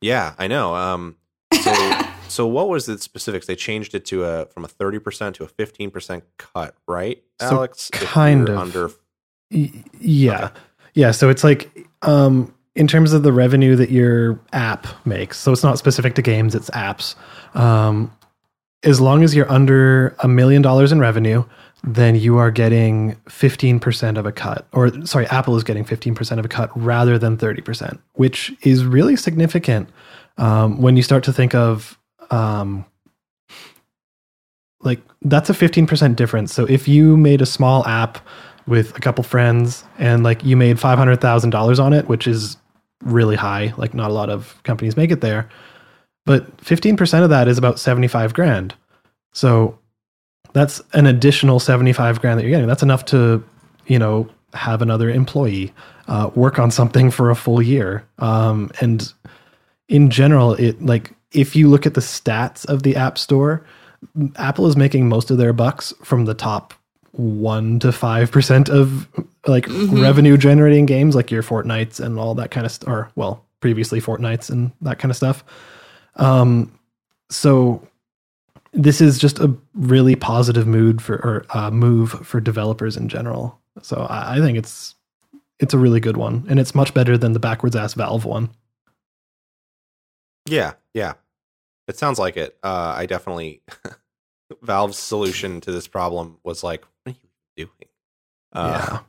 Yeah, I know. So what was the specifics? They changed it to from a 30% to a 15% cut, right, Alex? So kind of under. Yeah, okay. Yeah. So it's like. In terms of the revenue that your app makes, so it's not specific to games, it's apps. As long as you're under $1 million in revenue, then you are getting 15% of a cut. Or sorry, Apple is getting 15% of a cut rather than 30%, which is really significant when you start to think of like that's a 15% difference. So if you made a small app with a couple friends and like you made $500,000 on it, which is really high. Like not a lot of companies make it there, but 15% of that is about $75,000. So that's an additional $75,000 that you're getting. That's enough to, you know, have another employee work on something for a full year. And in general, it like, if you look at the stats of the App Store, Apple is making most of their bucks from the top 1 to 5% of like revenue generating games, like your Fortnites and all that kind of stuff, or well, previously Fortnites and that kind of stuff. So this is just a really positive move for developers in general. So I think it's a really good one, and it's much better than the backwards ass Valve one. Yeah. Yeah. It sounds like it. I definitely Valve's solution to this problem was like, what are you doing?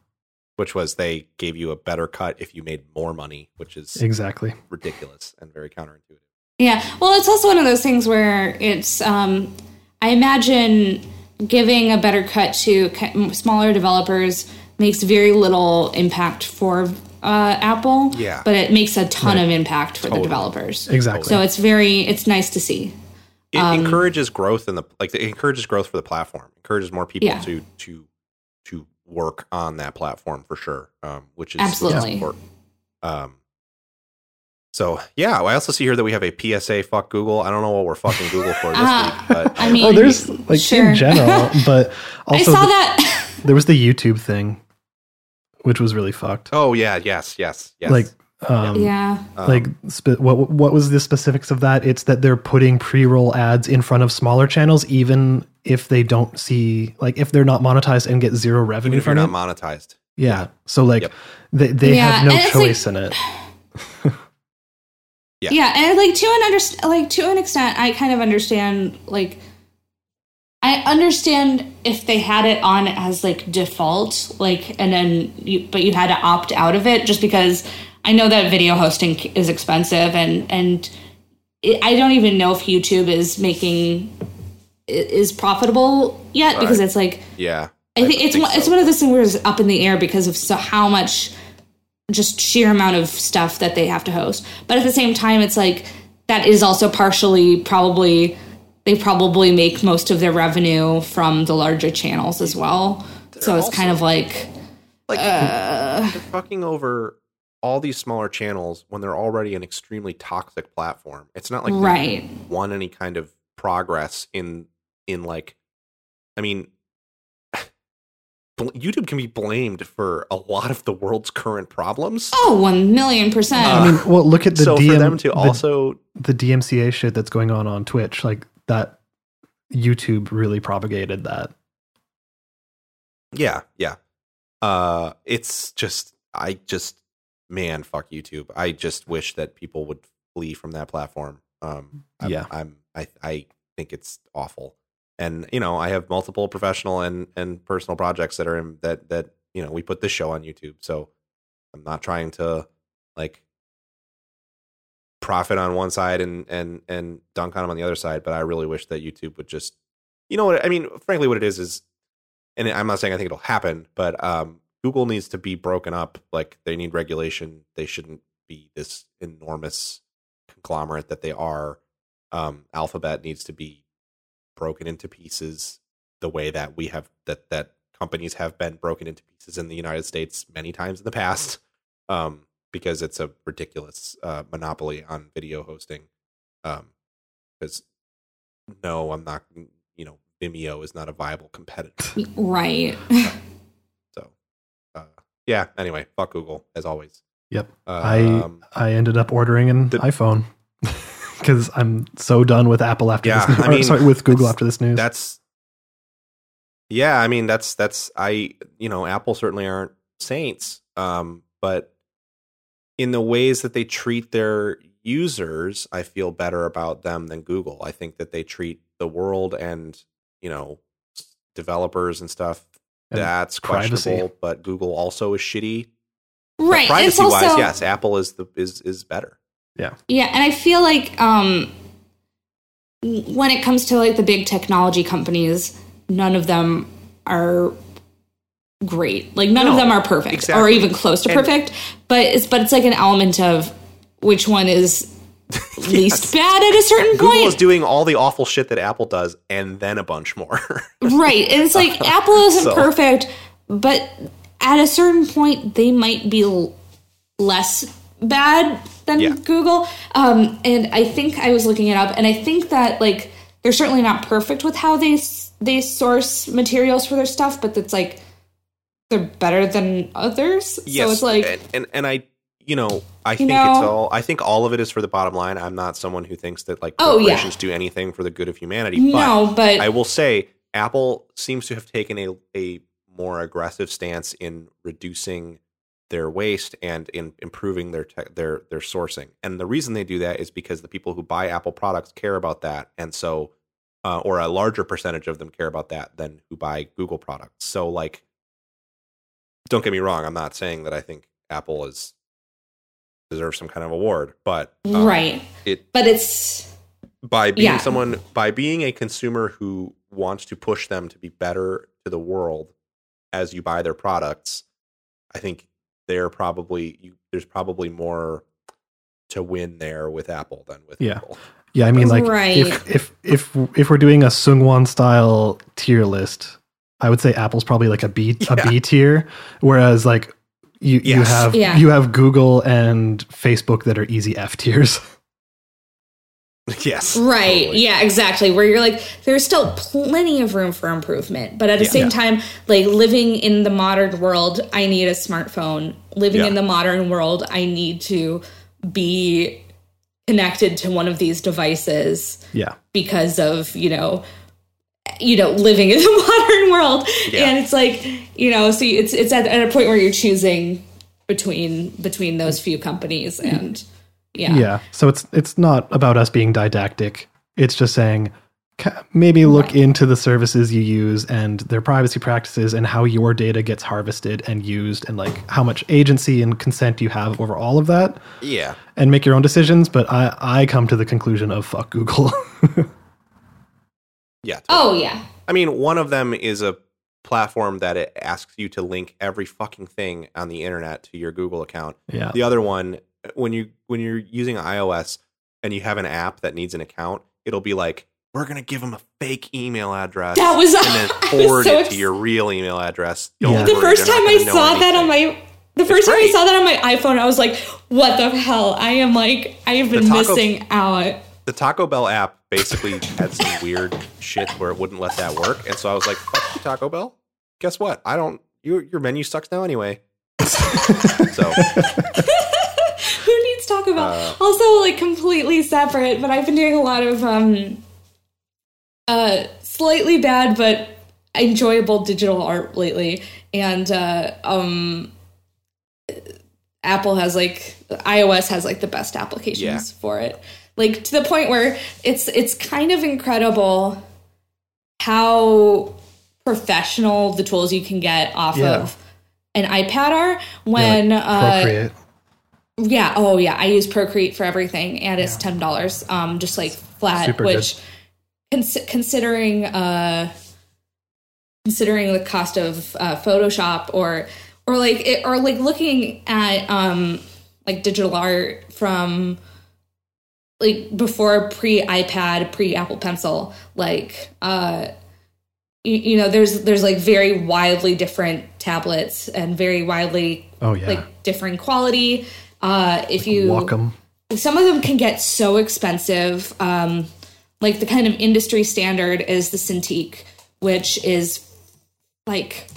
Which was they gave you a better cut if you made more money, which is exactly ridiculous and very counterintuitive. Yeah. Well, it's also one of those things where it's, I imagine giving a better cut to smaller developers makes very little impact for Apple, but it makes a ton of impact for the developers. Exactly. So it's nice to see. It encourages growth for the platform. Encourages more people to work on that platform for sure, which is absolutely important. I also see here that we have a PSA. Fuck Google. I don't know what we're fucking Google for this week. But I mean, there's like in general, but also I saw that there was the YouTube thing, which was really fucked. Oh yeah, yes. What was the specifics of that? It's that they're putting pre-roll ads in front of smaller channels, even if they don't see, like, if they're not monetized and get zero revenue from it. If you're not monetized. Yeah. So, like, they have no choice in it. Yeah. And, like, to an extent, I kind of understand, like, I understand if they had it on as, like, default, like, and then you had to opt out of it just because. I know that video hosting is expensive, and I don't even know if YouTube is profitable yet because it's like I think it's one of those things where it's up in the air because of how much just sheer amount of stuff that they have to host. But at the same time, it's like that is also partially they probably make most of their revenue from the larger channels as well. So it's kind of like they're fucking over all these smaller channels when they're already an extremely toxic platform. It's not like they want any kind of progress in like, I mean, YouTube can be blamed for a lot of the world's current problems. Oh, 1,000,000%. I mean, well, look at the the DMCA shit that's going on Twitch, like that YouTube really propagated that. Yeah. It's just, man, fuck YouTube. I just wish that people would flee from that platform. I think it's awful. And, you know, I have multiple professional and personal projects that are in that, you know, we put this show on YouTube. So I'm not trying to like profit on one side and dunk on them on the other side. But I really wish that YouTube would just, you know what I mean? Frankly, what it is, and I'm not saying I think it'll happen, but Google needs to be broken up. Like they need regulation. They shouldn't be this enormous conglomerate that they are. Alphabet needs to be broken into pieces the way that we have that companies have been broken into pieces in the United States many times in the past, because it's a ridiculous monopoly on video hosting. Because no, I'm not. You know, Vimeo is not a viable competitor, right? Yeah. Anyway, fuck Google as always. Yep. I ended up ordering an iPhone because I'm so done with Apple after this. I mean, sorry, with Google after this news. Yeah. I mean, Apple certainly aren't saints. But in the ways that they treat their users, I feel better about them than Google. I think that they treat the world and, you know, developers and stuff. And that's questionable, but Google also is shitty. Right. Privacy wise, yes, Apple is better. Yeah. Yeah. And I feel like when it comes to like the big technology companies, none of them are great. Like none of them are perfect or even close to perfect. But it's like an element of which one is least bad at a certain point. Google is doing all the awful shit that Apple does and then a bunch more. Right. And it's like Apple isn't perfect, but at a certain point they might be less bad than Google. And I think I was looking it up and I think that like they're certainly not perfect with how they source materials for their stuff, but it's like they're better than others. Yes. So it's like and I I think all of it is for the bottom line. I'm not someone who thinks that like corporations do anything for the good of humanity. But I will say Apple seems to have taken a more aggressive stance in reducing their waste and in improving their sourcing. And the reason they do that is because the people who buy Apple products care about that, and so or a larger percentage of them care about that than who buy Google products. So like, don't get me wrong. I'm not saying that I think Apple is deserve some kind of award, but it's by being someone, by being a consumer who wants to push them to be better to the world as you buy their products, I think there's probably more to win there with Apple than with Apple. Yeah, I mean, like if we're doing a Sungwon style tier list, I would say Apple's probably like a B tier, whereas like you have Google and Facebook that are easy F tiers. Yes. Right. Totally. Yeah, exactly. Where you're like, there's still plenty of room for improvement. But at the same time, like living in the modern world, I need a smartphone. Living in the modern world, I need to be connected to one of these devices. Yeah. Because of, you know, living in the modern world. Yeah. And it's like, you know, so it's at a point where you're choosing between those few companies and yeah. So it's not about us being didactic. It's just saying maybe look into the services you use and their privacy practices and how your data gets harvested and used and like how much agency and consent you have over all of that. Yeah. And make your own decisions. But I come to the conclusion of fuck Google. Yeah. Totally. Oh, yeah. I mean, one of them is a platform that it asks you to link every fucking thing on the internet to your Google account. Yeah. The other one, when you're using iOS and you have an app that needs an account, it'll be like, we're going to give them a fake email address and then forward it to your real email address. The first time I saw that on my iPhone, I was like, what the hell? I have been missing out. The Taco Bell app basically had some weird shit where it wouldn't let that work. And so I was like, fuck you, Taco Bell. Guess what? Your menu sucks now anyway. So who needs Taco Bell? Also, like, completely separate, but I've been doing a lot of slightly bad but enjoyable digital art lately. And Apple has iOS has the best applications for it. To the point where it's kind of incredible how professional the tools you can get off of an iPad are when Procreate. Yeah. Oh yeah. I use Procreate for everything, and it's $10. Just flat, super which considering the cost of Photoshop or looking at digital art from before pre-iPad, pre-Apple Pencil, there's very wildly different tablets and very wildly differing quality. If you Wacom. Some of them can get so expensive. The kind of industry standard is the Cintiq, which is fuck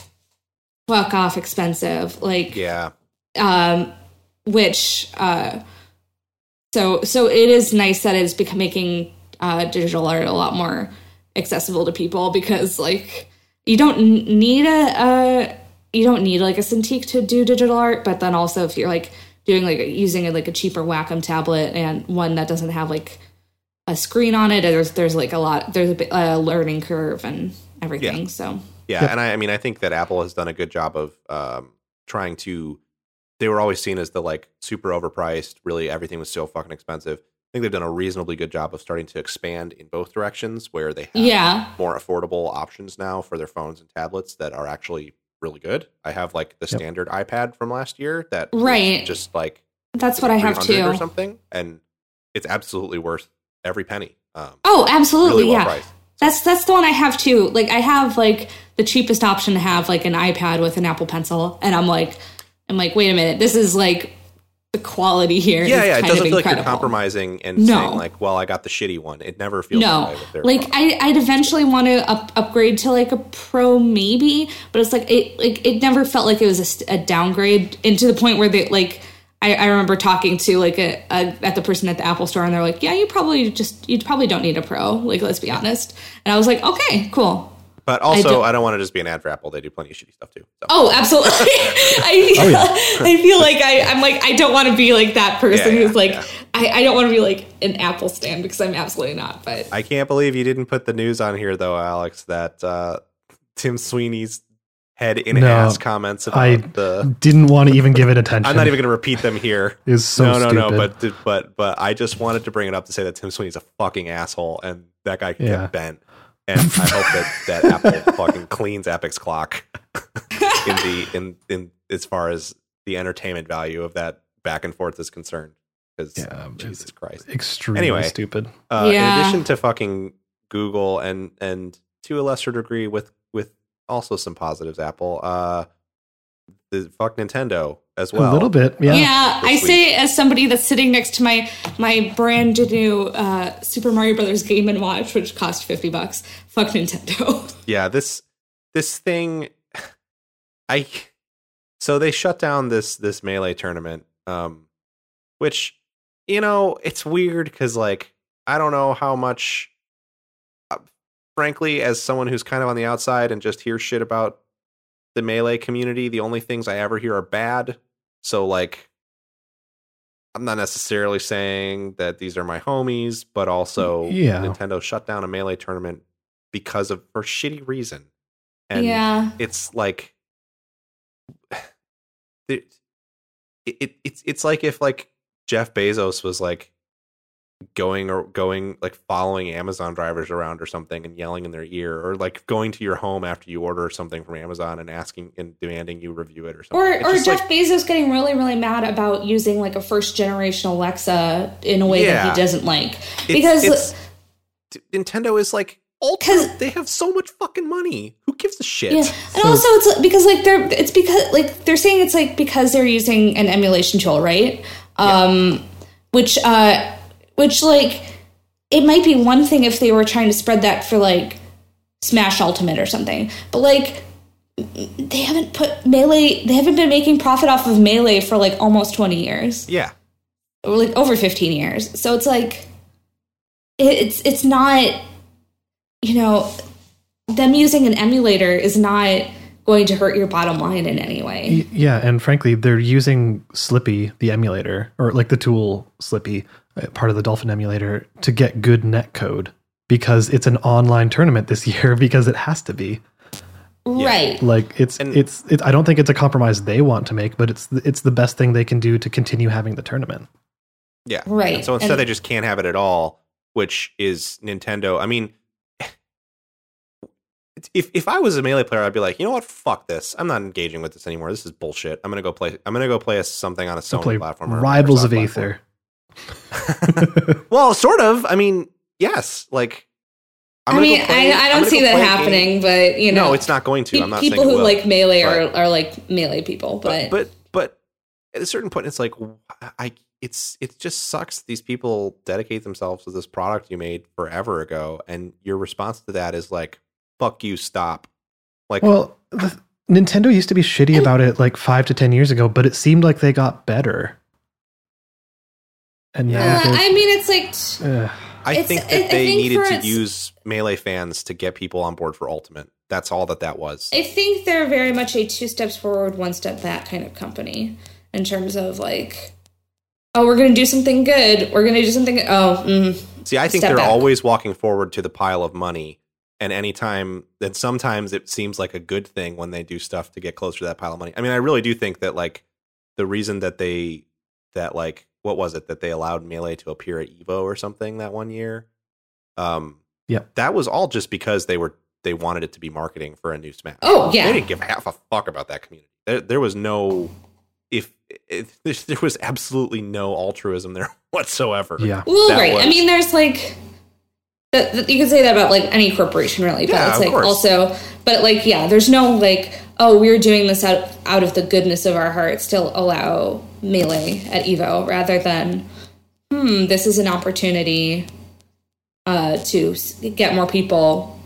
off expensive. So it is nice that it's making digital art a lot more accessible to people, because you don't need a Cintiq to do digital art, but then also if you're doing using a cheaper Wacom tablet and one that doesn't have a screen on it, there's a learning curve and everything. And I think that Apple has done a good job of trying to. They were always seen as the super overpriced. Really, everything was so fucking expensive. I think they've done a reasonably good job of starting to expand in both directions, where they have more affordable options now for their phones and tablets that are actually really good. I have the standard iPad from last year that just that's what I have too, or something, and it's absolutely worth every penny. Absolutely, really well priced. That's the one I have too. I have the cheapest option to have an iPad with an Apple Pencil, and I'm like, wait a minute, this is the quality here. Yeah, it doesn't feel like you're compromising and saying I got the shitty one. It never feels that way. I'd eventually want to upgrade to a pro maybe, but it's it never felt like it was a downgrade, and to the point where they I remember talking to at the person at the Apple store, and they're like, yeah, you probably don't need a pro. Let's be honest. And I was like, okay, cool. But also, I don't want to just be an ad for Apple. They do plenty of shitty stuff, too. So. Oh, absolutely. I feel like I'm I don't want to be that person who's I don't want to be an Apple stan, because I'm absolutely not. But I can't believe you didn't put the news on here, though, Alex, that Tim Sweeney's head in ass comments about I didn't want to even give it attention. I'm not even going to repeat them here. It's so stupid. No. But I just wanted to bring it up to say that Tim Sweeney's a fucking asshole, and that guy can get bent. And I hope that Apple fucking cleans Epic's clock in as far as the entertainment value of that back and forth is concerned. Because Jesus Christ, extremely stupid. In addition to fucking Google and to a lesser degree with also some positives, Apple, the fuck Nintendo as well. A little bit, I say as somebody that's sitting next to my brand new Super Mario Brothers Game and Watch, which cost $50. Fuck Nintendo. Yeah, this thing. So they shut down this Melee tournament, which it's weird because I don't know how much. Frankly, as someone who's kind of on the outside and just hears shit about the Melee community, the only things I ever hear are bad. So I'm not necessarily saying that these are my homies, but also Nintendo shut down a Melee tournament because of for shitty reason. And it's it's if Jeff Bezos was going following Amazon drivers around or something and yelling in their ear, or going to your home after you order something from Amazon and asking and demanding you review it or something. Or Jeff Bezos getting really, really mad about using a first generation Alexa in a way that he doesn't like. Because Nintendo is because they have so much fucking money. Who gives a shit? Yeah. And also it's because they're saying it's because they're using an emulation tool, right? Which it might be one thing if they were trying to spread that for Smash Ultimate or something, but they haven't put Melee. They haven't been making profit off of Melee for almost 20 years. Yeah, or over 15 years. So it's it's not them using an emulator is not going to hurt your bottom line in any way. Yeah, and frankly, they're using Slippy, the emulator, or like the tool Slippy, part of the Dolphin emulator, to get good net code because it's an online tournament this year because it has to be. Right. Yeah. Like it's I don't think it's a compromise they want to make, but it's the best thing they can do to continue having the tournament. Yeah. Right. And so instead they just can't have it at all, which is Nintendo. I mean, if I was a Melee player, I'd be like, you know what? Fuck this. I'm not engaging with this anymore. This is bullshit. I'm going to go play something on a Sony platform. Or Rivals of Aether. Well, sort of. I mean, yes. Like, I don't see that happening, but you know, no, it's not going to. I'm not saying people who like Melee are like Melee people, but at a certain point, it's like it just sucks. These people dedicate themselves to this product you made forever ago, and your response to that is like, "Fuck you, stop." Like, well, Nintendo used to be shitty about it like 5 to 10 years ago, but it seemed like they got better. And yeah, I mean, it's like. I think they needed to use Melee fans to get people on board for Ultimate. That's all that was. I think they're very much a 2 steps forward, 1 step back kind of company in terms of like, oh, we're going to do something good. We're going to do something. Oh, see, I think they're always walking forward to the pile of money. And sometimes it seems like a good thing when they do stuff to get closer to that pile of money. I mean, I really do think that like the reason what was it that they allowed Melee to appear at Evo or something that one year? Yeah, that was all just because they wanted it to be marketing for a new Smash. Oh yeah, they didn't give half a fuck about that community. There was absolutely no altruism there whatsoever. Yeah, well, right. I mean, there's like that you can say that about like any corporation, really. But yeah, it's like also, but like yeah, there's no like oh we're doing this out of the goodness of our hearts to allow Melee at Evo rather than this is an opportunity to get more people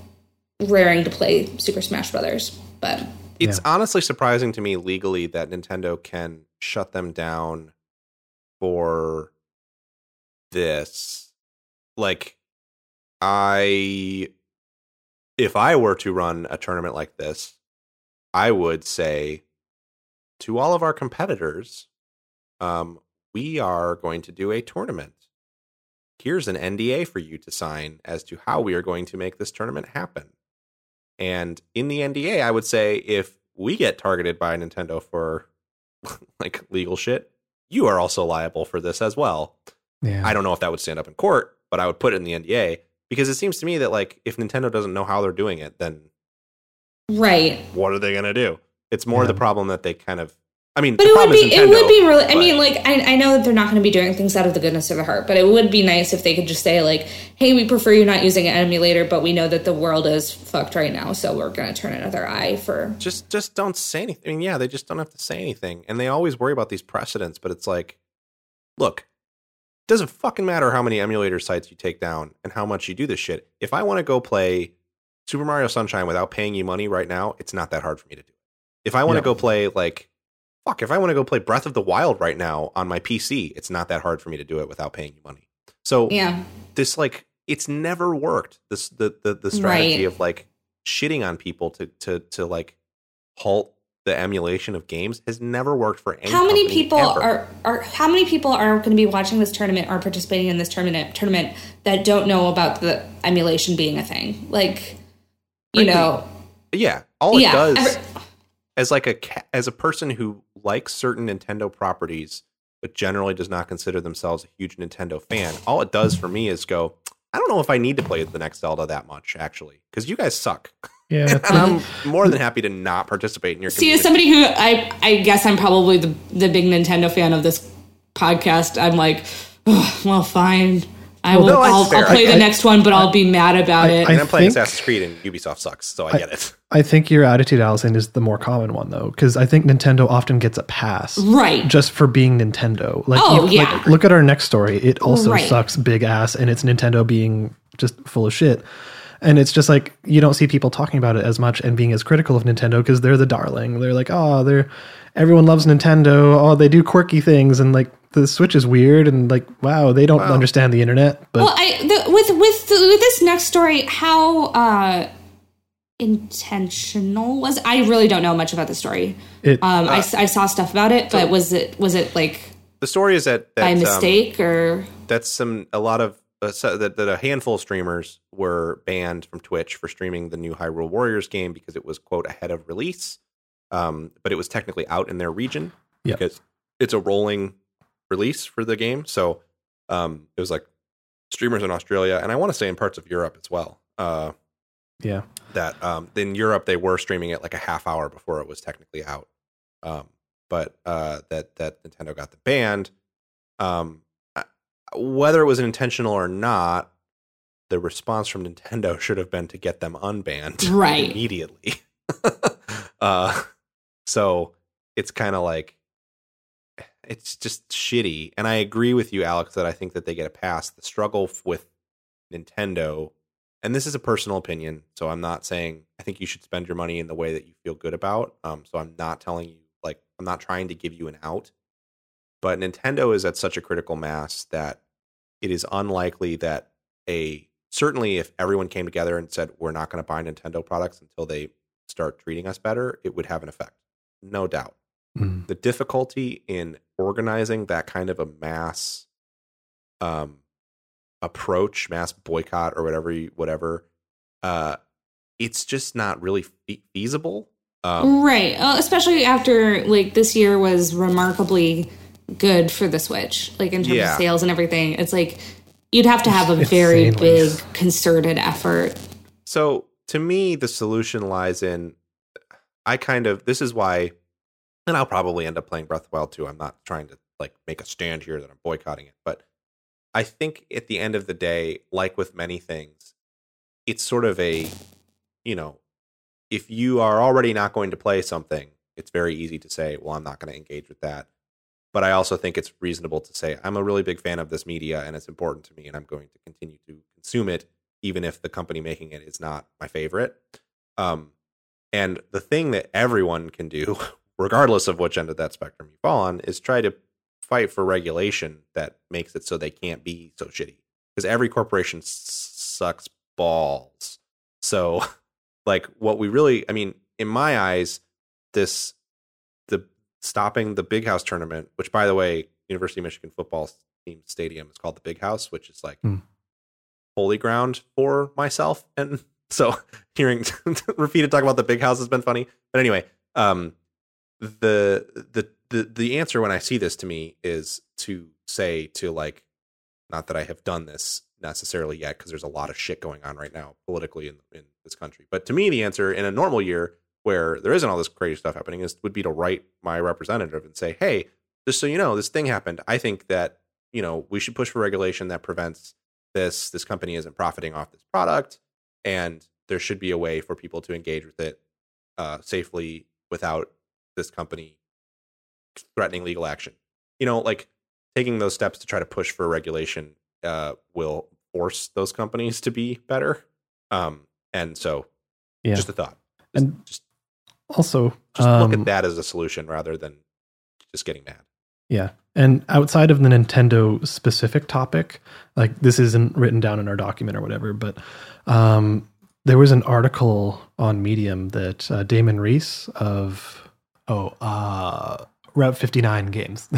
raring to play Super Smash Brothers. But it's honestly surprising to me legally that Nintendo can shut them down for this. Like if I were to run a tournament like this, I would say to all of our competitors, we are going to do a tournament. Here's an NDA for you to sign as to how we are going to make this tournament happen. And in the NDA, I would say if we get targeted by Nintendo for like legal shit, you are also liable for this as well. Yeah. I don't know if that would stand up in court, but I would put it in the NDA because it seems to me that like if Nintendo doesn't know how they're doing it, then right, what are they going to do? It's more the problem that they kind of but it would be really. I mean, like I know that they're not going to be doing things out of the goodness of their heart, but it would be nice if they could just say, like, "Hey, we prefer you not using an emulator, but we know that the world is fucked right now, so we're going to turn another eye for." Just don't say anything. I mean, yeah, they just don't have to say anything, and they always worry about these precedents. But it's like, look, it doesn't fucking matter how many emulator sites you take down and how much you do this shit. If I want to go play Super Mario Sunshine without paying you money right now, it's not that hard for me to do. If I want to go play like. Fuck, if I want to go play Breath of the Wild right now on my PC, it's not that hard for me to do it without paying you money. So this, like, it's never worked. This the strategy of, like, shitting on people to like, halt the emulation of games has never worked for any How many people are going to be watching this tournament or participating in this tournament that don't know about the emulation being a thing? Like, you know. Yeah, all it does... As a person who likes certain Nintendo properties, but generally does not consider themselves a huge Nintendo fan, all it does for me is go, I don't know if I need to play the next Zelda that much, actually, because you guys suck. Yeah, and I'm more than happy to not participate in your community. See, as somebody who, I guess I'm probably the big Nintendo fan of this podcast, I'm like, oh, well, fine. I'll play the next one, but I'll be mad about it. And I'm playing Assassin's Creed and Ubisoft sucks, so I get it. I think your attitude, Allison, is the more common one, though, because I think Nintendo often gets a pass just for being Nintendo. Like, like, look at our next story. It also sucks big ass, and it's Nintendo being just full of shit. And it's just like, you don't see people talking about it as much and being as critical of Nintendo because they're the darling. They're like, oh, everyone loves Nintendo. Oh, they do quirky things. And like, the Switch is weird. And like, wow, they don't understand the internet. But. Well, with this next story, how intentional was? I really don't know much about the story. I saw stuff about it, but was it like the story is that by mistake or that's that a handful of streamers were banned from Twitch for streaming the new Hyrule Warriors game because it was quote ahead of release, but it was technically out in their region because it's a rolling release for the game. So it was like streamers in Australia and I want to say in parts of Europe as well. That in Europe they were streaming it like a half hour before it was technically out, but Nintendo got the banned. Whether it was intentional or not, the response from Nintendo should have been to get them unbanned immediately. So it's kind of like it's just shitty. And I agree with you, Alex, that I think that they get a pass. The struggle with Nintendo. And this is a personal opinion, so I'm not saying I think you should spend your money in the way that you feel good about. So I'm not telling you, like, I'm not trying to give you an out. But Nintendo is at such a critical mass that it is unlikely that certainly if everyone came together and said, we're not going to buy Nintendo products until they start treating us better, it would have an effect. No doubt. Mm-hmm. The difficulty in organizing that kind of a mass approach, mass boycott or whatever. It's just not really feasible. Right. Especially after like this year was remarkably good for the Switch, like in terms of sales and everything. It's like, you'd have to have a very big concerted effort. So to me, the solution lies in, this is why, and I'll probably end up playing Breath of the Wild too. I'm not trying to like make a stand here that I'm boycotting it, but I think at the end of the day, like with many things, it's sort of a, if you are already not going to play something, it's very easy to say, well, I'm not going to engage with that. But I also think it's reasonable to say, I'm a really big fan of this media and it's important to me and I'm going to continue to consume it, even if the company making it is not my favorite. And the thing that everyone can do, regardless of which end of that spectrum you fall on, is try to fight for regulation that makes it so they can't be so shitty, because every corporation sucks balls. So like what we really, in my eyes, the stopping the Big House tournament, which by the way, University of Michigan football team stadium is called the Big House, which is like holy ground for myself. And so hearing repeated talk about the Big House has been funny, but anyway, the answer when I see this to me is to say to like, not that I have done this necessarily yet, because there's a lot of shit going on right now politically in this country. But to me, the answer in a normal year where there isn't all this crazy stuff happening would be to write my representative and say, hey, just so you know, this thing happened. I think that, we should push for regulation that prevents this. This company isn't profiting off this product and there should be a way for people to engage with it safely without this company threatening legal action. Like taking those steps to try to push for regulation will force those companies to be better. And so just a thought. And also look at that as a solution rather than just getting mad. Yeah. And outside of the Nintendo specific topic, like this isn't written down in our document or whatever, but there was an article on Medium that Damon Reese of Route 59 games.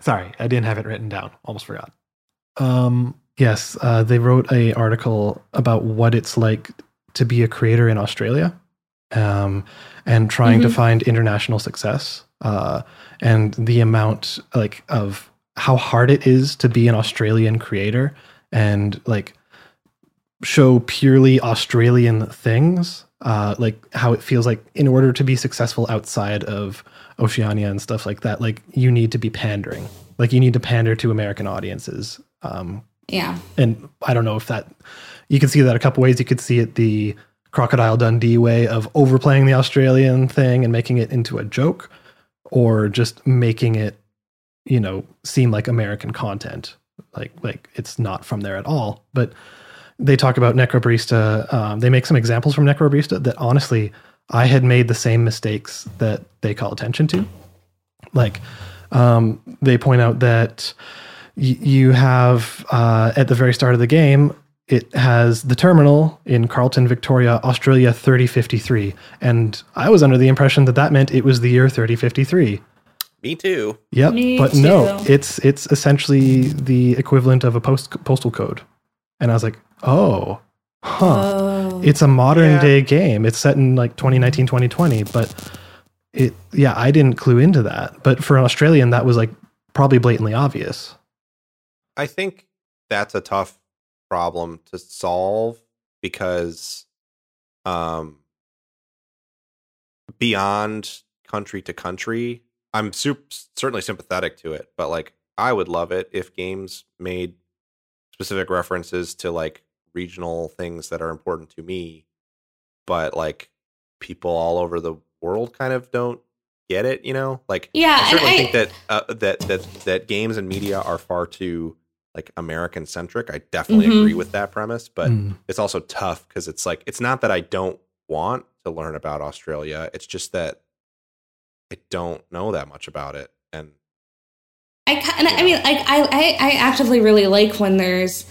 Sorry, I didn't have it written down. Almost forgot. They wrote a article about what it's like to be a creator in Australia and trying to find international success and the amount like of how hard it is to be an Australian creator and like show purely Australian things. Like how it feels like in order to be successful outside of Oceania and stuff like that, like you need to be pandering, like you need to pander to American audiences. And I don't know if that, you can see that a couple ways. You could see it the Crocodile Dundee way of overplaying the Australian thing and making it into a joke, or just making it, seem like American content, like it's not from there at all. But they talk about Necrobarista. They make some examples from Necrobarista that honestly, I had made the same mistakes that they call attention to. Like, they point out that you have at the very start of the game, It has the terminal in Carlton, Victoria, Australia 3053. And I was under the impression that that meant it was the year 3053. Me too. Yep. But no, it's essentially the equivalent of a postal code. And I was like, oh, huh. Oh, it's a modern day game. It's set in like 2019, 2020. But I didn't clue into that. But for an Australian, that was like probably blatantly obvious. I think that's a tough problem to solve because beyond country to country, I'm certainly sympathetic to it, but like I would love it if games made specific references to like regional things that are important to me, but like people all over the world kind of don't get it, you know? Like, yeah, I certainly think that that games and media are far too like American centric. I definitely agree with that premise, but it's also tough because it's like, it's not that I don't want to learn about Australia. It's just that I don't know that much about it. And I actively really like when there's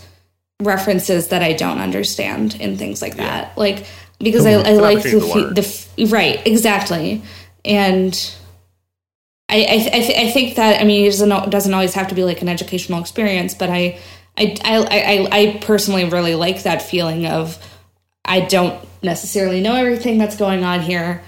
references that I don't understand and things like that. Like, because I like the right. Exactly. And I think that, I mean, it doesn't always have to be like an educational experience, but I personally really like that feeling of I don't necessarily know everything that's going on here.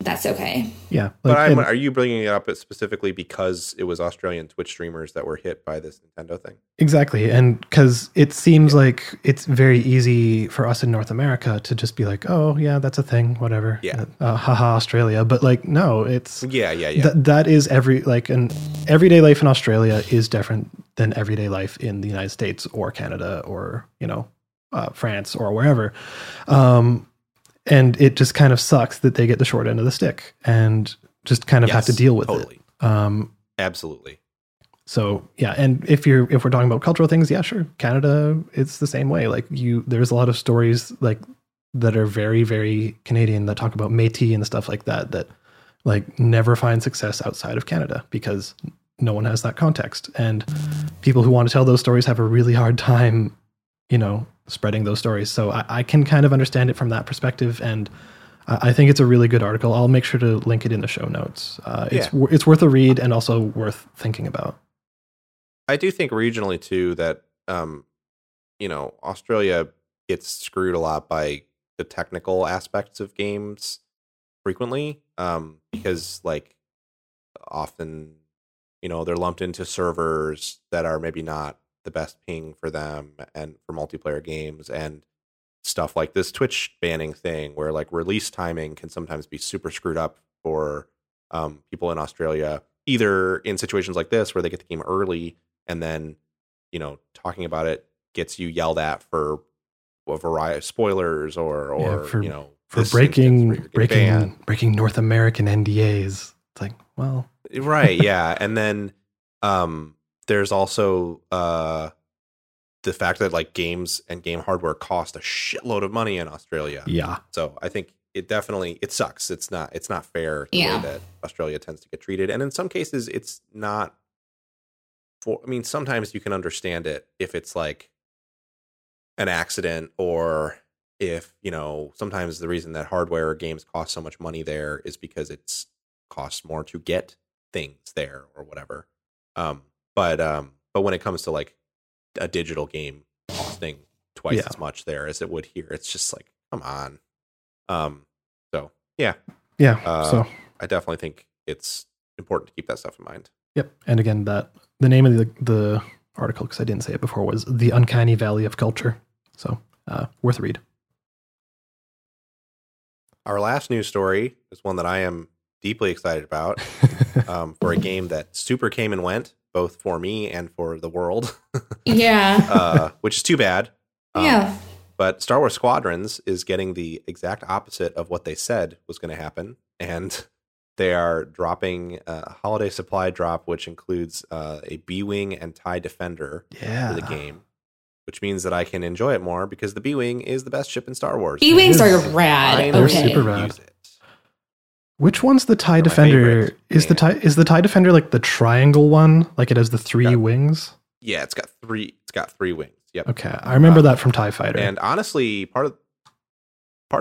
That's okay. Yeah. But are you bringing it up specifically because it was Australian Twitch streamers that were hit by this Nintendo thing? Exactly. And because it seems like it's very easy for us in North America to just be like, oh, yeah, that's a thing, whatever. Yeah. Haha, Australia. But like, no, it's... Yeah. That is an everyday life in Australia is different than everyday life in the United States or Canada or, you know, France or wherever. And it just kind of sucks that they get the short end of the stick and just kind of have to deal with it. Absolutely. So yeah, and if we're talking about cultural things, yeah, sure. Canada, it's the same way. Like there's a lot of stories like that are very, very Canadian that talk about Métis and stuff like that that like never find success outside of Canada because no one has that context. And people who want to tell those stories have a really hard time, you know, spreading those stories. So I can kind of understand it from that perspective. And I think it's a really good article. I'll make sure to link it in the show notes. It's worth a read and also worth thinking about. I do think regionally too, that, you know, Australia gets screwed a lot by the technical aspects of games frequently. Because like often, you know, they're lumped into servers that are maybe not the best ping for them and for multiplayer games and stuff like this Twitch banning thing where like release timing can sometimes be super screwed up for people in Australia, either in situations like this where they get the game early and then, you know, talking about it gets you yelled at for a variety of spoilers or breaking North American NDAs. It's like, well, right. Yeah. And then, there's also the fact that like games and game hardware cost a shitload of money in Australia. Yeah. So I think it sucks. It's not fair the way that Australia tends to get treated. And in some cases it's not sometimes you can understand it if it's like an accident or if, you know, sometimes the reason that hardware or games cost so much money there is because it costs more to get things there or whatever. But when it comes to like a digital game costing twice as much there as it would here, it's just like, come on. So I definitely think it's important to keep that stuff in mind. Yep. And again, the name of the article, cause I didn't say it before, was The Uncanny Valley of Culture. So, worth a read. Our last news story is one that I am deeply excited about, for a game that super came and went, both for me and for the world. Which is too bad. But Star Wars Squadrons is getting the exact opposite of what they said was going to happen. And they are dropping a holiday supply drop, which includes a B-Wing and TIE Defender for the game, which means that I can enjoy it more because the B-Wing is the best ship in Star Wars. B-Wings are rad. They're super rad. Which one's the TIE Defender? Is the TIE Defender like the triangle one? Like it has the three wings? Yeah, it's got three wings. Yep. Okay. I remember that from TIE Fighter. And honestly, part of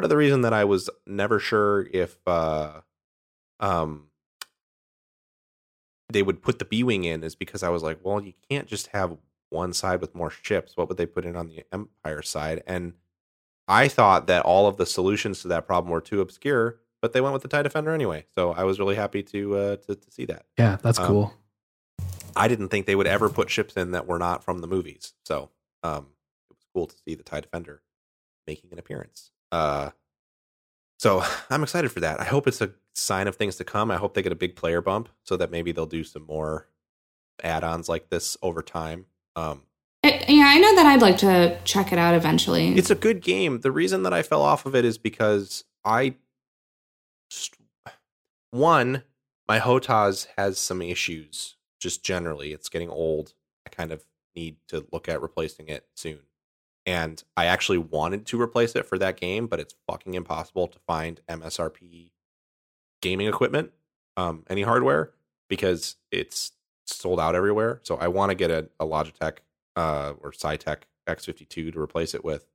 the reason that I was never sure if they would put the B-Wing in is because I was like, well, you can't just have one side with more ships. What would they put in on the Empire side? And I thought that all of the solutions to that problem were too obscure, but they went with the TIE Defender anyway. So I was really happy to see that. Yeah, that's cool. I didn't think they would ever put ships in that were not from the movies. So it was cool to see the TIE Defender making an appearance. So I'm excited for that. I hope it's a sign of things to come. I hope they get a big player bump so that maybe they'll do some more add-ons like this over time. I know that I'd like to check it out eventually. It's a good game. The reason that I fell off of it is because one, my HOTAS has some issues just generally. It's getting old. I kind of need to look at replacing it soon. And I actually wanted to replace it for that game, but it's fucking impossible to find MSRP gaming equipment, any hardware, because it's sold out everywhere. So I want to get a Logitech or Cytec X52 to replace it with.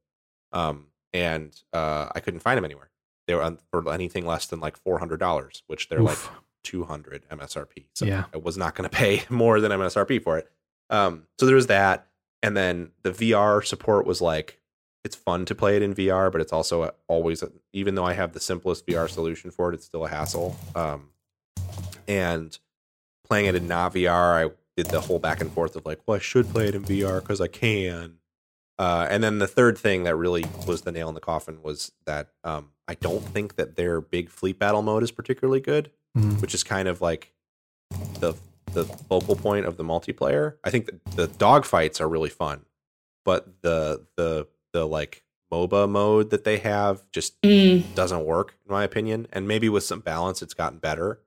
I couldn't find them anywhere. They were for anything less than like $400, which they're like 200 MSRP. So yeah. I was not going to pay more than MSRP for it. So there was that. And then the VR support was like, it's fun to play it in VR, but it's also always, even though I have the simplest VR solution for it, it's still a hassle. And playing it in not VR, I did the whole back and forth of like, well, I should play it in VR because I can. And then the third thing that really was the nail in the coffin was that I don't think that their big fleet battle mode is particularly good, which is kind of like the focal point of the multiplayer. I think the dogfights are really fun, but the like MOBA mode that they have just doesn't work in my opinion. And maybe with some balance, it's gotten better.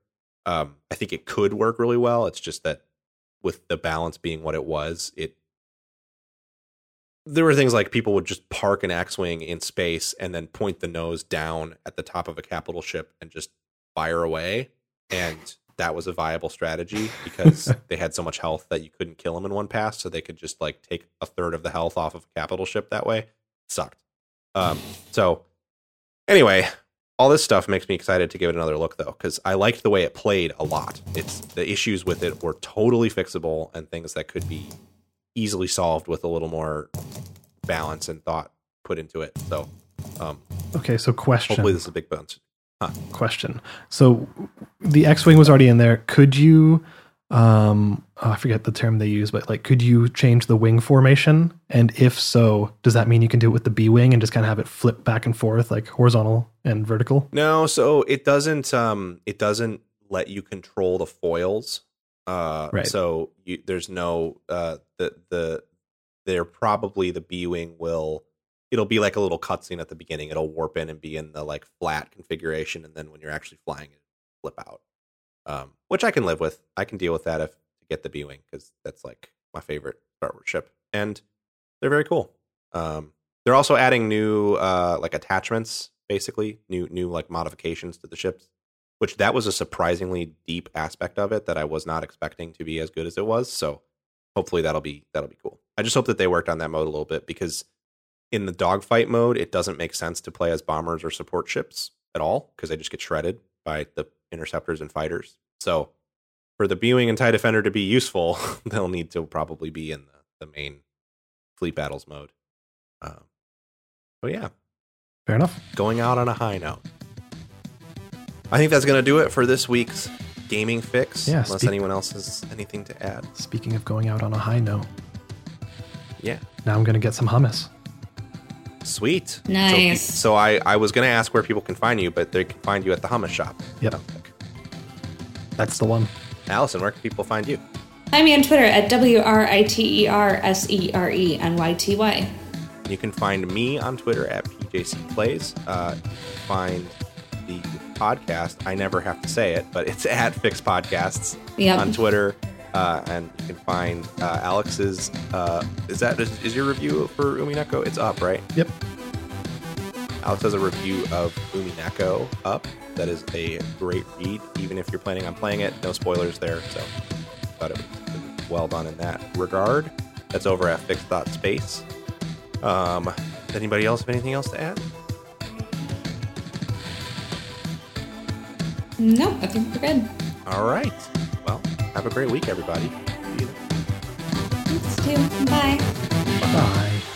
I think it could work really well. It's just that with the balance being what it was, there were things like people would just park an X-Wing in space and then point the nose down at the top of a capital ship and just fire away. And that was a viable strategy because they had so much health that you couldn't kill them in one pass. So they could just like take a third of the health off of a capital ship that way. It sucked. So anyway, all this stuff makes me excited to give it another look though, because I liked the way it played a lot. It's the issues with it were totally fixable and things that could be easily solved with a little more balance and thought put into it. So, okay. So question, hopefully this is a big bunch. Question. So the X-Wing was already in there. Could you, I forget the term they use, but like, could you change the wing formation? And if so, does that mean you can do it with the B-Wing and just kind of have it flip back and forth, like horizontal and vertical? No. So it doesn't let you control the foils. Right. So there's no, they're probably the B-Wing will, it'll be like a little cutscene at the beginning. It'll warp in and be in the like flat configuration. And then when you're actually flying it, flip out, which I can live with. I can deal with that if to get the B-Wing because that's like my favorite Star Wars ship. And they're very cool. They're also adding new like attachments, basically new like modifications to the ships, which that was a surprisingly deep aspect of it that I was not expecting to be as good as it was. So hopefully that'll be cool. I just hope that they worked on that mode a little bit because in the dogfight mode, it doesn't make sense to play as bombers or support ships at all because they just get shredded by the interceptors and fighters. So for the B-Wing and TIE Defender to be useful, they'll need to probably be in the main fleet battles mode. But yeah. Fair enough. Going out on a high note. I think that's going to do it for this week's gaming fix, unless anyone else has anything to add. Speaking of going out on a high note. Yeah. Now I'm going to get some hummus. Sweet. Nice. So I was going to ask where people can find you, but they can find you at the hummus shop. Yep. That's the one. Allison, where can people find you? Find me on Twitter at WRITERSERENYTY. You can find me on Twitter at PJCPlays. Find the podcast. I never have to say it, but it's at Fix Podcasts on Twitter. And you can find Alex's. Is your review for Umineko? It's up, right? Yep. Alex has a review of Umineko up. That is a great read, even if you're planning on playing it. No spoilers there, so thought it was well done in that regard. That's over at fix.space. Does anybody else have anything else to add? No, I think we're good. All right. Well, have a great week, everybody. See you. Thanks, too. Bye. Bye.